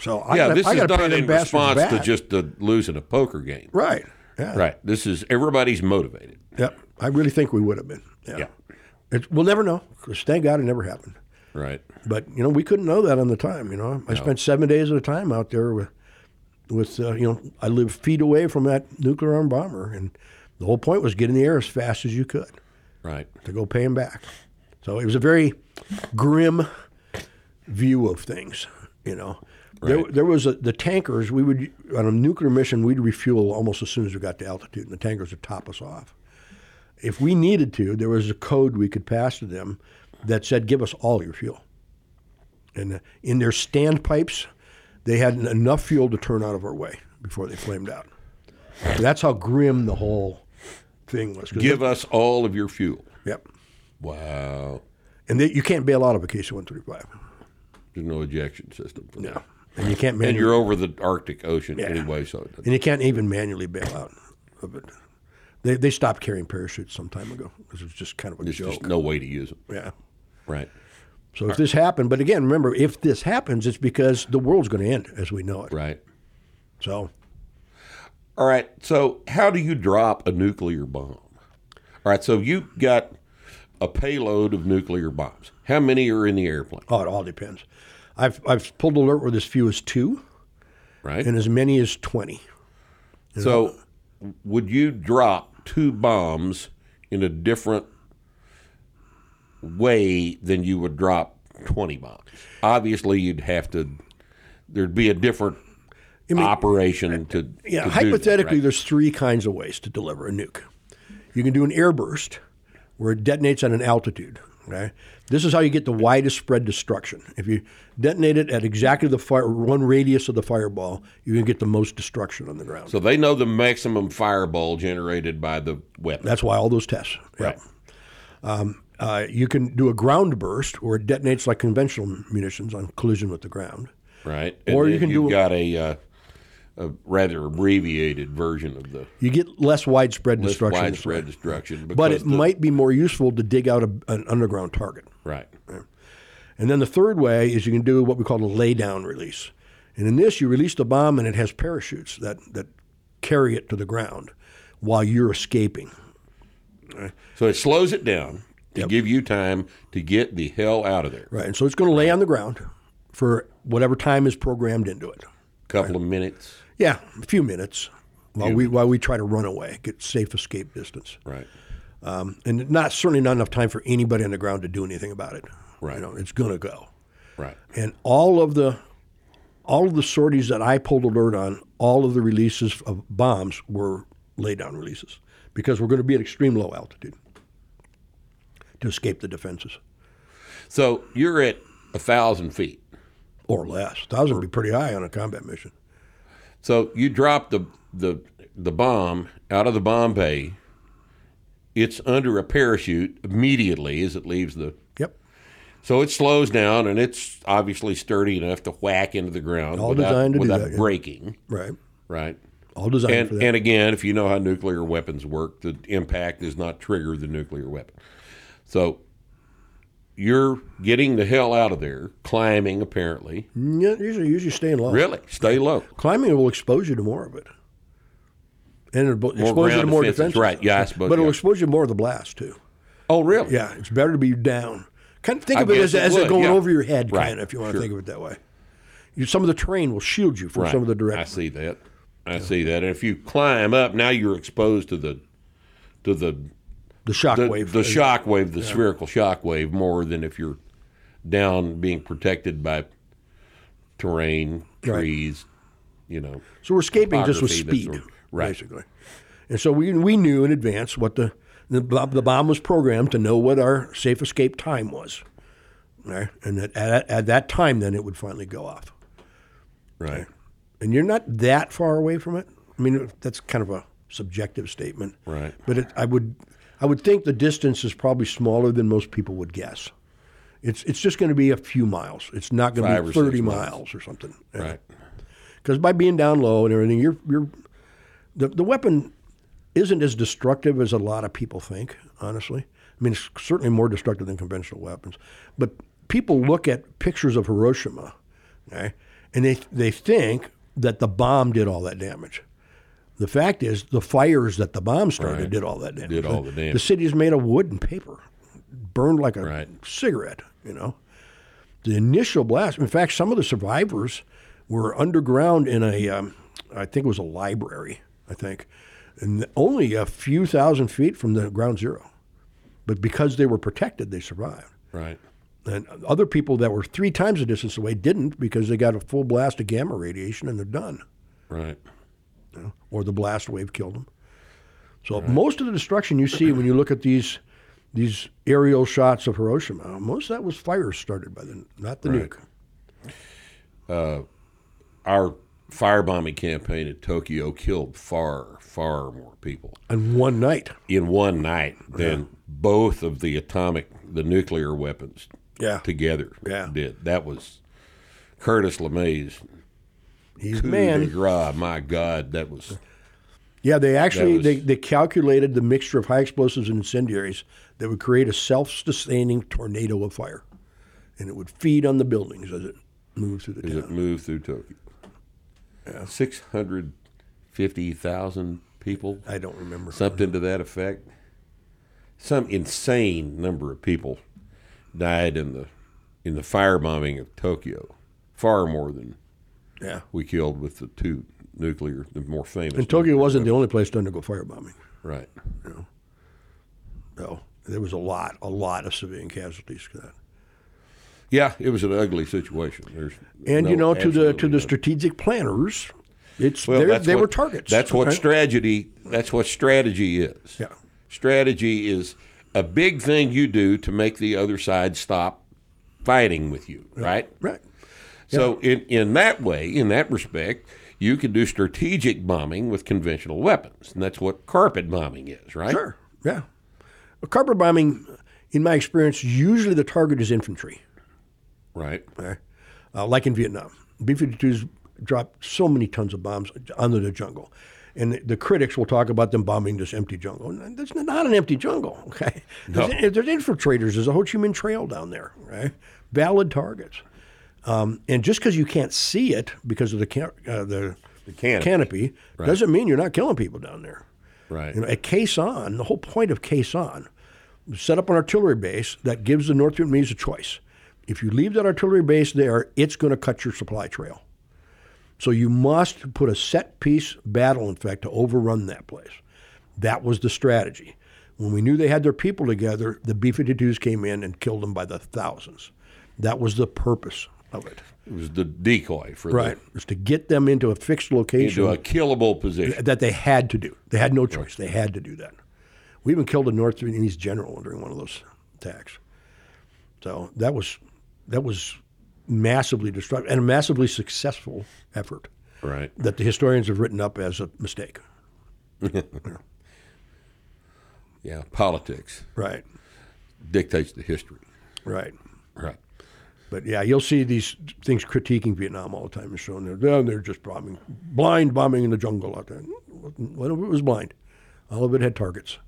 So I yeah, gotta, this I is not in response back. to just the losing a poker game. Right. Yeah. Right. This is everybody's motivated. Yeah. I really think we would have been. Yeah. yeah. It, we'll never know, because thank God it never happened. Right. But, you know, we couldn't know that on the time, you know. I no. spent seven days at a time out there with, with uh, you know, I lived feet away from that nuclear-armed bomber, and the whole point was get in the air as fast as you could. Right. To go pay him back. So it was a very grim view of things, you know. Right. There, there was a, the tankers, we would, on a nuclear mission, we'd refuel almost as soon as we got to altitude, and the tankers would top us off. If we needed to, there was a code we could pass to them that said, give us all your fuel. And in their standpipes, they had enough fuel to turn out of our way before they flamed out. So that's how grim the whole thing was. Give they, us all of your fuel. Yep. Wow. And they, you can't bail out of a K C one thirty-five. There's no ejection system for no. that. And you can't manually, and you're over the Arctic Ocean yeah. anyway. so. It and you can't even manually bail out of it. They they stopped carrying parachutes some time ago because it was just kind of a There's joke. There's just no way to use them. Yeah. Right. So if right. this happened, but again, remember, if this happens, it's because the world's going to end as we know it. Right. So. All right. So how do you drop a nuclear bomb? All right. So you've got a payload of nuclear bombs. How many are in the airplane? Oh, it all depends. I've I've pulled alert where as few as two. Right. And as many as twenty. So. would you drop two bombs in a different way than you would drop twenty bombs? Obviously, you'd have to, there'd be a different I mean, operation to Yeah, to hypothetically, do that, right? There's three kinds of ways to deliver a nuke. You can do an air burst, where it detonates at an altitude. Okay, this is how you get the widest spread destruction. If you detonate it at exactly the fire, one radius of the fireball, you can get the most destruction on the ground. So they know the maximum fireball generated by the weapon. That's why all those tests. Right. Yeah. Um, uh, you can do a ground burst, where it detonates like conventional munitions on collision with the ground. Right. And or you can you've do got a. a uh, a rather abbreviated version of the... You get less widespread less destruction. widespread destruction. But it the, might be more useful to dig out a, an underground target. Right. Yeah. And then the third way is you can do what we call a lay-down release. And in this, you release the bomb, and it has parachutes that, that carry it to the ground while you're escaping. Right. So it slows it down to yep. give you time to get the hell out of there. Right. And so it's going to lay on the ground for whatever time is programmed into it. Couple right. of minutes. Yeah, a few minutes while few we minutes. while we try to run away, get safe escape distance. Right, um, and not certainly not enough time for anybody on the ground to do anything about it. Right, you know, it's gonna go. Right, and all of the all of the sorties that I pulled alert on, all of the releases of bombs were lay down releases because we're going to be at extreme low altitude to escape the defenses. So you're at a thousand feet. Or less. Thousand would be pretty high on a combat mission. So you drop the the the bomb out of the bomb bay. It's under a parachute immediately as it leaves the. Yep. So it slows down, and it's obviously sturdy enough to whack into the ground. All without, designed to without do that, breaking. Yeah. Right. Right. All designed and, for that. And again, if you know how nuclear weapons work, the impact does not trigger the nuclear weapon. So. You're getting the hell out of there, climbing apparently. Yeah, usually, usually staying low. Really? Stay low. Climbing will expose you to more of it. And it'll expose you to more defenses. Right, yeah, I suppose. But it'll yeah. expose you to more of the blast, too. Oh, really? Yeah, it's better to be down. Kind of think of it as it, as it going yeah. over your head, right. kind of, if you want sure. to think of it that way. You, some of the terrain will shield you from right. some of the directions. I see that. I yeah. see that. And if you climb up, now you're exposed to the to the... The shock the, wave. The shock wave, the yeah. spherical shock wave, more than if you're down being protected by terrain, trees, right. you know. So we're escaping just with speed, sort of, right. basically. And so we we knew in advance what the, the, the bomb was programmed to know what our safe escape time was. Right? And that at, at that time, then, it would finally go off. Right. right. And you're not that far away from it. I mean, that's kind of a subjective statement. Right. But it, I would... I would think the distance is probably smaller than most people would guess. It's it's just going to be a few miles. It's not going to be thirty miles or something. Right. Because by being down low and everything, you're you're the the weapon isn't as destructive as a lot of people think. Honestly, I mean, it's certainly more destructive than conventional weapons. But people look at pictures of Hiroshima, okay, and they they think that the bomb did all that damage. The fact is, the fires that the bomb started right. did all that damage. Did all the damage. The city is made of wood and paper, burned like a right. cigarette, you know. The initial blast, in fact, some of the survivors were underground in a, um, I think it was a library, I think, and only a few thousand feet from the ground zero. But because they were protected, they survived. Right. And other people that were three times the distance away didn't because they got a full blast of gamma radiation and they're done. Right. You know, or the blast wave killed them. So right. most of the destruction you see when you look at these these aerial shots of Hiroshima, most of that was fires started by the not the right. nuke. Uh, our firebombing campaign at Tokyo killed far, far more people in one night. In one night than yeah. both of the atomic, the nuclear weapons yeah. together yeah. did. That was Curtis LeMay's. He's man. Gras, my God, that was. Yeah, they actually was, they, they calculated the mixture of high explosives and incendiaries that would create a self-sustaining tornado of fire, and it would feed on the buildings as it moved through the as town. As it moved through Tokyo. Yeah. Six hundred fifty thousand people. I don't remember something to that effect. Some insane number of people died in the in the firebombing of Tokyo, far more than. Yeah, we killed with the two nuclear, the more famous. And Tokyo wasn't the only place to undergo firebombing. Right. You know? No, there was a lot, a lot of civilian casualties to that. Yeah, it was an ugly situation. There's and no, you know, to the to the strategic planners, it's well, they what, were targets. That's what right? strategy. That's what strategy is. Yeah, strategy is a big thing you do to make the other side stop fighting with you. Right. Right. Yeah. So in in that way, in that respect, you can do strategic bombing with conventional weapons, and that's what carpet bombing is. Right. Sure. Yeah. Well, carpet bombing, in my experience, usually the target is infantry. Right. Uh, like in Vietnam. B fifty-twos dropped so many tons of bombs onto the jungle. And the, the critics will talk about them bombing this empty jungle. And that's not an empty jungle, okay? No. There's, there's infiltrators. There's a Ho Chi Minh Trail down there, right? Valid targets. Um, and just because you can't see it because of the can, uh, the, the canopy, canopy right. doesn't mean you're not killing people down there. Right. You know, at Khe Sanh, the whole point of Khe Sanh, set up an artillery base that gives the North Vietnamese a choice. If you leave that artillery base there, it's going to cut your supply trail. So you must put a set-piece battle, in fact, to overrun that place. That was the strategy. When we knew they had their people together, the B fifty-twos came in and killed them by the thousands. That was the purpose of it. It was the decoy for right. It was to get them into a fixed location. Into a killable position. That they had to do. They had no choice. They had to do that. We even killed a North Vietnamese general during one of those attacks. So that was... That was massively destructive and a massively successful effort right. that the historians have written up as a mistake. yeah. yeah, politics. Right. Dictates the history. Right. Right. But, yeah, you'll see these things critiquing Vietnam all the time. It's shown there. They're just bombing, blind bombing in the jungle out there. What if it was blind? All of it had targets.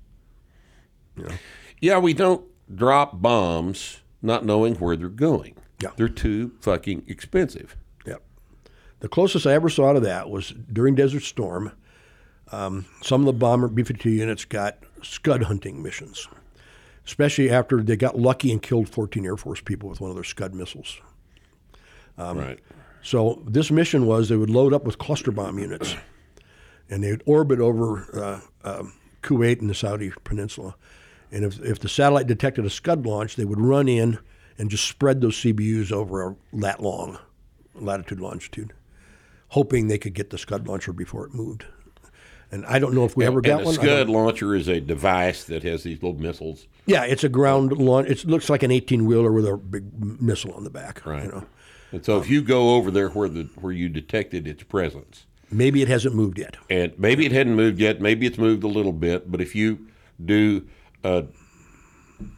Yeah, yeah we don't drop bombs not knowing where they're going. Yeah. They're too fucking expensive. Yeah. The closest I ever saw to that was during Desert Storm, um, some of the bomber B fifty-two units got scud hunting missions, especially after they got lucky and killed fourteen Air Force people with one of their scud missiles. Um, right. So this mission was they would load up with cluster bomb units, and they would orbit over uh, uh, Kuwait and the Saudi Peninsula. And if if the satellite detected a scud launch, they would run in and just spread those C B Us over a lat long, latitude, longitude, hoping they could get the scud launcher before it moved. And I don't know if we and, ever got and one. The scud launcher is a device that has these little missiles. Yeah, it's a ground launch. It looks like an eighteen-wheeler with a big missile on the back. Right. You know? And so um, if you go over there where the where you detected its presence. Maybe it hasn't moved yet. And maybe it hadn't moved yet. Maybe it's moved a little bit. But if you do... A,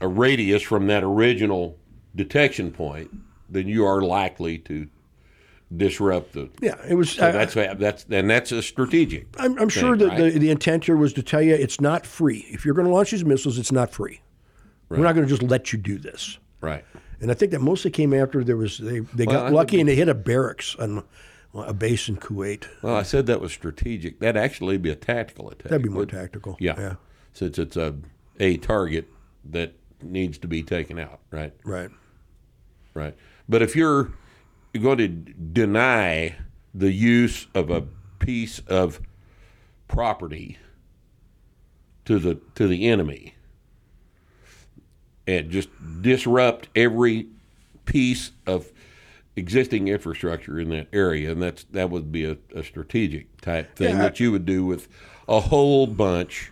a radius from that original detection point, then you are likely to disrupt the. Yeah, it was. So uh, that's that's and that's a strategic. I'm, I'm thing, sure that right? the, the intent here was to tell you it's not free. If you're going to launch these missiles, it's not free. Right. We're not going to just let you do this. Right. And I think that mostly came after there was they they well, got I lucky and they hit a barracks on a base in Kuwait. Well, I said that was strategic. That'd actually be a tactical attack. That'd be more but, tactical. Yeah. yeah. Since it's a. a target that needs to be taken out, right? Right. Right. But if you're going to deny the use of a piece of property to the to the enemy and just disrupt every piece of existing infrastructure in that area, and that's that would be a, a strategic type thing yeah. that you would do with a whole bunch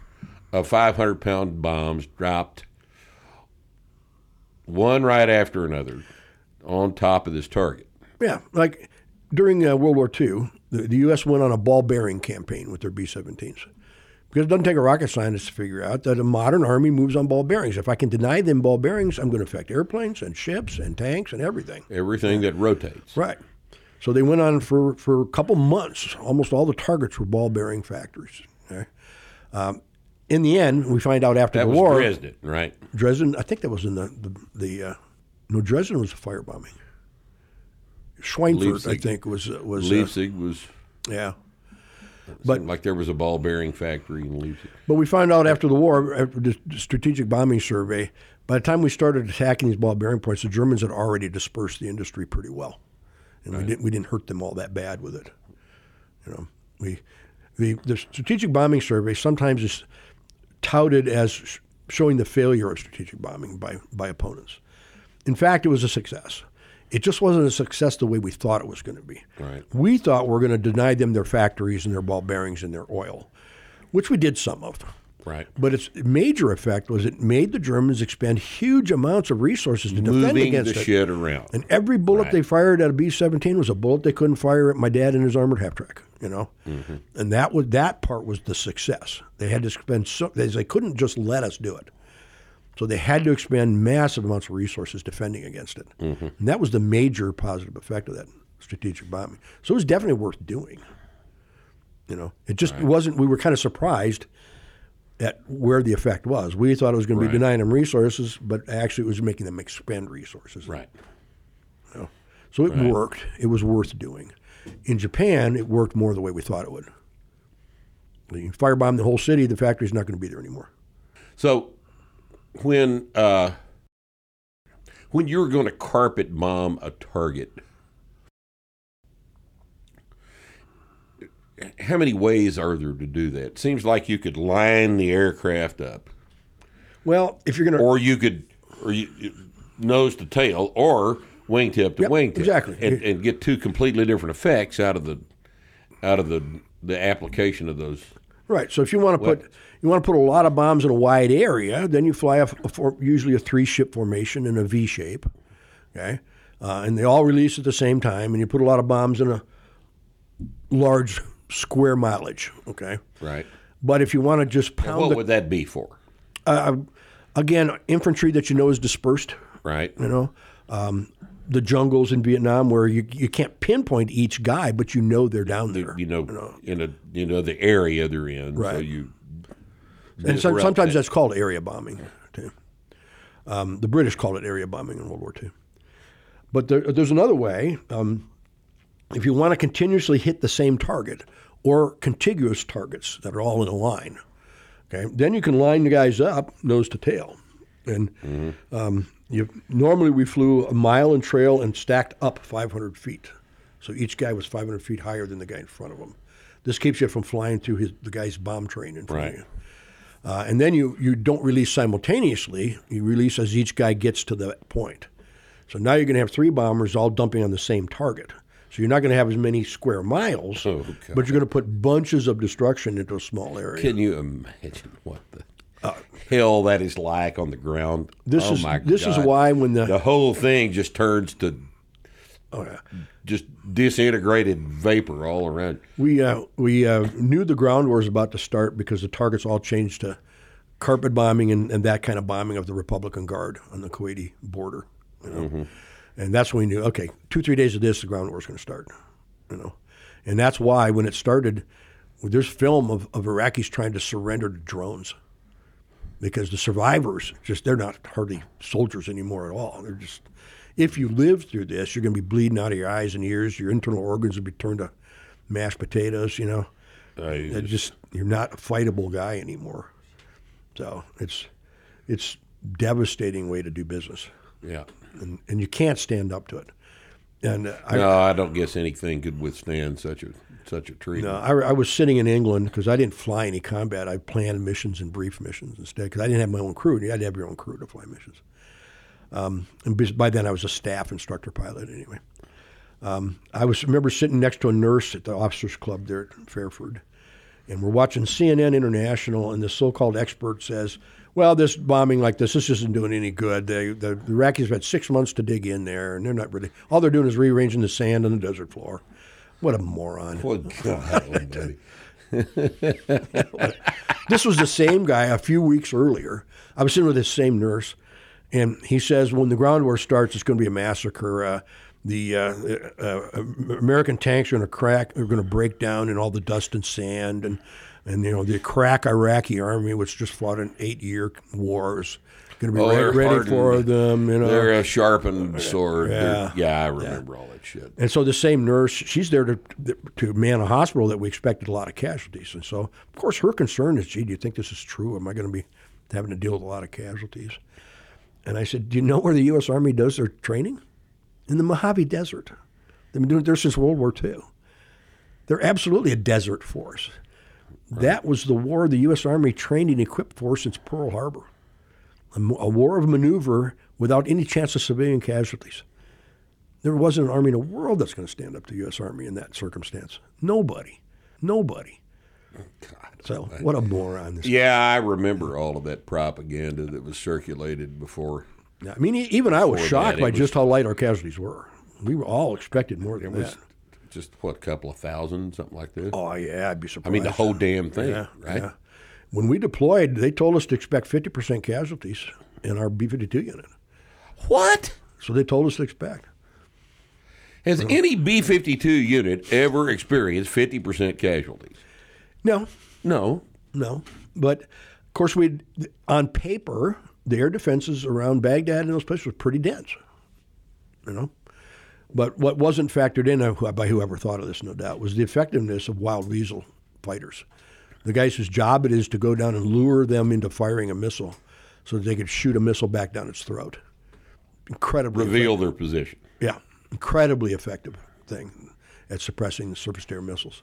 of five hundred pound bombs dropped one right after another on top of this target. Yeah, like during uh, World War Two, the, the U S went on a ball bearing campaign with their B seventeens. Because it doesn't take a rocket scientist to figure out that a modern army moves on ball bearings. If I can deny them ball bearings, I'm going to affect airplanes and ships and tanks and everything. Everything yeah. that rotates. Right. So they went on for, for a couple months. Almost all the targets were ball bearing factories. Okay? Um, In the end, we find out after that the was war. Dresden, right? Dresden, I think that was in the the, the uh, no. Dresden was a firebombing. Schweinfurt, Leipzig. I think, was uh, was Leipzig uh, was yeah. But like there was a ball bearing factory in Leipzig. But we found out after the war, after the strategic bombing survey, by the time we started attacking these ball bearing points, the Germans had already dispersed the industry pretty well, and right. we didn't we didn't hurt them all that bad with it, you know. We, the, the strategic bombing survey sometimes is touted as sh- showing the failure of strategic bombing by, by opponents. In fact, it was a success. It just wasn't a success the way we thought it was going to be. Right. We thought we were going to deny them their factories and their ball bearings and their oil, which we did some of. Right. But its major effect was it made the Germans expend huge amounts of resources to Moving defend against the it. shit around. And every bullet right. they fired at a B seventeen was a bullet they couldn't fire at my dad in his armored half-track, you know? Mm-hmm. And that was that part was the success. They had to expend so – they couldn't just let us do it. So they had to expend massive amounts of resources defending against it. Mm-hmm. And that was the major positive effect of that strategic bombing. So it was definitely worth doing, you know? It just right. wasn't – we were kind of surprised – at where the effect was. We thought it was going to right. be denying them resources, but actually it was making them expend resources. Right. You know? So it right. worked. It was worth doing. In Japan, it worked more the way we thought it would. You firebomb the whole city, the factory's not going to be there anymore. So when uh, when you're going to carpet bomb a target, how many ways are there to do that? It seems like you could line the aircraft up. Well, if you're going to... Or you could or you, you, nose to tail or wingtip to yep, wingtip. Exactly. And, and get two completely different effects out of the out of the the application of those. Right. So if you want to put you want to put a lot of bombs in a wide area, then you fly a, a four, usually a three-ship formation in a V shape. Okay? Uh, and they all release at the same time, and you put a lot of bombs in a large... square mileage, okay? Right. But if you want to just pound... Now what the, would that be for? Uh, again, infantry that you know is dispersed. Right. You know, um, the jungles in Vietnam where you you can't pinpoint each guy, but you know they're down there. You know, you know, in a, you know the area they're in. Right. So you and some, sometimes that. that's called area bombing, too. Um, the British called it area bombing in World War Two. But there, there's another way. Um, if you want to continuously hit the same target, or contiguous targets that are all in a line, okay? Then you can line the guys up nose to tail. And mm-hmm. um, you normally we flew a mile in trail and stacked up five hundred feet. So each guy was five hundred feet higher than the guy in front of him. This keeps you from flying through his, the guy's bomb train in front right. of you. Uh, and then you, you don't release simultaneously. You release as each guy gets to that point. So now you're going to have three bombers all dumping on the same target. So you're not going to have as many square miles, oh, but you're going to put bunches of destruction into a small area. Can you imagine what the uh, hell that is like on the ground? This oh is my this God. is why when the the whole thing just turns to oh, yeah. just disintegrated vapor all around. We uh, we uh, knew the ground war was about to start because the targets all changed to carpet bombing and, and that kind of bombing of the Republican Guard on the Kuwaiti border. You know? Mm-hmm. And that's when we knew, okay, two, three days of this, the ground war is going to start, you know. And that's why when it started, there's film of, of Iraqis trying to surrender to drones because the survivors, just they're not hardly soldiers anymore at all. They're just, if you live through this, you're going to be bleeding out of your eyes and ears. Your internal organs will be turned to mashed potatoes, you know. Uh, just you're not a fightable guy anymore. So it's it's devastating way to do business. Yeah. And, and you can't stand up to it. And uh, I, no, I don't guess anything could withstand such a such a treatment. No, I, I was sitting in England because I didn't fly any combat. I planned missions and brief missions instead because I didn't have my own crew. You had to have your own crew to fly missions. Um, and by then I was a staff instructor pilot anyway. Um, I was remember sitting next to a nurse at the officers' club there at Fairford, and we're watching C N N International, and this so-called expert says, well, this bombing like this, this isn't doing any good. They, the, the Iraqis have had six months to dig in there, and they're not really. All they're doing is rearranging the sand on the desert floor. What a moron. Oh, God, this was the same guy a few weeks earlier. I was sitting with this same nurse, and he says, when the ground war starts, it's going to be a massacre. Uh, the uh, uh, uh, American tanks are going to crack, are going to break down in all the dust and sand, and And, you know, the crack Iraqi army, which just fought an eight-year war, is going to be oh, ready, ready for them. You know, they're a sharpened sword. Yeah, yeah I remember yeah. all that shit. And so the same nurse, she's there to to man a hospital that we expected a lot of casualties. And so, of course, her concern is, gee, do you think this is true? Am I going to be having to deal with a lot of casualties? And I said, do you know where the U S Army does their training? In the Mojave Desert. They've been doing it there since World War Two. They're absolutely a desert force. Right. That was the war the U S Army trained and equipped for since Pearl Harbor. A, a war of maneuver without any chance of civilian casualties. There wasn't an army in the world that's going to stand up to the U S Army in that circumstance. Nobody. Nobody. Oh, God. So I, what a moron this Yeah, guy. I remember all of that propaganda that was circulated before. I mean, even I was shocked that, by was, just how light our casualties were. We were all expected more than it was that. Just, what, a couple of thousand, something like this? Oh, yeah, I'd be surprised. I mean, the whole damn thing, yeah, right? Yeah. When we deployed, they told us to expect fifty percent casualties in our B fifty-two unit. What? So they told us to expect. Has uh, any B fifty-two unit ever experienced fifty percent casualties? No. No. No. But, of course, we on paper, the air defenses around Baghdad and those places were pretty dense, you know? But what wasn't factored in by whoever thought of this, no doubt, was the effectiveness of wild weasel fighters, the guys whose job it is to go down and lure them into firing a missile so that they could shoot a missile back down its throat. Incredibly Reveal effective. Their position. Yeah. Incredibly effective thing at suppressing the surface-to-air missiles.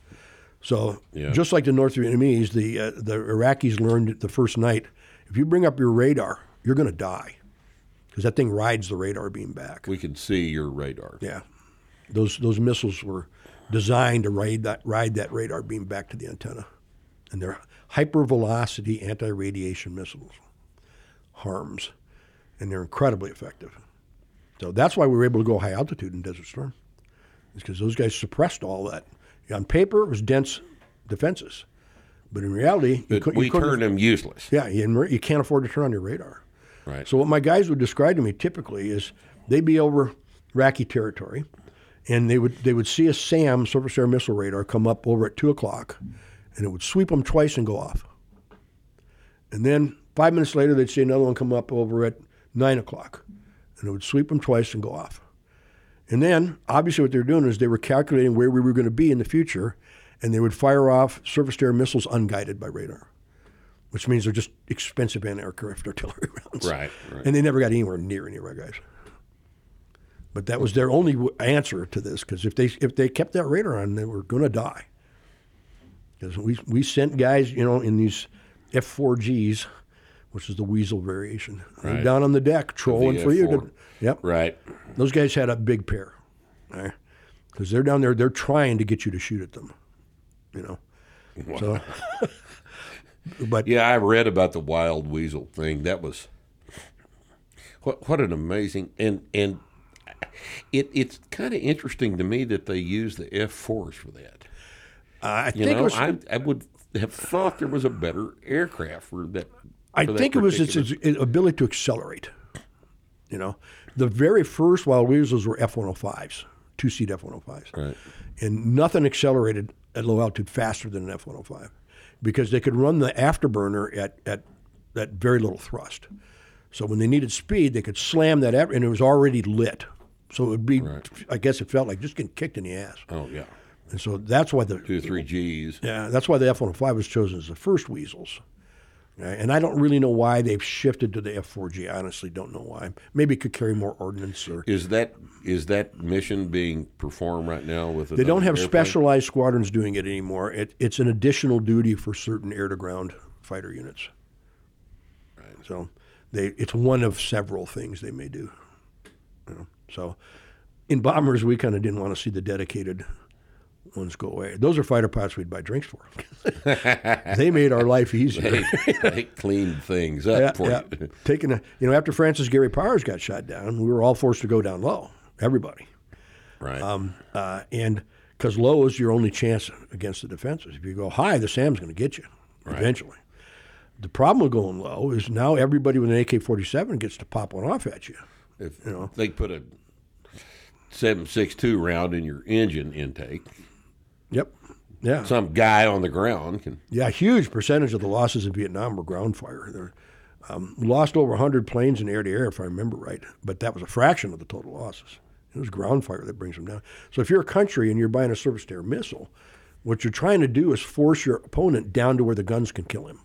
So yeah. Just like the North Vietnamese, the, uh, the Iraqis learned the first night, if you bring up your radar, you're going to die. Because that thing rides the radar beam back. We can see your radar. Yeah. Those those missiles were designed to ride that, ride that radar beam back to the antenna. And they're hypervelocity anti-radiation missiles, HARMS. And they're incredibly effective. So that's why we were able to go high altitude in Desert Storm. It's because those guys suppressed all that. On paper, it was dense defenses. But in reality... But you, we you turned them useless. Yeah, you, you can't afford to turn on your radar. Right. So what my guys would describe to me typically is they'd be over Iraqi territory, and they would they would see a SAM, surface air missile radar, come up over at two o'clock, and it would sweep them twice and go off. And then five minutes later, they'd see another one come up over at nine o'clock, and it would sweep them twice and go off. And then, obviously, what they were doing is they were calculating where we were going to be in the future, and they would fire off surface air missiles unguided by radar, which means they're just expensive anti-aircraft artillery rounds. Right, right. And they never got anywhere near any of our guys. But that was their only w- answer to this, because if they if they kept that radar on, they were going to die. Because we we sent guys, you know, in these F four Gs, which is the weasel variation, right. Down on the deck trolling the for F four. You. To, yep. Right. Those guys had a big pair, right? Because they're down there, they're trying to get you to shoot at them, you know. Wow. So. But yeah, I read about the wild weasel thing. That was what what an amazing and and it it's kind of interesting to me that they use the F fours for that. Uh, I you think know, it was, I, I would have thought there was a better aircraft for that. For I that think it was its, its ability to accelerate. You know, the very first wild weasels were F one oh fives, two-seat F one oh fives, right. And nothing accelerated at low altitude faster than an F one oh five. Because they could run the afterburner at, at at very little thrust. So when they needed speed, they could slam that after, and it was already lit. So it would be, right. I guess it felt like just getting kicked in the ass. Oh, yeah. And so that's why the... Two, three Gs. Yeah, that's why the F one oh five was chosen as the first weasels. And I don't really know why they've shifted to the F four G. I honestly don't know why. Maybe it could carry more ordnance. Or is that is that mission being performed right now with? They don't have airplane? Specialized squadrons doing it anymore. It, it's an additional duty for certain air-to-ground fighter units. Right. So, they it's one of several things they may do. You know? So, in bombers, we kind of didn't want to see the dedicated ones go away. Those are fighter pilots we'd buy drinks for. They made our life easier. they, they cleaned things up yeah, for yeah. you. Taking a, you know, after Francis Gary Powers got shot down, we were all forced to go down low. Everybody, right? Um, uh, and because low is your only chance against the defenses. If you go high, the SAM's going to get you right. eventually. The problem with going low is now everybody with an A K forty-seven gets to pop one off at you. If you know they put a seven six two round in your engine intake. Yep. Yeah. Some guy on the ground can. Yeah, a huge percentage of the losses in Vietnam were ground fire. There, um, lost over one hundred planes in air to air, if I remember right, but that was a fraction of the total losses. It was ground fire that brings them down. So if you're a country and you're buying a surface to air missile, what you're trying to do is force your opponent down to where the guns can kill him.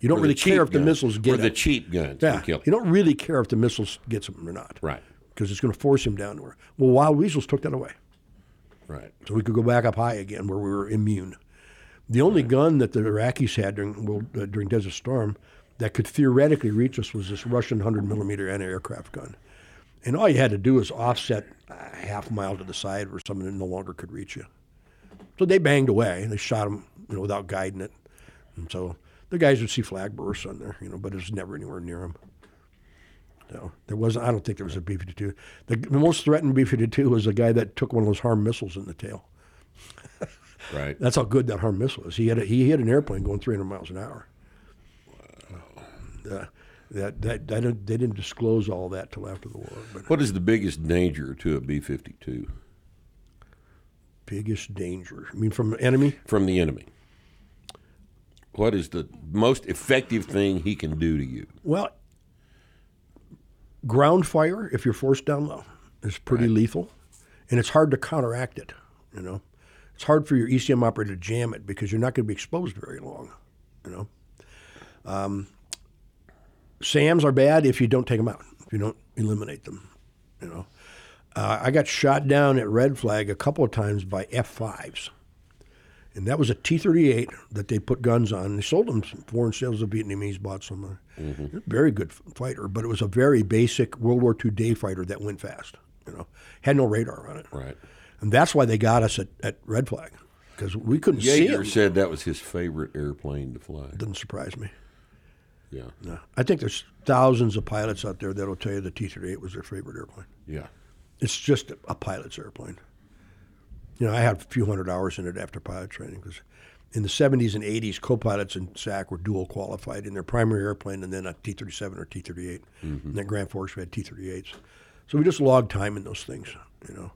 You don't really care if the missiles get him. Or the cheap guns can kill him. You don't really care if the missiles gets him or not. Right. Because it's going to force him down to where. Well, wild weasels took that away. Right. So we could go back up high again where we were immune. The only right. gun that the Iraqis had during World, uh, during Desert Storm that could theoretically reach us was this Russian one hundred millimeter anti-aircraft gun. And all you had to do was offset a half mile to the side where someone no longer could reach you. So they banged away, and they shot them, you know, without guiding it. And so the guys would see flag bursts on there, you know, but it was never anywhere near them. No, there wasn't. I don't think there was a B fifty-two. The, the most threatened B fifty-two was the guy that took one of those harm missiles in the tail. Right. That's how good that harm missile is. He had a, he hit an airplane going three hundred miles an hour. Wow. Uh, that that I don't, they didn't disclose all that till after the war. But what is the biggest danger to a B fifty-two? Biggest danger? I mean, from the enemy? From the enemy. What is the most effective thing he can do to you? Well, ground fire, if you're forced down low, is pretty right. lethal, and it's hard to counteract it. You know, it's hard for your E C M operator to jam it because you're not going to be exposed very long. You know, um, SAMs are bad if you don't take them out, if you don't eliminate them. You know, uh, I got shot down at Red Flag a couple of times by F fives, and that was a T thirty-eight that they put guns on. And they sold them some foreign sales of Vietnamese, bought some. Mm-hmm. Very good fighter, but it was a very basic World War Two day fighter that went fast. You know, had no radar on it. Right, and that's why they got us at, at Red Flag because we couldn't Yeager see him. Yeager said that was his favorite airplane to fly. Doesn't surprise me. Yeah, no, I think there's thousands of pilots out there that'll tell you the T thirty-eight was their favorite airplane. Yeah, it's just a, a pilot's airplane. You know, I had a few hundred hours in it after pilot training because. In the seventies and eighties, co-pilots in S A C were dual qualified in their primary airplane and then a T thirty-seven or T thirty-eight. Mm-hmm. And then Grand Forks, we had T thirty-eights. So we just logged time in those things, you know.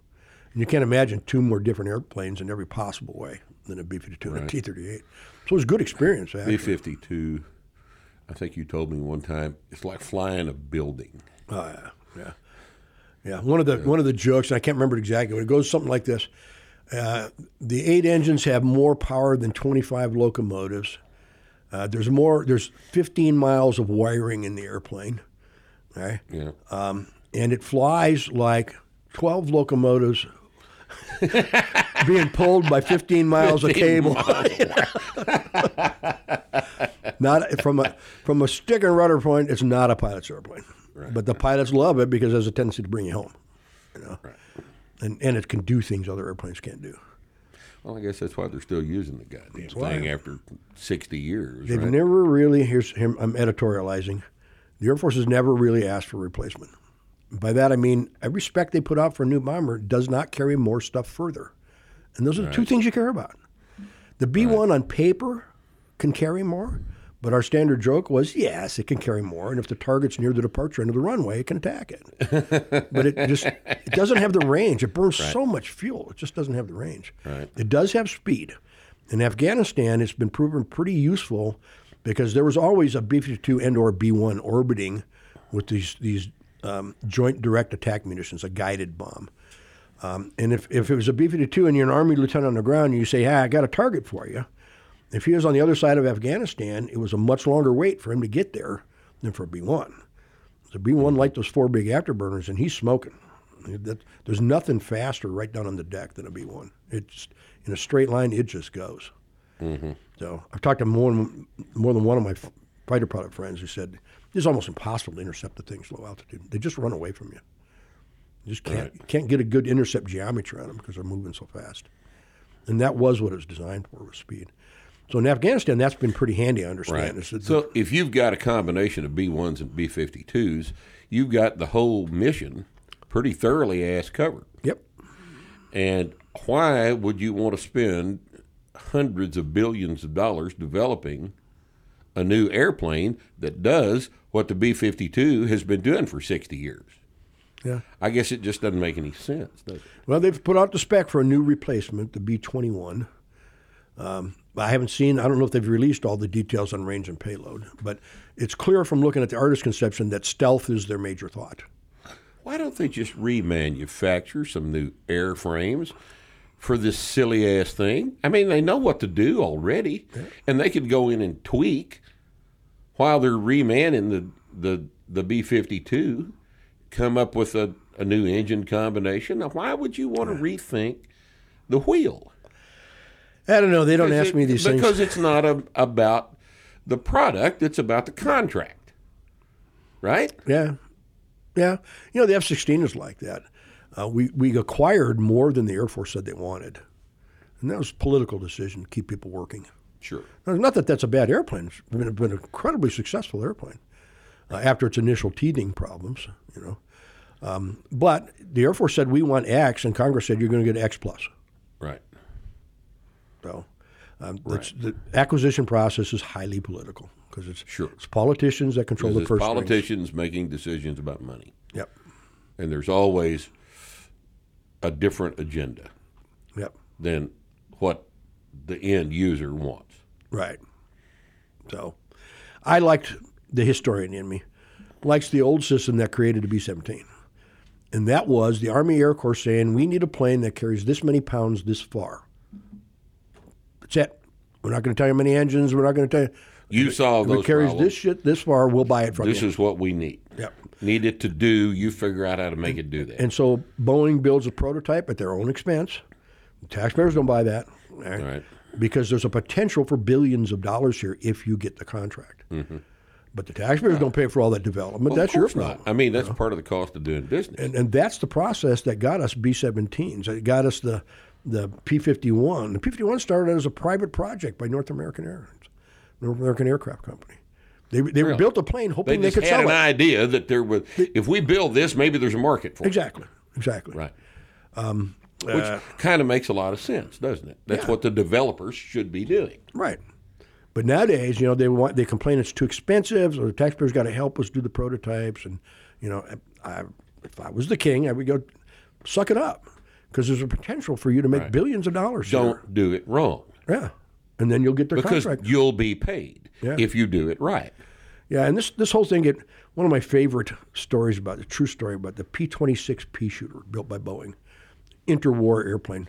And you can't imagine two more different airplanes in every possible way than a B fifty-two right. and a T thirty-eight. So it was a good experience, actually. B fifty-two, I think you told me one time, it's like flying a building. Oh, yeah, yeah. Yeah, one of the, yeah. one of the jokes, and I can't remember it exactly, but it goes something like this. Uh, the eight engines have more power than twenty-five locomotives. Uh, there's more. There's fifteen miles of wiring in the airplane, right? Yeah. Um, and it flies like twelve locomotives being pulled by fifteen miles fifteen of cable. Miles. Not from a from a stick and rudder point. It's not a pilot's airplane, right. But the pilots love it because it has a tendency to bring you home. You know. Right. And and it can do things other airplanes can't do. Well, I guess that's why they're still using the goddamn that's thing why. After sixty years. They've right? never really. Here's him. I'm editorializing. The Air Force has never really asked for replacement. By that I mean every spec they put out for a new bomber does not carry more stuff further, and those are right. the two things you care about. The B one right. on paper can carry more, but our standard joke was yes, it can carry more, and if the target's near the departure end of the runway, it can attack it. But it just it doesn't have the range. It burns right. so much fuel. It just doesn't have the range. Right. It does have speed. In Afghanistan, it's been proven pretty useful because there was always a B fifty-two and or B one orbiting with these these um, joint direct attack munitions, a guided bomb. Um, and if, if it was a B fifty-two and you're an Army lieutenant on the ground and you say, hey, I got a target for you, if he was on the other side of Afghanistan, it was a much longer wait for him to get there than for a B one. The B one liked those four big afterburners, and he's smoking. There's nothing faster right down on the deck than a B one. It's in a straight line, it just goes. Mm-hmm. So I've talked to more than, more than one of my fighter pilot friends who said, it's almost impossible to intercept the things low altitude. They just run away from you. You just can't, right. can't get a good intercept geometry on them because they're moving so fast. And that was what it was designed for, was speed. So in Afghanistan, that's been pretty handy, I understand. Right. The, so if you've got a combination of B ones and B fifty-twos, you've got the whole mission pretty thoroughly ass covered. Yep. And why would you want to spend hundreds of billions of dollars developing a new airplane that does what the B fifty-two has been doing for sixty years? Yeah. I guess it just doesn't make any sense, does it? Well, they've put out the spec for a new replacement, the B twenty-one. Um, I haven't seen, I don't know if they've released all the details on range and payload, but it's clear from looking at the artist conception that stealth is their major thought. Why don't they just remanufacture some new airframes for this silly-ass thing? I mean, they know what to do already, yeah. and they could go in and tweak while they're remanning the, the, the B fifty-two, come up with a, a new engine combination. Now, why would you want to yeah. rethink the wheel. I don't know. They don't ask it, me these because things. Because it's not a, about the product. It's about the contract, right? Yeah. Yeah. You know, the F sixteen is like that. Uh, we, we acquired more than the Air Force said they wanted. And that was a political decision to keep people working. Sure. Now, not that that's a bad airplane. It's been, been an incredibly successful airplane uh, after its initial teething problems, you know. Um, but the Air Force said, we want X, and Congress said, you're going to get X plus. Right. So um, right. It's, the acquisition process is highly political because it's, sure. it's politicians that control the first politicians things. Making decisions about money. Yep. And there's always a different agenda yep. than what the end user wants. Right. So I liked the historian in me, likes the old system that created the B seventeen. And that was the Army Air Corps saying, we need a plane that carries this many pounds this far. That's it. We're not going to tell you how many engines. We're not going to tell you. You solve those problems. If it carries this shit this far, we'll buy it from you. This is what we need. Yep. Need it to do. You figure out how to make it do that. And so Boeing builds a prototype at their own expense. The taxpayers don't buy that. Right? All right. Because there's a potential for billions of dollars here if you get the contract. Mm-hmm. But the taxpayers don't pay for all that development. Well, that's your problem. Not. I mean, that's you know? part of the cost of doing business. And, and that's the process that got us B seventeens. It got us the the P fifty-one. The P fifty-one started out as a private project by North American Airlines, North American Aircraft Company. They they really? built a plane hoping they, they could sell it. They had an idea that there was, the, if we build this, maybe there's a market for exactly, it. Exactly. Exactly. Right. Um, Which uh, kind of makes a lot of sense, doesn't it? That's yeah. what the developers should be doing. Right. But nowadays, you know, they want they complain it's too expensive, so the taxpayers got to help us do the prototypes. And, you know, I, if I was the king, I would go suck it up because there's a potential for you to make right. billions of dollars. Don't here. do it wrong. Yeah. And then you'll get their because contract. Because you'll be paid yeah. if you do it right. Yeah. And this, this whole thing, it, one of my favorite stories about the true story about the P twenty-six pea shooter built by Boeing, interwar airplane,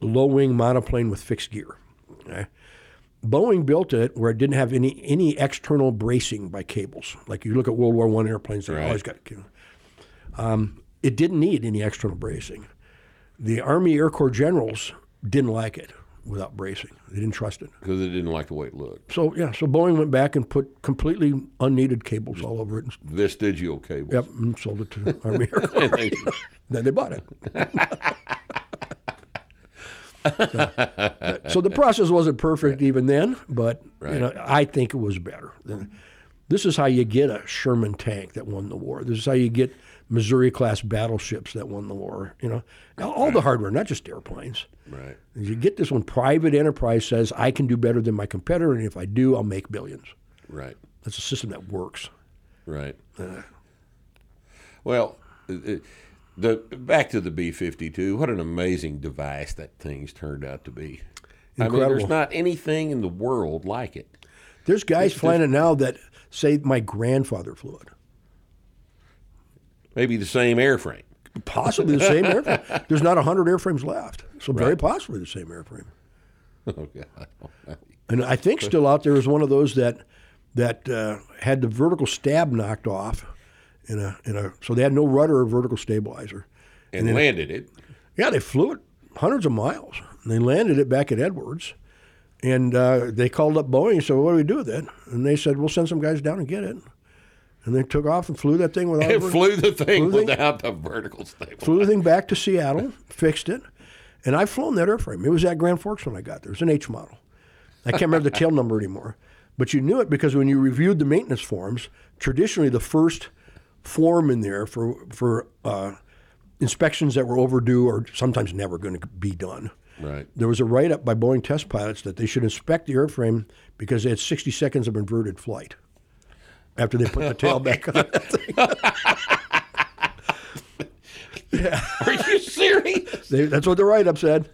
low-wing monoplane with fixed gear. Okay. Boeing built it where it didn't have any any external bracing by cables. Like you look at World War One airplanes, they right. always got. You know, um, it didn't need any external bracing. The Army Air Corps generals didn't like it without bracing. They didn't trust it because they didn't like the way it looked. So yeah, so Boeing went back and put completely unneeded cables Just all over it. Vestigial cables. Yep, and sold it to Army Air Corps. Then they bought it. So, so the process wasn't perfect even then, but right. you know, I think it was better. This is how you get a Sherman tank that won the war. This is how you get Missouri-class battleships that won the war. You know, all right. the hardware, not just airplanes. Right. You get this when private enterprise says, I can do better than my competitor, and if I do, I'll make billions. Right. That's a system that works. Right. Uh, well, it, The, back to the B fifty-two, what an amazing device that thing's turned out to be. Incredible. I mean, there's not anything in the world like it. There's guys it's flying just, it now that say my grandfather flew it. Maybe the same airframe. Possibly the same airframe. There's not one hundred airframes left, so right. very possibly the same airframe. Oh, God. And I think still out there is one of those that that uh, had the vertical stab knocked off. In a, in a, so they had no rudder or vertical stabilizer. And, and landed it. Yeah, they flew it hundreds of miles. And they landed it back at Edwards. And uh, they called up Boeing and said, well, what do we do with it? And they said, we'll send some guys down and get it. And they took off and flew that thing without it. flew the thing flew without thing, the vertical stabilizer. Flew the thing back to Seattle, fixed it. And I've flown that airframe. It was at Grand Forks when I got there. It was an H model. I can't remember the tail number anymore. But you knew it because when you reviewed the maintenance forms, traditionally the first form in there for for uh, inspections that were overdue or sometimes never going to be done. Right. There was a write-up by Boeing test pilots that they should inspect the airframe because they had sixty seconds of inverted flight after they put the tail back on that thing. yeah. Are you serious? They, that's what the write-up said.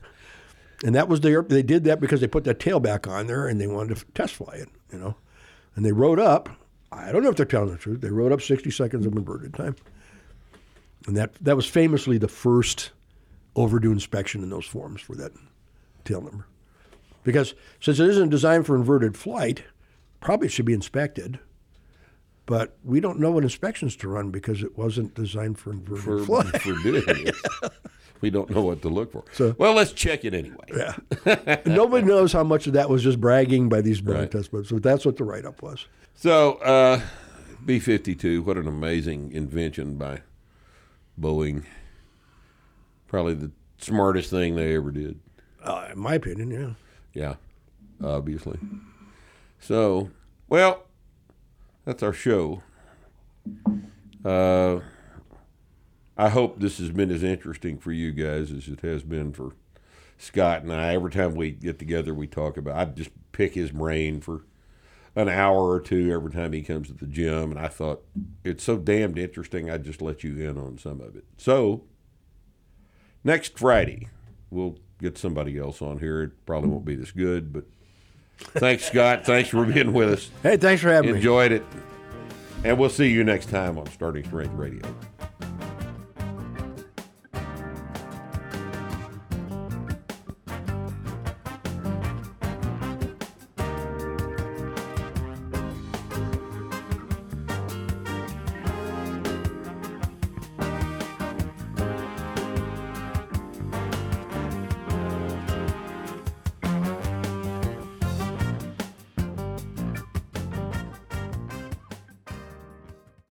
And that was the, they did that because they put that tail back on there and they wanted to test fly it, you know. And they rode up. I don't know if they're telling the truth. They wrote up sixty seconds of inverted time. And that that was famously the first overdue inspection in those forms for that tail number. Because since it isn't designed for inverted flight, probably it should be inspected. But we don't know what inspections to run because it wasn't designed for inverted for, flight. For doing this. we don't know what to look for. So, well, let's check it anyway. Yeah. Nobody knows how much of that was just bragging by these right. test boats. So that's what the write-up was. So uh, B fifty-two, what an amazing invention by Boeing. Probably the smartest thing they ever did. Uh, in my opinion, yeah. Yeah, obviously. So, well, that's our show. Uh, I hope this has been as interesting for you guys as it has been for Scott and I. Every time we get together, we talk about, I just pick his brain for an hour or two every time he comes to the gym. And I thought, it's so damned interesting, I'd just let you in on some of it. So, next Friday, we'll get somebody else on here. It probably won't be this good, but thanks, Scott. Thanks for being with us. Hey, thanks for having Enjoyed me. Enjoyed it. And we'll see you next time on Starting Strength Radio.